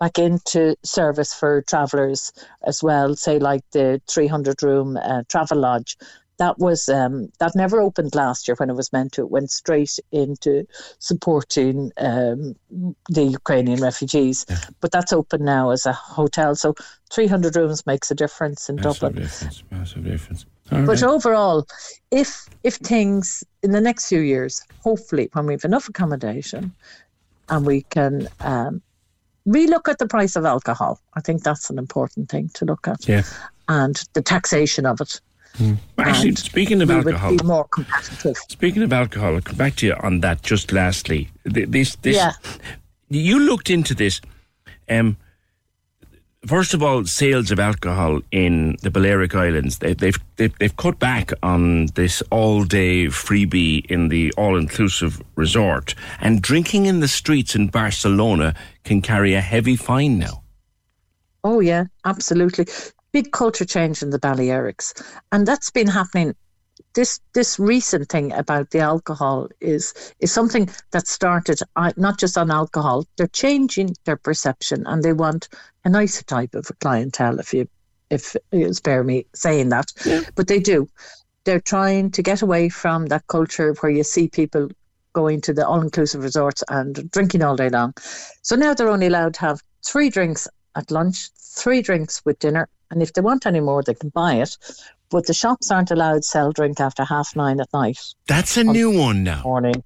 back into service for travellers as well. Say like the three hundred room uh, Travel Lodge, that was um, that never opened last year when it was meant to. It went straight into supporting um, the Ukrainian refugees, yeah. but that's open now as a hotel. So three hundred rooms makes a difference in massive Dublin. Difference, massive difference. All but right. overall, if if things in the next few years, hopefully when we have enough accommodation and we can um, relook at the price of alcohol, I think that's an important thing to look at. Yeah. And the taxation of it. Mm. Actually, and speaking of we alcohol, would be more competitive. Speaking of alcohol, I'll come back to you on that just lastly. This, this, yeah. You looked into this. Um, First of all, sales of alcohol in the Balearic Islands, they, they've, they've they've cut back on this all-day freebie in the all-inclusive resort. And drinking in the streets in Barcelona can carry a heavy fine now. Oh, yeah, absolutely. Big culture change in the Balearics. And that's been happening. This this recent thing about the alcohol is is something that started uh, not just on alcohol. They're changing their perception, and they want a nicer type of a clientele. If you if you spare me saying that, yeah. but they do. They're trying to get away from that culture where you see people going to the all-inclusive resorts and drinking all day long. So now they're only allowed to have three drinks at lunch, three drinks with dinner, and if they want any more, they can buy it. But the shops aren't allowed to sell drink after half nine at night. That's a new one now. Morning.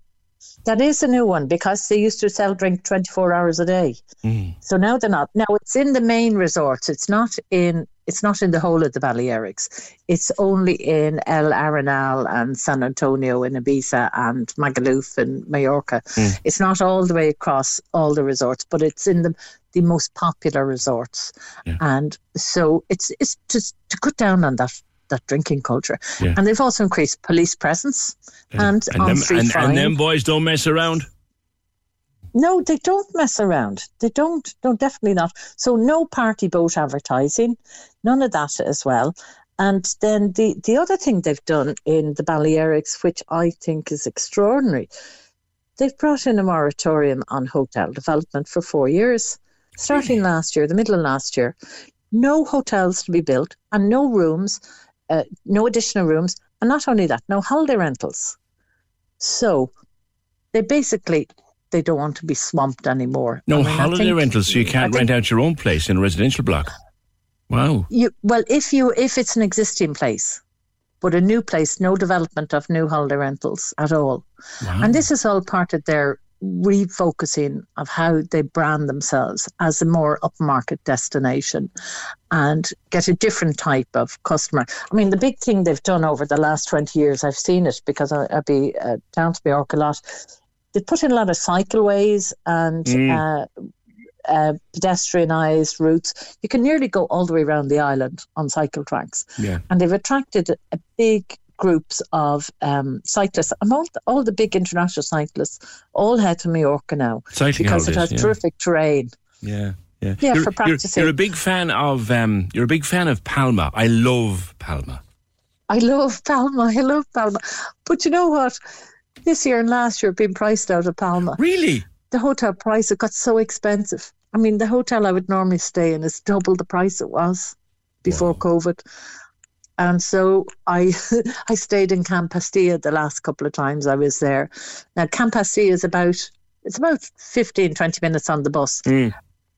That is a new one, because they used to sell drink twenty-four hours a day. Mm. So now they're not. Now it's in the main resorts. It's not in It's not in the whole of the Balearics. It's only in El Arenal and San Antonio in Ibiza and Magaluf in Mallorca. Mm. It's not all the way across all the resorts, but it's in the the most popular resorts. Yeah. And so it's it's just to cut down on that that drinking culture. Yeah. And they've also increased police presence yeah. and, and on-street fine. And them boys don't mess around? No, they don't mess around. They don't. No, definitely not. So no party boat advertising, none of that as well. And then the, the other thing they've done in the Balearics, which I think is extraordinary, they've brought in a moratorium on hotel development for four years, starting last year, the middle of last year. No hotels to be built and no rooms. Uh, no additional rooms, and not only that, no holiday rentals. So they basically, they don't want to be swamped anymore. No, I mean, holiday think, rentals, so you can't I rent out your own place in a residential block. Wow. You, well, if you if it's an existing place, but a new place, no development of new holiday rentals at all. Wow. And this is all part of their refocusing of how they brand themselves as a more upmarket destination and get a different type of customer. I mean, the big thing they've done over the last twenty years, I've seen it because I, I'd be uh, down to Mallorca a lot. They've put in a lot of cycleways and mm. uh, uh, pedestrianised routes. You can nearly go all the way around the island on cycle tracks. Yeah. And they've attracted a big groups of um, cyclists. And all the, all the big international cyclists all head to Mallorca now cycling because it has yeah. terrific terrain. Yeah, yeah, yeah. You're, for practicing. You're, you're a big fan of um, you're a big fan of Palma. I love Palma. I love Palma. I love Palma. But you know what? This year and last year, being priced out of Palma. Really? The hotel price, it got so expensive. I mean, the hotel I would normally stay in is double the price it was before Whoa. COVID. And so I I stayed in Campastilla the last couple of times I was there. Now, Campastilla is about, it's about fifteen, twenty minutes on the bus. Mm.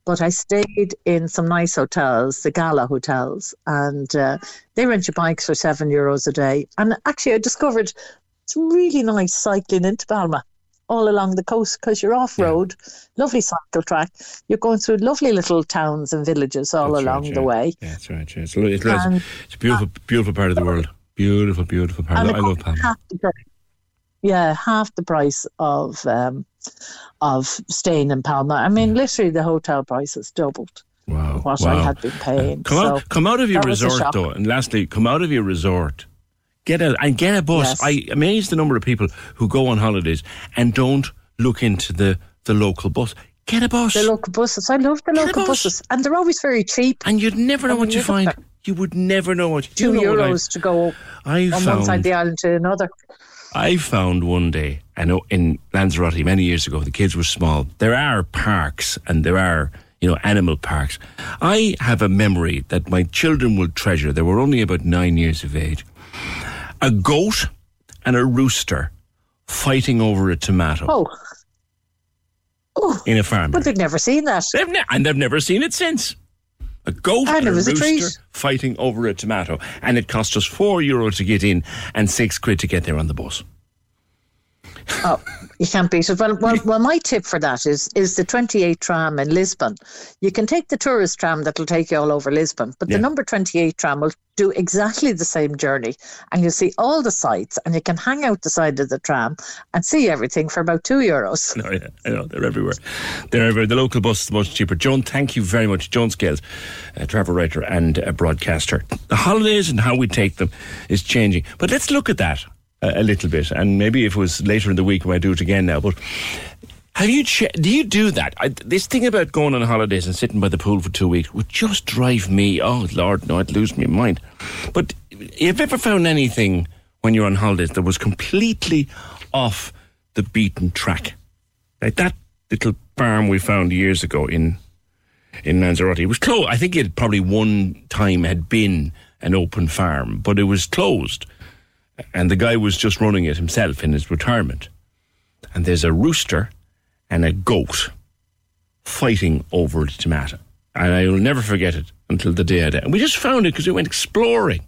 But I stayed in some nice hotels, the gala hotels, and uh, they rent your bikes for seven euros a day. And actually, I discovered it's really nice cycling into Palma all along the coast because you're off-road, yeah. lovely cycle track. You're going through lovely little towns and villages all that's along right, the right. way. Yeah, that's right. Yeah. It's, it's, and, it's a beautiful, beautiful part of the world. Beautiful, beautiful part. I love Palma. Half the, yeah, half the price of um, of staying in Palma. I mean, yeah. literally the hotel price has doubled. Wow, what wow. I had been paying. Uh, come, so out, come out of your resort, though. And lastly, come out of your resort. Get a and get a bus. Yes. I amaze the number of people who go on holidays and don't look into the, the local bus. Get a bus. The local buses. I love the get local bus. buses, and they're always very cheap. And you'd never know I mean, what you find. There. You would never know what. Two you know euros I, to go I on found, one side of the island to another. I found one day, I know in Lanzarote many years ago, the kids were small. There are parks, and there are. You know, animal parks. I have a memory that my children will treasure. They were only about nine years of age. A goat and a rooster fighting over a tomato. Oh. Oh. In a farm. But they've never seen that. They've ne- and they've never seen it since. A goat and, and a rooster a fighting over a tomato. And it cost us four euros to get in and six quid to get there on the bus. Oh, you can't beat it. Well, well, well, my tip for that is is the twenty-eight tram in Lisbon. You can take the tourist tram that'll take you all over Lisbon, but yeah. the number twenty-eight tram will do exactly the same journey, and you'll see all the sights, and you can hang out the side of the tram and see everything for about two euros. No, yeah, I know, they're everywhere. They're everywhere. The local bus is much cheaper. Joan, thank you very much. Joan Scales, a travel writer and a broadcaster. The holidays and how we take them is changing, but let's look at that. A little bit, and maybe if it was later in the week, I might do it again now. But have you? Che- do you do that? I, this thing about going on holidays and sitting by the pool for two weeks would just drive me. Oh Lord, no! I'd lose my mind. But have you ever found anything when you're on holidays that was completely off the beaten track? Like that little farm we found years ago in in Lanzarote. It was closed. I think it probably one time had been an open farm, but it was closed. And the guy was just running it himself in his retirement. And there's a rooster and a goat fighting over the tomato. And I will never forget it until the day I die. And we just found it because we went exploring.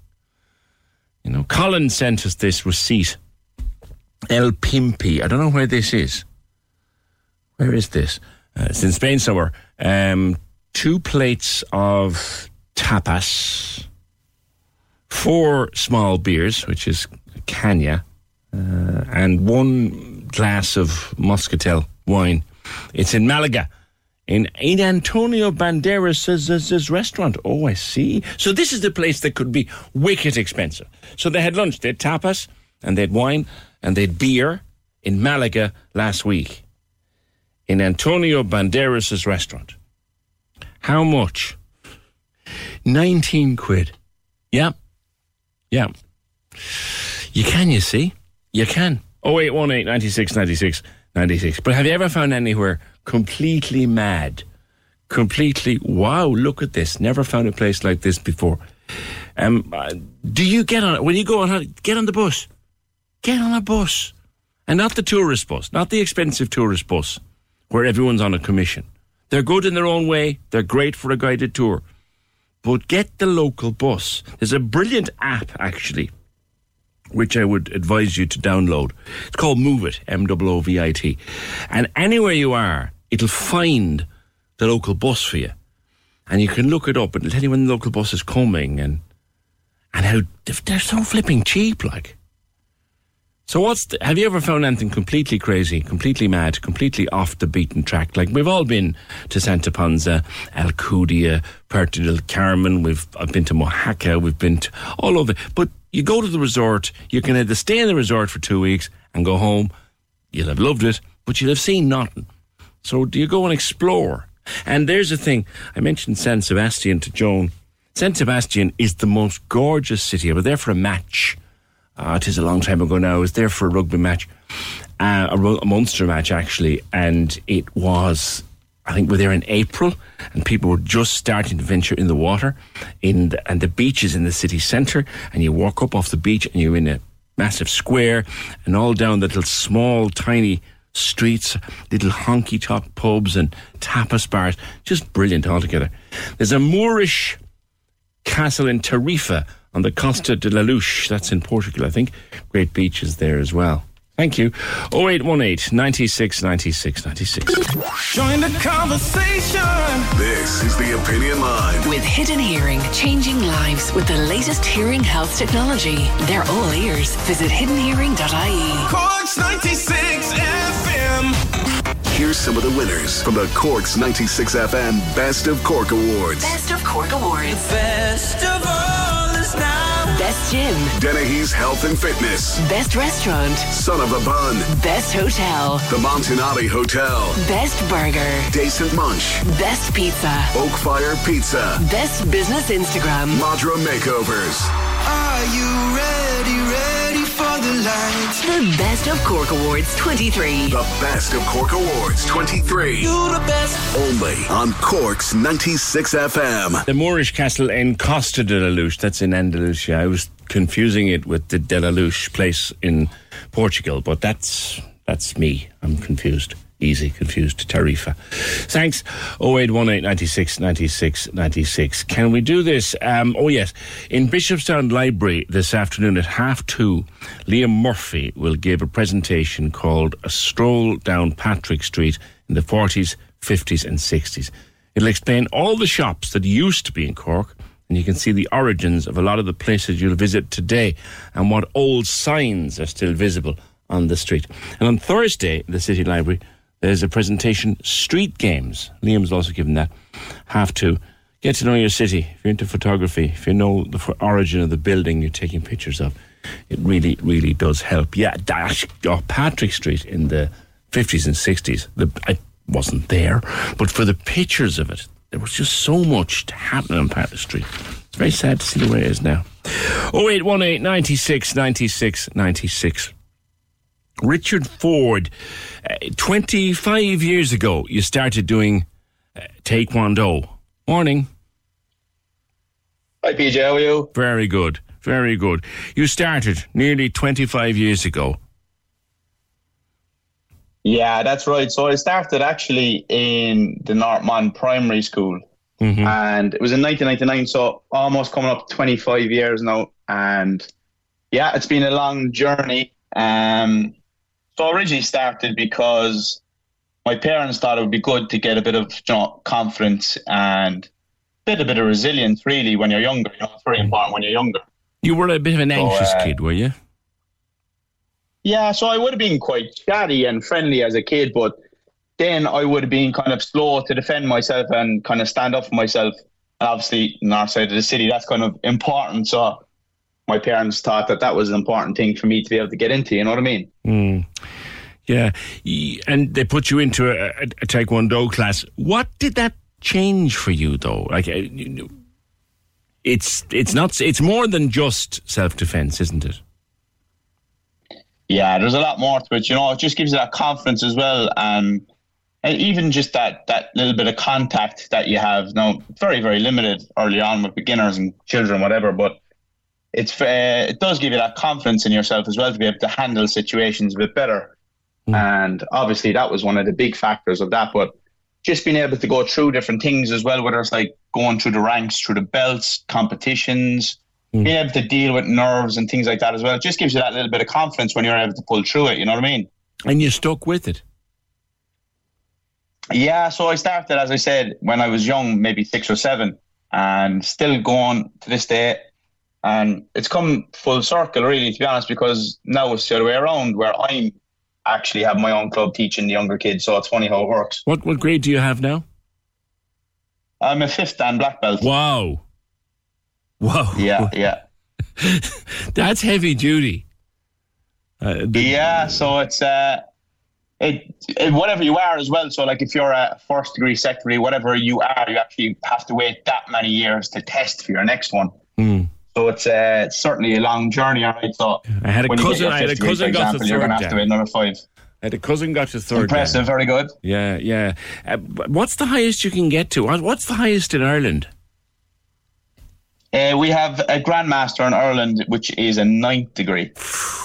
You know, Colin sent us this receipt. El Pimpi. I don't know where this is. Where is this? Uh, it's in Spain somewhere. Um, two plates of tapas. Four small beers, which is Canya, uh, and one glass of Moscatel wine. It's in Malaga, in, in Antonio Banderas' restaurant. Oh, I see. So this is the place that could be wicked expensive. So they had lunch, they had tapas, and they had wine, and they had beer in Malaga last week, in Antonio Banderas' restaurant. How much? nineteen quid. Yeah. Yeah. You can, you see. You can. oh eight one eight, nine six, nine six, nine six. But have you ever found anywhere completely mad? Completely, wow, look at this. Never found a place like this before. Um, do you get on, when you go on, get on the bus. Get on a bus And not the tourist bus, not the expensive tourist bus where everyone's on a commission. They're good in their own way. They're great for a guided tour. But get the local bus. There's a brilliant app, actually, which I would advise you to download. It's called Move It, M O O V I T. And anywhere you are, it'll find the local bus for you. And you can look it up. It'll tell you when the local bus is coming and and how they're so flipping cheap, like. So what's the, have you ever found anything completely crazy, completely mad, completely off the beaten track? Like, we've all been to Santa Ponsa, Alcudia, Puerto del Carmen. We've I've been to Oaxaca. We've been to all over. But you go to the resort. You can either stay in the resort for two weeks and go home. You'll have loved it, but you'll have seen nothing. So do you go and explore? And there's the thing. I mentioned San Sebastian to Joan. San Sebastian is the most gorgeous city. I was there for a match. Uh, it is a long time ago now. I was there for a rugby match, uh, a, a Munster match, actually. And it was, I think we were there in April, and people were just starting to venture in the water. In the, and the beach is in the city centre, and you walk up off the beach and you're in a massive square, and all down the little small, tiny streets, little honky-tonk pubs and tapas bars. Just brilliant altogether. There's a Moorish castle in Tarifa, on the Costa de la Luz, that's in Portugal, I think. Great beaches there as well. Thank you. oh eight one eight, nine six, nine six, nine six. Join the conversation. This is The Opinion Line. With Hidden Hearing, changing lives with the latest hearing health technology. They're all ears. Visit hidden hearing dot I E. Cork's ninety-six F M. Here's some of the winners from the Cork's ninety-six F M Best of Cork Awards. Best of Cork Awards. Best of all. Now. Best Gym, Dennehy's Health and Fitness. Best Restaurant, Son of a Bun. Best Hotel, The Montanari Hotel. Best Burger, Decent Munch. Best Pizza, Oak Fire Pizza. Best Business Instagram, Madra Makeovers. Are you ready, ready for the lights? The Best of Cork Awards twenty-three. The Best of Cork Awards twenty-three. You're the best. Only on Cork's ninety-six F M. The Moorish Castle in Costa de la Luz, that's in Andalusia. I was confusing it with the de la Luz place in Portugal, but that's that's me. I'm confused. Easy, confused to Tarifa. Thanks. oh eight one eight, nine six, nine six, nine six. Can we do this? Um, oh, yes. In Bishopstown Library this afternoon at half two, Liam Murphy will give a presentation called A Stroll Down Patrick Street in the forties, fifties and sixties. It'll explain all the shops that used to be in Cork, and you can see the origins of a lot of the places you'll visit today and what old signs are still visible on the street. And on Thursday, the City Library, there's a presentation, Street Games. Liam's also given that. Have to get to know your city. If you're into photography, if you know the origin of the building you're taking pictures of, it really, really does help. Yeah, dash, oh, Patrick Street in the fifties and sixties. The, I wasn't there, but for the pictures of it, there was just so much happening on Patrick Street. It's very sad to see the way it is now. oh eight one eight, nine six, nine six, nine six. Richard Ford, uh, twenty-five years ago, you started doing uh, Taekwondo. Morning. Hi, P J, how are you? Very good, very good. You started nearly twenty-five years ago. Yeah, that's right. So I started actually in the Northmont Primary School. Mm-hmm. And it was in nineteen ninety-nine, so almost coming up twenty-five years now. And yeah, it's been a long journey. Um. So originally started because my parents thought it would be good to get a bit of, you know, confidence and a bit, a bit of resilience, really, when you're younger. You know, it's very important when you're younger. You were a bit of an anxious so, uh, kid, were you? Yeah, so I would have been quite chatty and friendly as a kid, but then I would have been kind of slow to defend myself and kind of stand up for myself. And obviously, north side of the city, that's kind of important, so my parents thought that that was an important thing for me to be able to get into, you know what I mean? Mm. Yeah, and they put you into a, a, a Taekwondo class. What did that change for you, though? Like, it's it's not it's more than just self-defense, isn't it? Yeah, there's a lot more to it, you know. It just gives you that confidence as well, and, and even just that, that little bit of contact that you have. Now, very, very limited early on with beginners and children, whatever, but It's uh, it does give you that confidence in yourself as well to be able to handle situations a bit better. Mm. And obviously that was one of the big factors of that. But just being able to go through different things as well, whether it's like going through the ranks, through the belts, competitions, mm. being able to deal with nerves and things like that as well. It just gives you that little bit of confidence when you're able to pull through it, you know what I mean? And you stuck with it. Yeah, so I started, as I said, when I was young, maybe six or seven, and still going to this day. And it's come full circle, really, to be honest, because now it's the other way around, where I'm actually have my own club teaching the younger kids. So it's funny how it works. What what grade do you have now? I'm a fifth dan black belt. Wow. Wow. Yeah, yeah. That's heavy duty. Uh, the, yeah, so it's... Uh, It, it whatever you are as well. So like if you're a first degree, secondary, whatever you are, you actually have to wait that many years to test for your next one. Mm. So it's uh, certainly a long journey. All right. So I had a cousin. I had a cousin got to third. You're going to have to wait another five. I had a cousin got to third. Impressive. Very good. Yeah, yeah. Uh, what's the highest you can get to? What's the highest in Ireland? Uh, we have a grandmaster in Ireland, which is a ninth degree,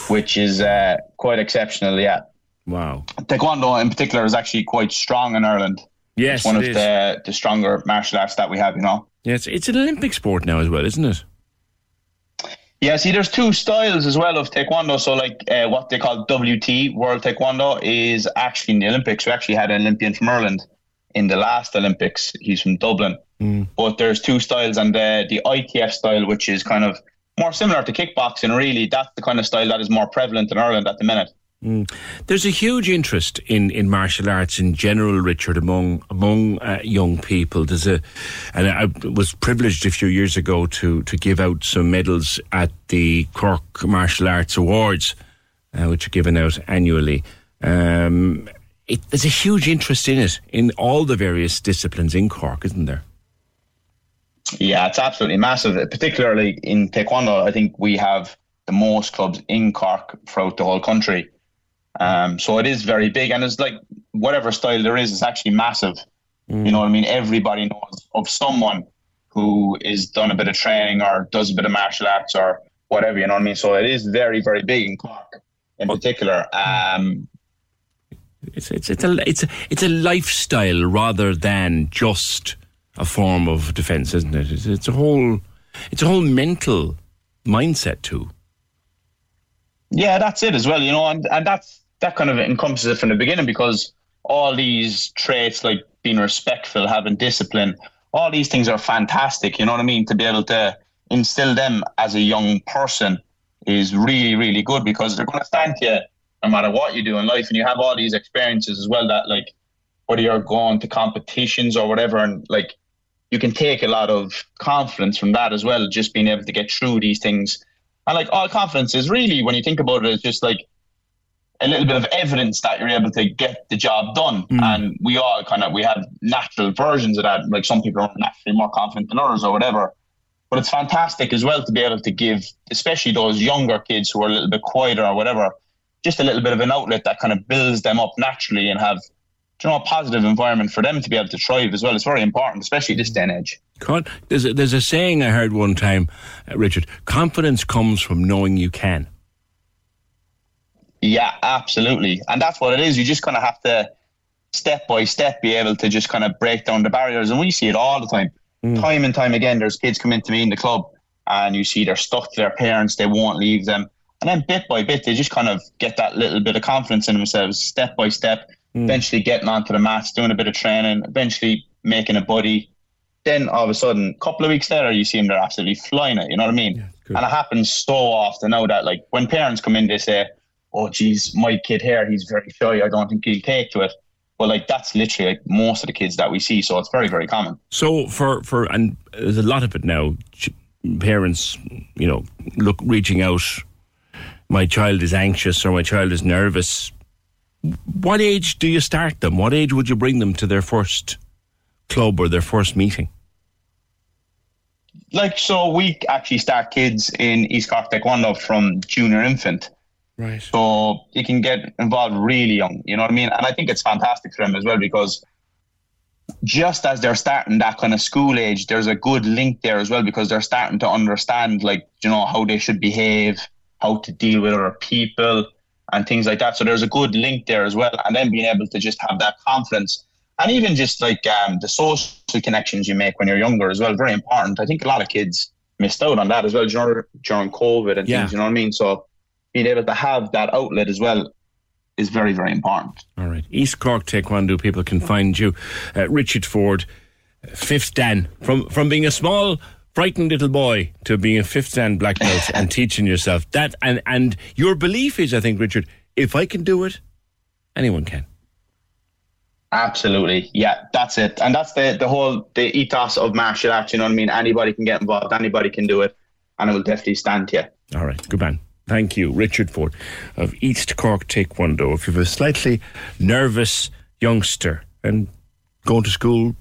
which is uh, quite exceptional. Yeah. Wow. Taekwondo in particular is actually quite strong in Ireland. Yes, it's one it of is. The, the stronger martial arts that we have, you know. Yes, it's an Olympic sport now as well, isn't it? Yeah, see, there's two styles as well of Taekwondo. So like uh, what they call W T, World Taekwondo, is actually in the Olympics. We actually had an Olympian from Ireland in the last Olympics. He's from Dublin. Mm. But there's two styles, and the, the I T F style, which is kind of more similar to kickboxing, really. That's the kind of style that is more prevalent in Ireland at the minute. Mm. There's a huge interest in, in martial arts in general, Richard, among among uh, young people. There's a, and I was privileged a few years ago to, to give out some medals at the Cork Martial Arts Awards, uh, which are given out annually. Um, it, there's a huge interest in it in all the various disciplines in Cork, isn't there? Yeah, it's absolutely massive, particularly in Taekwondo. I think we have the most clubs in Cork throughout the whole country. Um, so it is very big, and it's like whatever style there is, it's actually massive. Mm. You know what I mean? Everybody knows of someone who is done a bit of training or does a bit of martial arts or whatever, you know what I mean? So it is very, very big in Cork in particular. Um, it's, it's, it's, a, it's, a, it's a lifestyle rather than just a form of defense, isn't it? It's, it's a whole, it's a whole mental mindset too. Yeah, that's it as well, you know, and, and that's, that kind of encompasses it from the beginning, because all these traits like being respectful, having discipline, all these things are fantastic, you know what I mean? To be able to instill them as a young person is really, really good, because they're going to stand to you no matter what you do in life. And you have all these experiences as well that, like, whether you're going to competitions or whatever, and, like, you can take a lot of confidence from that as well, just being able to get through these things. And like all confidence is really, when you think about it, it's just like a little bit of evidence that you're able to get the job done. Mm. And we all kind of, we have natural versions of that. Like some people are naturally more confident than others or whatever. But it's fantastic as well to be able to give, especially those younger kids who are a little bit quieter or whatever, just a little bit of an outlet that kind of builds them up naturally and have, you know, a positive environment for them to be able to thrive as well. It's very important, especially this day and age. God, there's a, there's a saying I heard one time, uh, Richard, confidence comes from knowing you can. Yeah, absolutely. And that's what it is. You just kind of have to, step by step, be able to just kind of break down the barriers. And we see it all the time. Mm. Time and time again, there's kids come into me in the club and you see they're stuck to their parents. They won't leave them. And then bit by bit, they just kind of get that little bit of confidence in themselves, step by step, mm. eventually getting onto the mats, doing a bit of training, eventually making a buddy. Then all of a sudden, a couple of weeks later, you see them, they're absolutely flying it, you know what I mean? Yeah, and it happens so often now that, like, when parents come in, they say, oh, geez, my kid here, he's very shy, I don't think he'll take to it. Well, like, that's literally like most of the kids that we see, so it's very, very common. So for, for and there's a lot of it now, parents, you know, look, reaching out, my child is anxious or my child is nervous. What age do you start them? What age would you bring them to their first club or their first meeting? Like, so we actually start kids in East Cork Taekwondo from junior infant. Right. So you can get involved really young, you know what I mean? And I think it's fantastic for them as well, because just as they're starting that kind of school age, there's a good link there as well, because they're starting to understand, like, you know, how they should behave, how to deal with other people. and things like that. So there's a good link there as well. And then being able to just have that confidence, and even just like um, the social connections you make when you're younger as well, very important. I think a lot of kids missed out on that as well during, during COVID and yeah. things, you know what I mean? So being able to have that outlet as well is very, very important. All right. East Cork Taekwondo, people can find you. Uh, Richard Ford, fifth Dan, from, from being a small, frightened little boy to being a fifth Dan black belt and teaching yourself that. And, and your belief is, I think, Richard, if I can do it, anyone can. Absolutely. Yeah, that's it. And that's the, the whole, the ethos of martial arts, you know what I mean? Anybody can get involved, anybody can do it, and it will definitely stand to you. All right, good man. Thank you, Richard Ford of East Cork Taekwondo. If you have a slightly nervous youngster and going to school,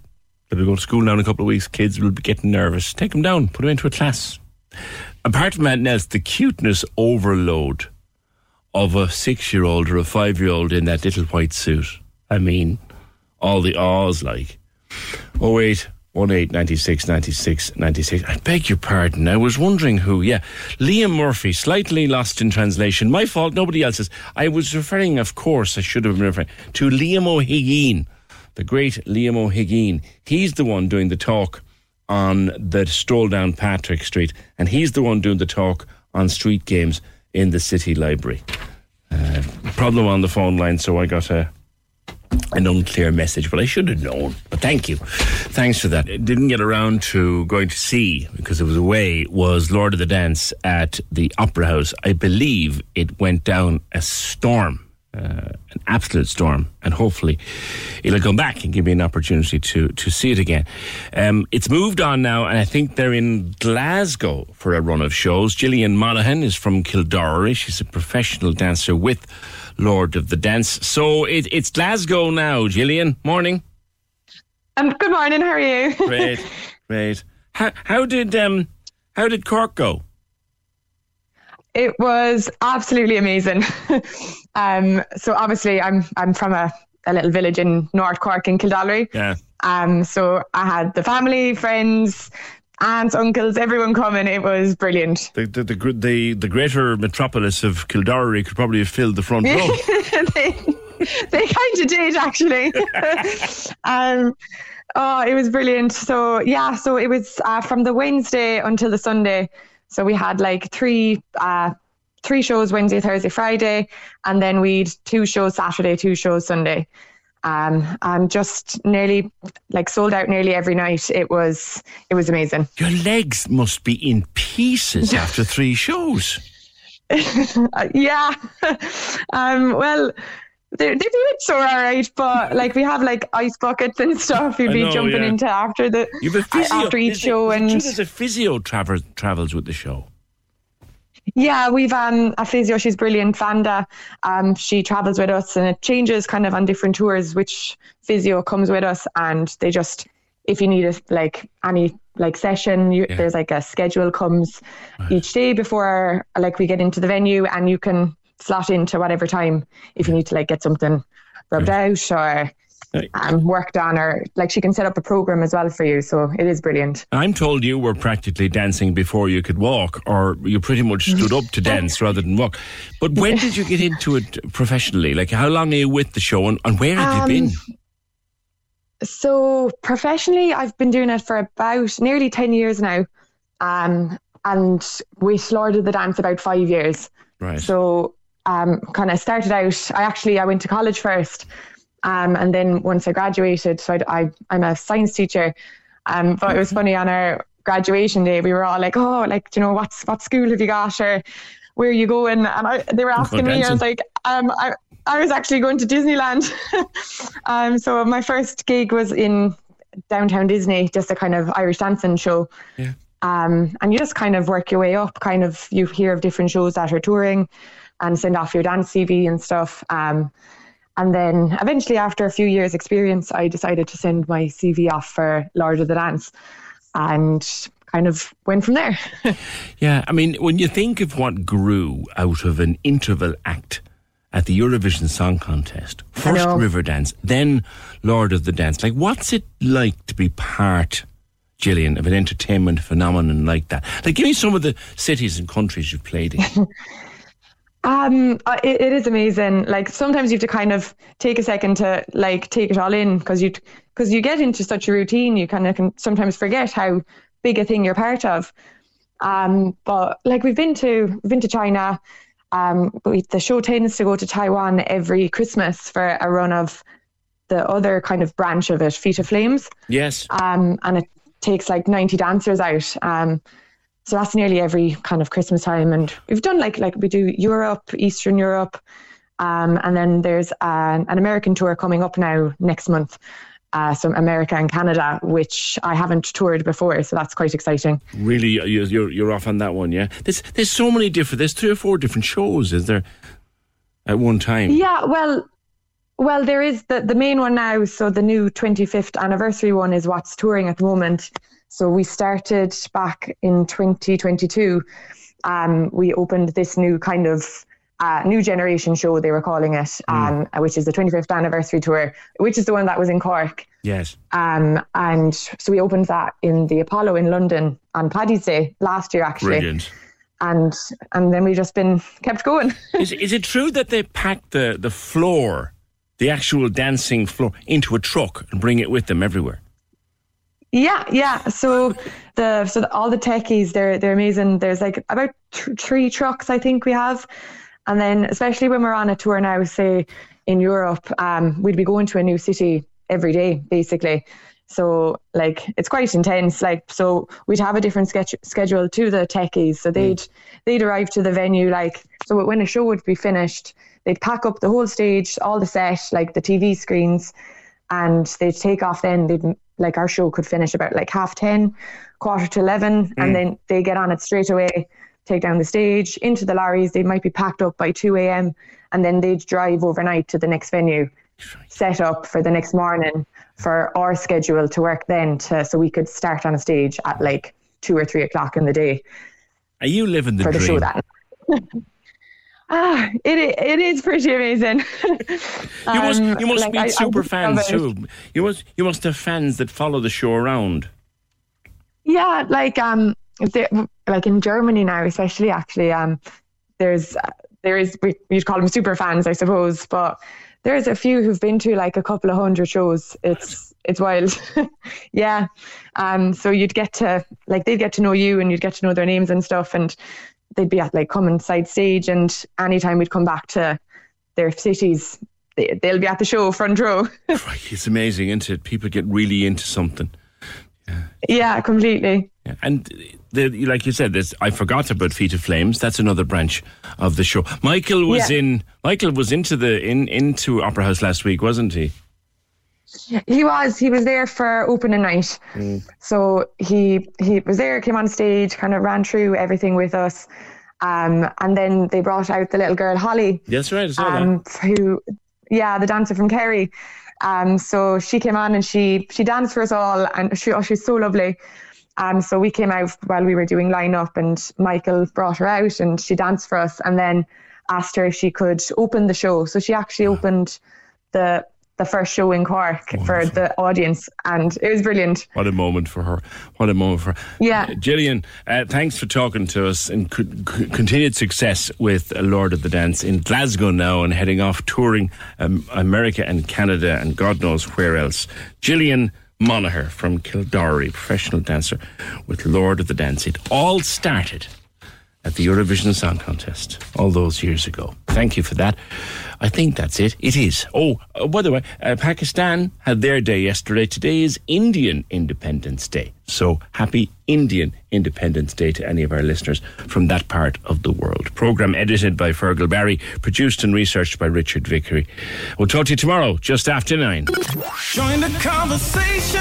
they'll be going to school now in a couple of weeks, kids will be getting nervous, take them down, put them into a class. Apart from that, Nels, the cuteness overload of a six-year-old or a five-year-old in that little white suit. I mean, all the ahs like. oh eight, eighteen, ninety-six, ninety-six, ninety-six. I beg your pardon. I was wondering who, yeah. Liam Murphy, slightly lost in translation. My fault, nobody else's. I was referring, of course, I should have been referring, to Liam O'Higgin, the great Liam O'Higgin. He's the one doing the talk on the stroll down Patrick Street, and he's the one doing the talk on street games in the City Library. Uh, problem on the phone line, so I got a... an unclear message, but I should have known. But thank you. Thanks for that. It didn't get around to going to see, because it was away, was Lord of the Dance at the Opera House. I believe it went down a storm, uh, an absolute storm, and hopefully it'll come back and give me an opportunity to, to see it again. Um, it's moved on now, and I think they're in Glasgow for a run of shows. Gillian Monaghan is from Kildare. She's a professional dancer with Lord of the Dance. So it, it's Glasgow now. Gillian, morning. Um, good morning, how are you? Great, great. How, how did um, how did Cork go? It was absolutely amazing. um, so obviously I'm I'm from a, a little village in North Cork in Kildare. Yeah. Um, so I had the family, friends, aunts, uncles, everyone coming. It was brilliant. The the the, the, the greater metropolis of Kildare could probably have filled the front row. they they kind of did, actually. um, oh, it was brilliant. So, yeah, so it was uh, from the Wednesday until the Sunday. So we had like three uh, three shows Wednesday, Thursday, Friday, and then we'd two shows Saturday, two shows Sunday. Um, I'm just nearly like sold out nearly every night. It was it was amazing. Your legs must be in pieces after three shows. yeah. um, well, they they do it so all right, but like we have like ice buckets and stuff. You'd be know, jumping yeah. into after the physio, after each show, it, and there's a physio travel, travels with the show. Yeah, we've um, a physio, she's brilliant, Vanda. Um, she travels with us, and it changes kind of on different tours which physio comes with us, and they just, if you need a, like any like session, you, yeah. there's like a schedule comes right. each day before like we get into the venue, and you can slot into whatever time if you need to like get something rubbed right. out or um, worked on, or like she can set up a program as well for you. So it is brilliant. I'm told you were practically dancing before you could walk, or you pretty much stood up to dance rather than walk. But when did you get into it professionally? Like, how long are you with the show, and, and where have um, you been? So professionally, I've been doing it for about nearly ten years now, um, and with Lord of the Dance about five years. Right. So um, kind of started out, I actually, I went to college first. Um, and then once I graduated, so I, I, I'm a science teacher, um, but it was funny, on our graduation day, we were all like, oh, like, do you know, what's, what school have you got, or where are you going? And I, they were asking me, I was like, um, I, I was actually going to Disneyland. um, so my first gig was in downtown Disney, just a kind of Irish dancing show. Yeah. Um, and you just kind of work your way up, kind of, you hear of different shows that are touring and send off your dance C V and stuff. Um, And then eventually, after a few years' experience, I decided to send my C V off for Lord of the Dance, and kind of went from there. yeah, I mean, when you think of what grew out of an interval act at the Eurovision Song Contest, first Riverdance, then Lord of the Dance, like, what's it like to be part, Gillian, of an entertainment phenomenon like that? Like, give me some of the cities and countries you've played in. Um, it, it is amazing. Like, sometimes you have to kind of take a second to like take it all in, because you because you get into such a routine, you kind of can sometimes forget how big a thing you're part of. Um, but like we've been to we've been to China. Um, we, the show tends to go to Taiwan every Christmas for a run of the other kind of branch of it, Feet of Flames. Yes. Um, and it takes like ninety dancers out. Um, so that's nearly every kind of Christmas time. And we've done like, like we do Europe, Eastern Europe. Um, and then there's an, an American tour coming up now next month. Uh, some America and Canada, which I haven't toured before, so that's quite exciting. Really, you're you're off on that one, yeah? There's there's so many different. There's three or four different shows, is there, at one time? Yeah, well, well, there is the the main one now. So the new twenty-fifth anniversary one is what's touring at the moment. So we started back in twenty twenty-two. Um, we opened this new kind of. Uh, new generation show, they were calling it, um, mm. which is the twenty-fifth anniversary tour, which is the one that was in Cork. Yes. Um, and so we opened that in the Apollo in London on Paddy's Day last year, actually. Brilliant. And and then we just been kept going. is is it true that they pack the the floor, the actual dancing floor, into a truck and bring it with them everywhere? Yeah, yeah. So the so the, all the techies, they're they're amazing. There's like about th- three trucks, I think we have. And then, especially when we're on a tour now, say in Europe, um, we'd be going to a new city every day, basically. So, like, it's quite intense. Like, so we'd have a different sketch- schedule to the techies. So they'd mm. they'd arrive to the venue, like, so when a show would be finished, they'd pack up the whole stage, all the set, like the T V screens, and they'd take off then. They'd like our show could finish about like half ten, quarter to eleven, mm. and then they get on it straight away. Take down the stage into the lorries. They might be packed up by two a.m. and then they'd drive overnight to the next venue, set up for the next morning for our schedule to work then, to, so we could start on a stage at like two or three o'clock in the day. Are you living the for dream? The show that ah, it it is pretty amazing. um, you must you must like meet I, super I fans too. You must you must have fans that follow the show around. Yeah, like um. They, like in Germany now, especially actually, um, there's there is we, you'd call them super fans, I suppose, but there's a few who've been to like a couple of hundred shows. It's it's wild, yeah. Um, so you'd get to like they'd get to know you, and you'd get to know their names and stuff, and they'd be at like common side stage, and anytime we'd come back to their cities, they, they'll be at the show front row. It's amazing, isn't it? People get really into something. Yeah, yeah, completely. Yeah. And the, like you said, this I forgot about Feet of Flames. That's another branch of the show. Michael was yeah. in. Michael was into the in into Opera House last week, wasn't he? He was. He was there for opening night. Mm. So he he was there. Came on stage, kind of ran through everything with us, um, and then they brought out the little girl Holly. That's right. I saw um, that. Who? Yeah, the dancer from Kerry. Um, so she came on and she she danced for us all, and she oh, she's so lovely. Um, so we came out while we were doing lineup, and Michael brought her out, and she danced for us, and then asked her if she could open the show. So she actually wow. opened the the first show in Cork Wonderful. For the audience, and it was brilliant. What a moment for her! What a moment for her! Yeah, uh, Gillian, uh, thanks for talking to us, and co- co- continued success with Lord of the Dance in Glasgow now, and heading off touring um, America and Canada and God knows where else. Gillian Monagher from Kildare, professional dancer with Lord of the Dance. It all started at the Eurovision Song Contest all those years ago. Thank you for that. I think that's it. It is. Oh, uh, by the way, uh, Pakistan had their day yesterday. Today is Indian Independence Day. So happy Indian Independence Day to any of our listeners from that part of the world. Programme edited by Fergal Barry, produced and researched by Richard Vickery. We'll talk to you tomorrow, just after nine. Join the conversation.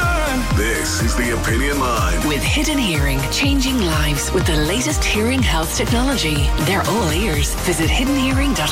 This is The Opinion Line. With Hidden Hearing, changing lives with the latest hearing health technology. They're all ears. Visit hidden hearing dot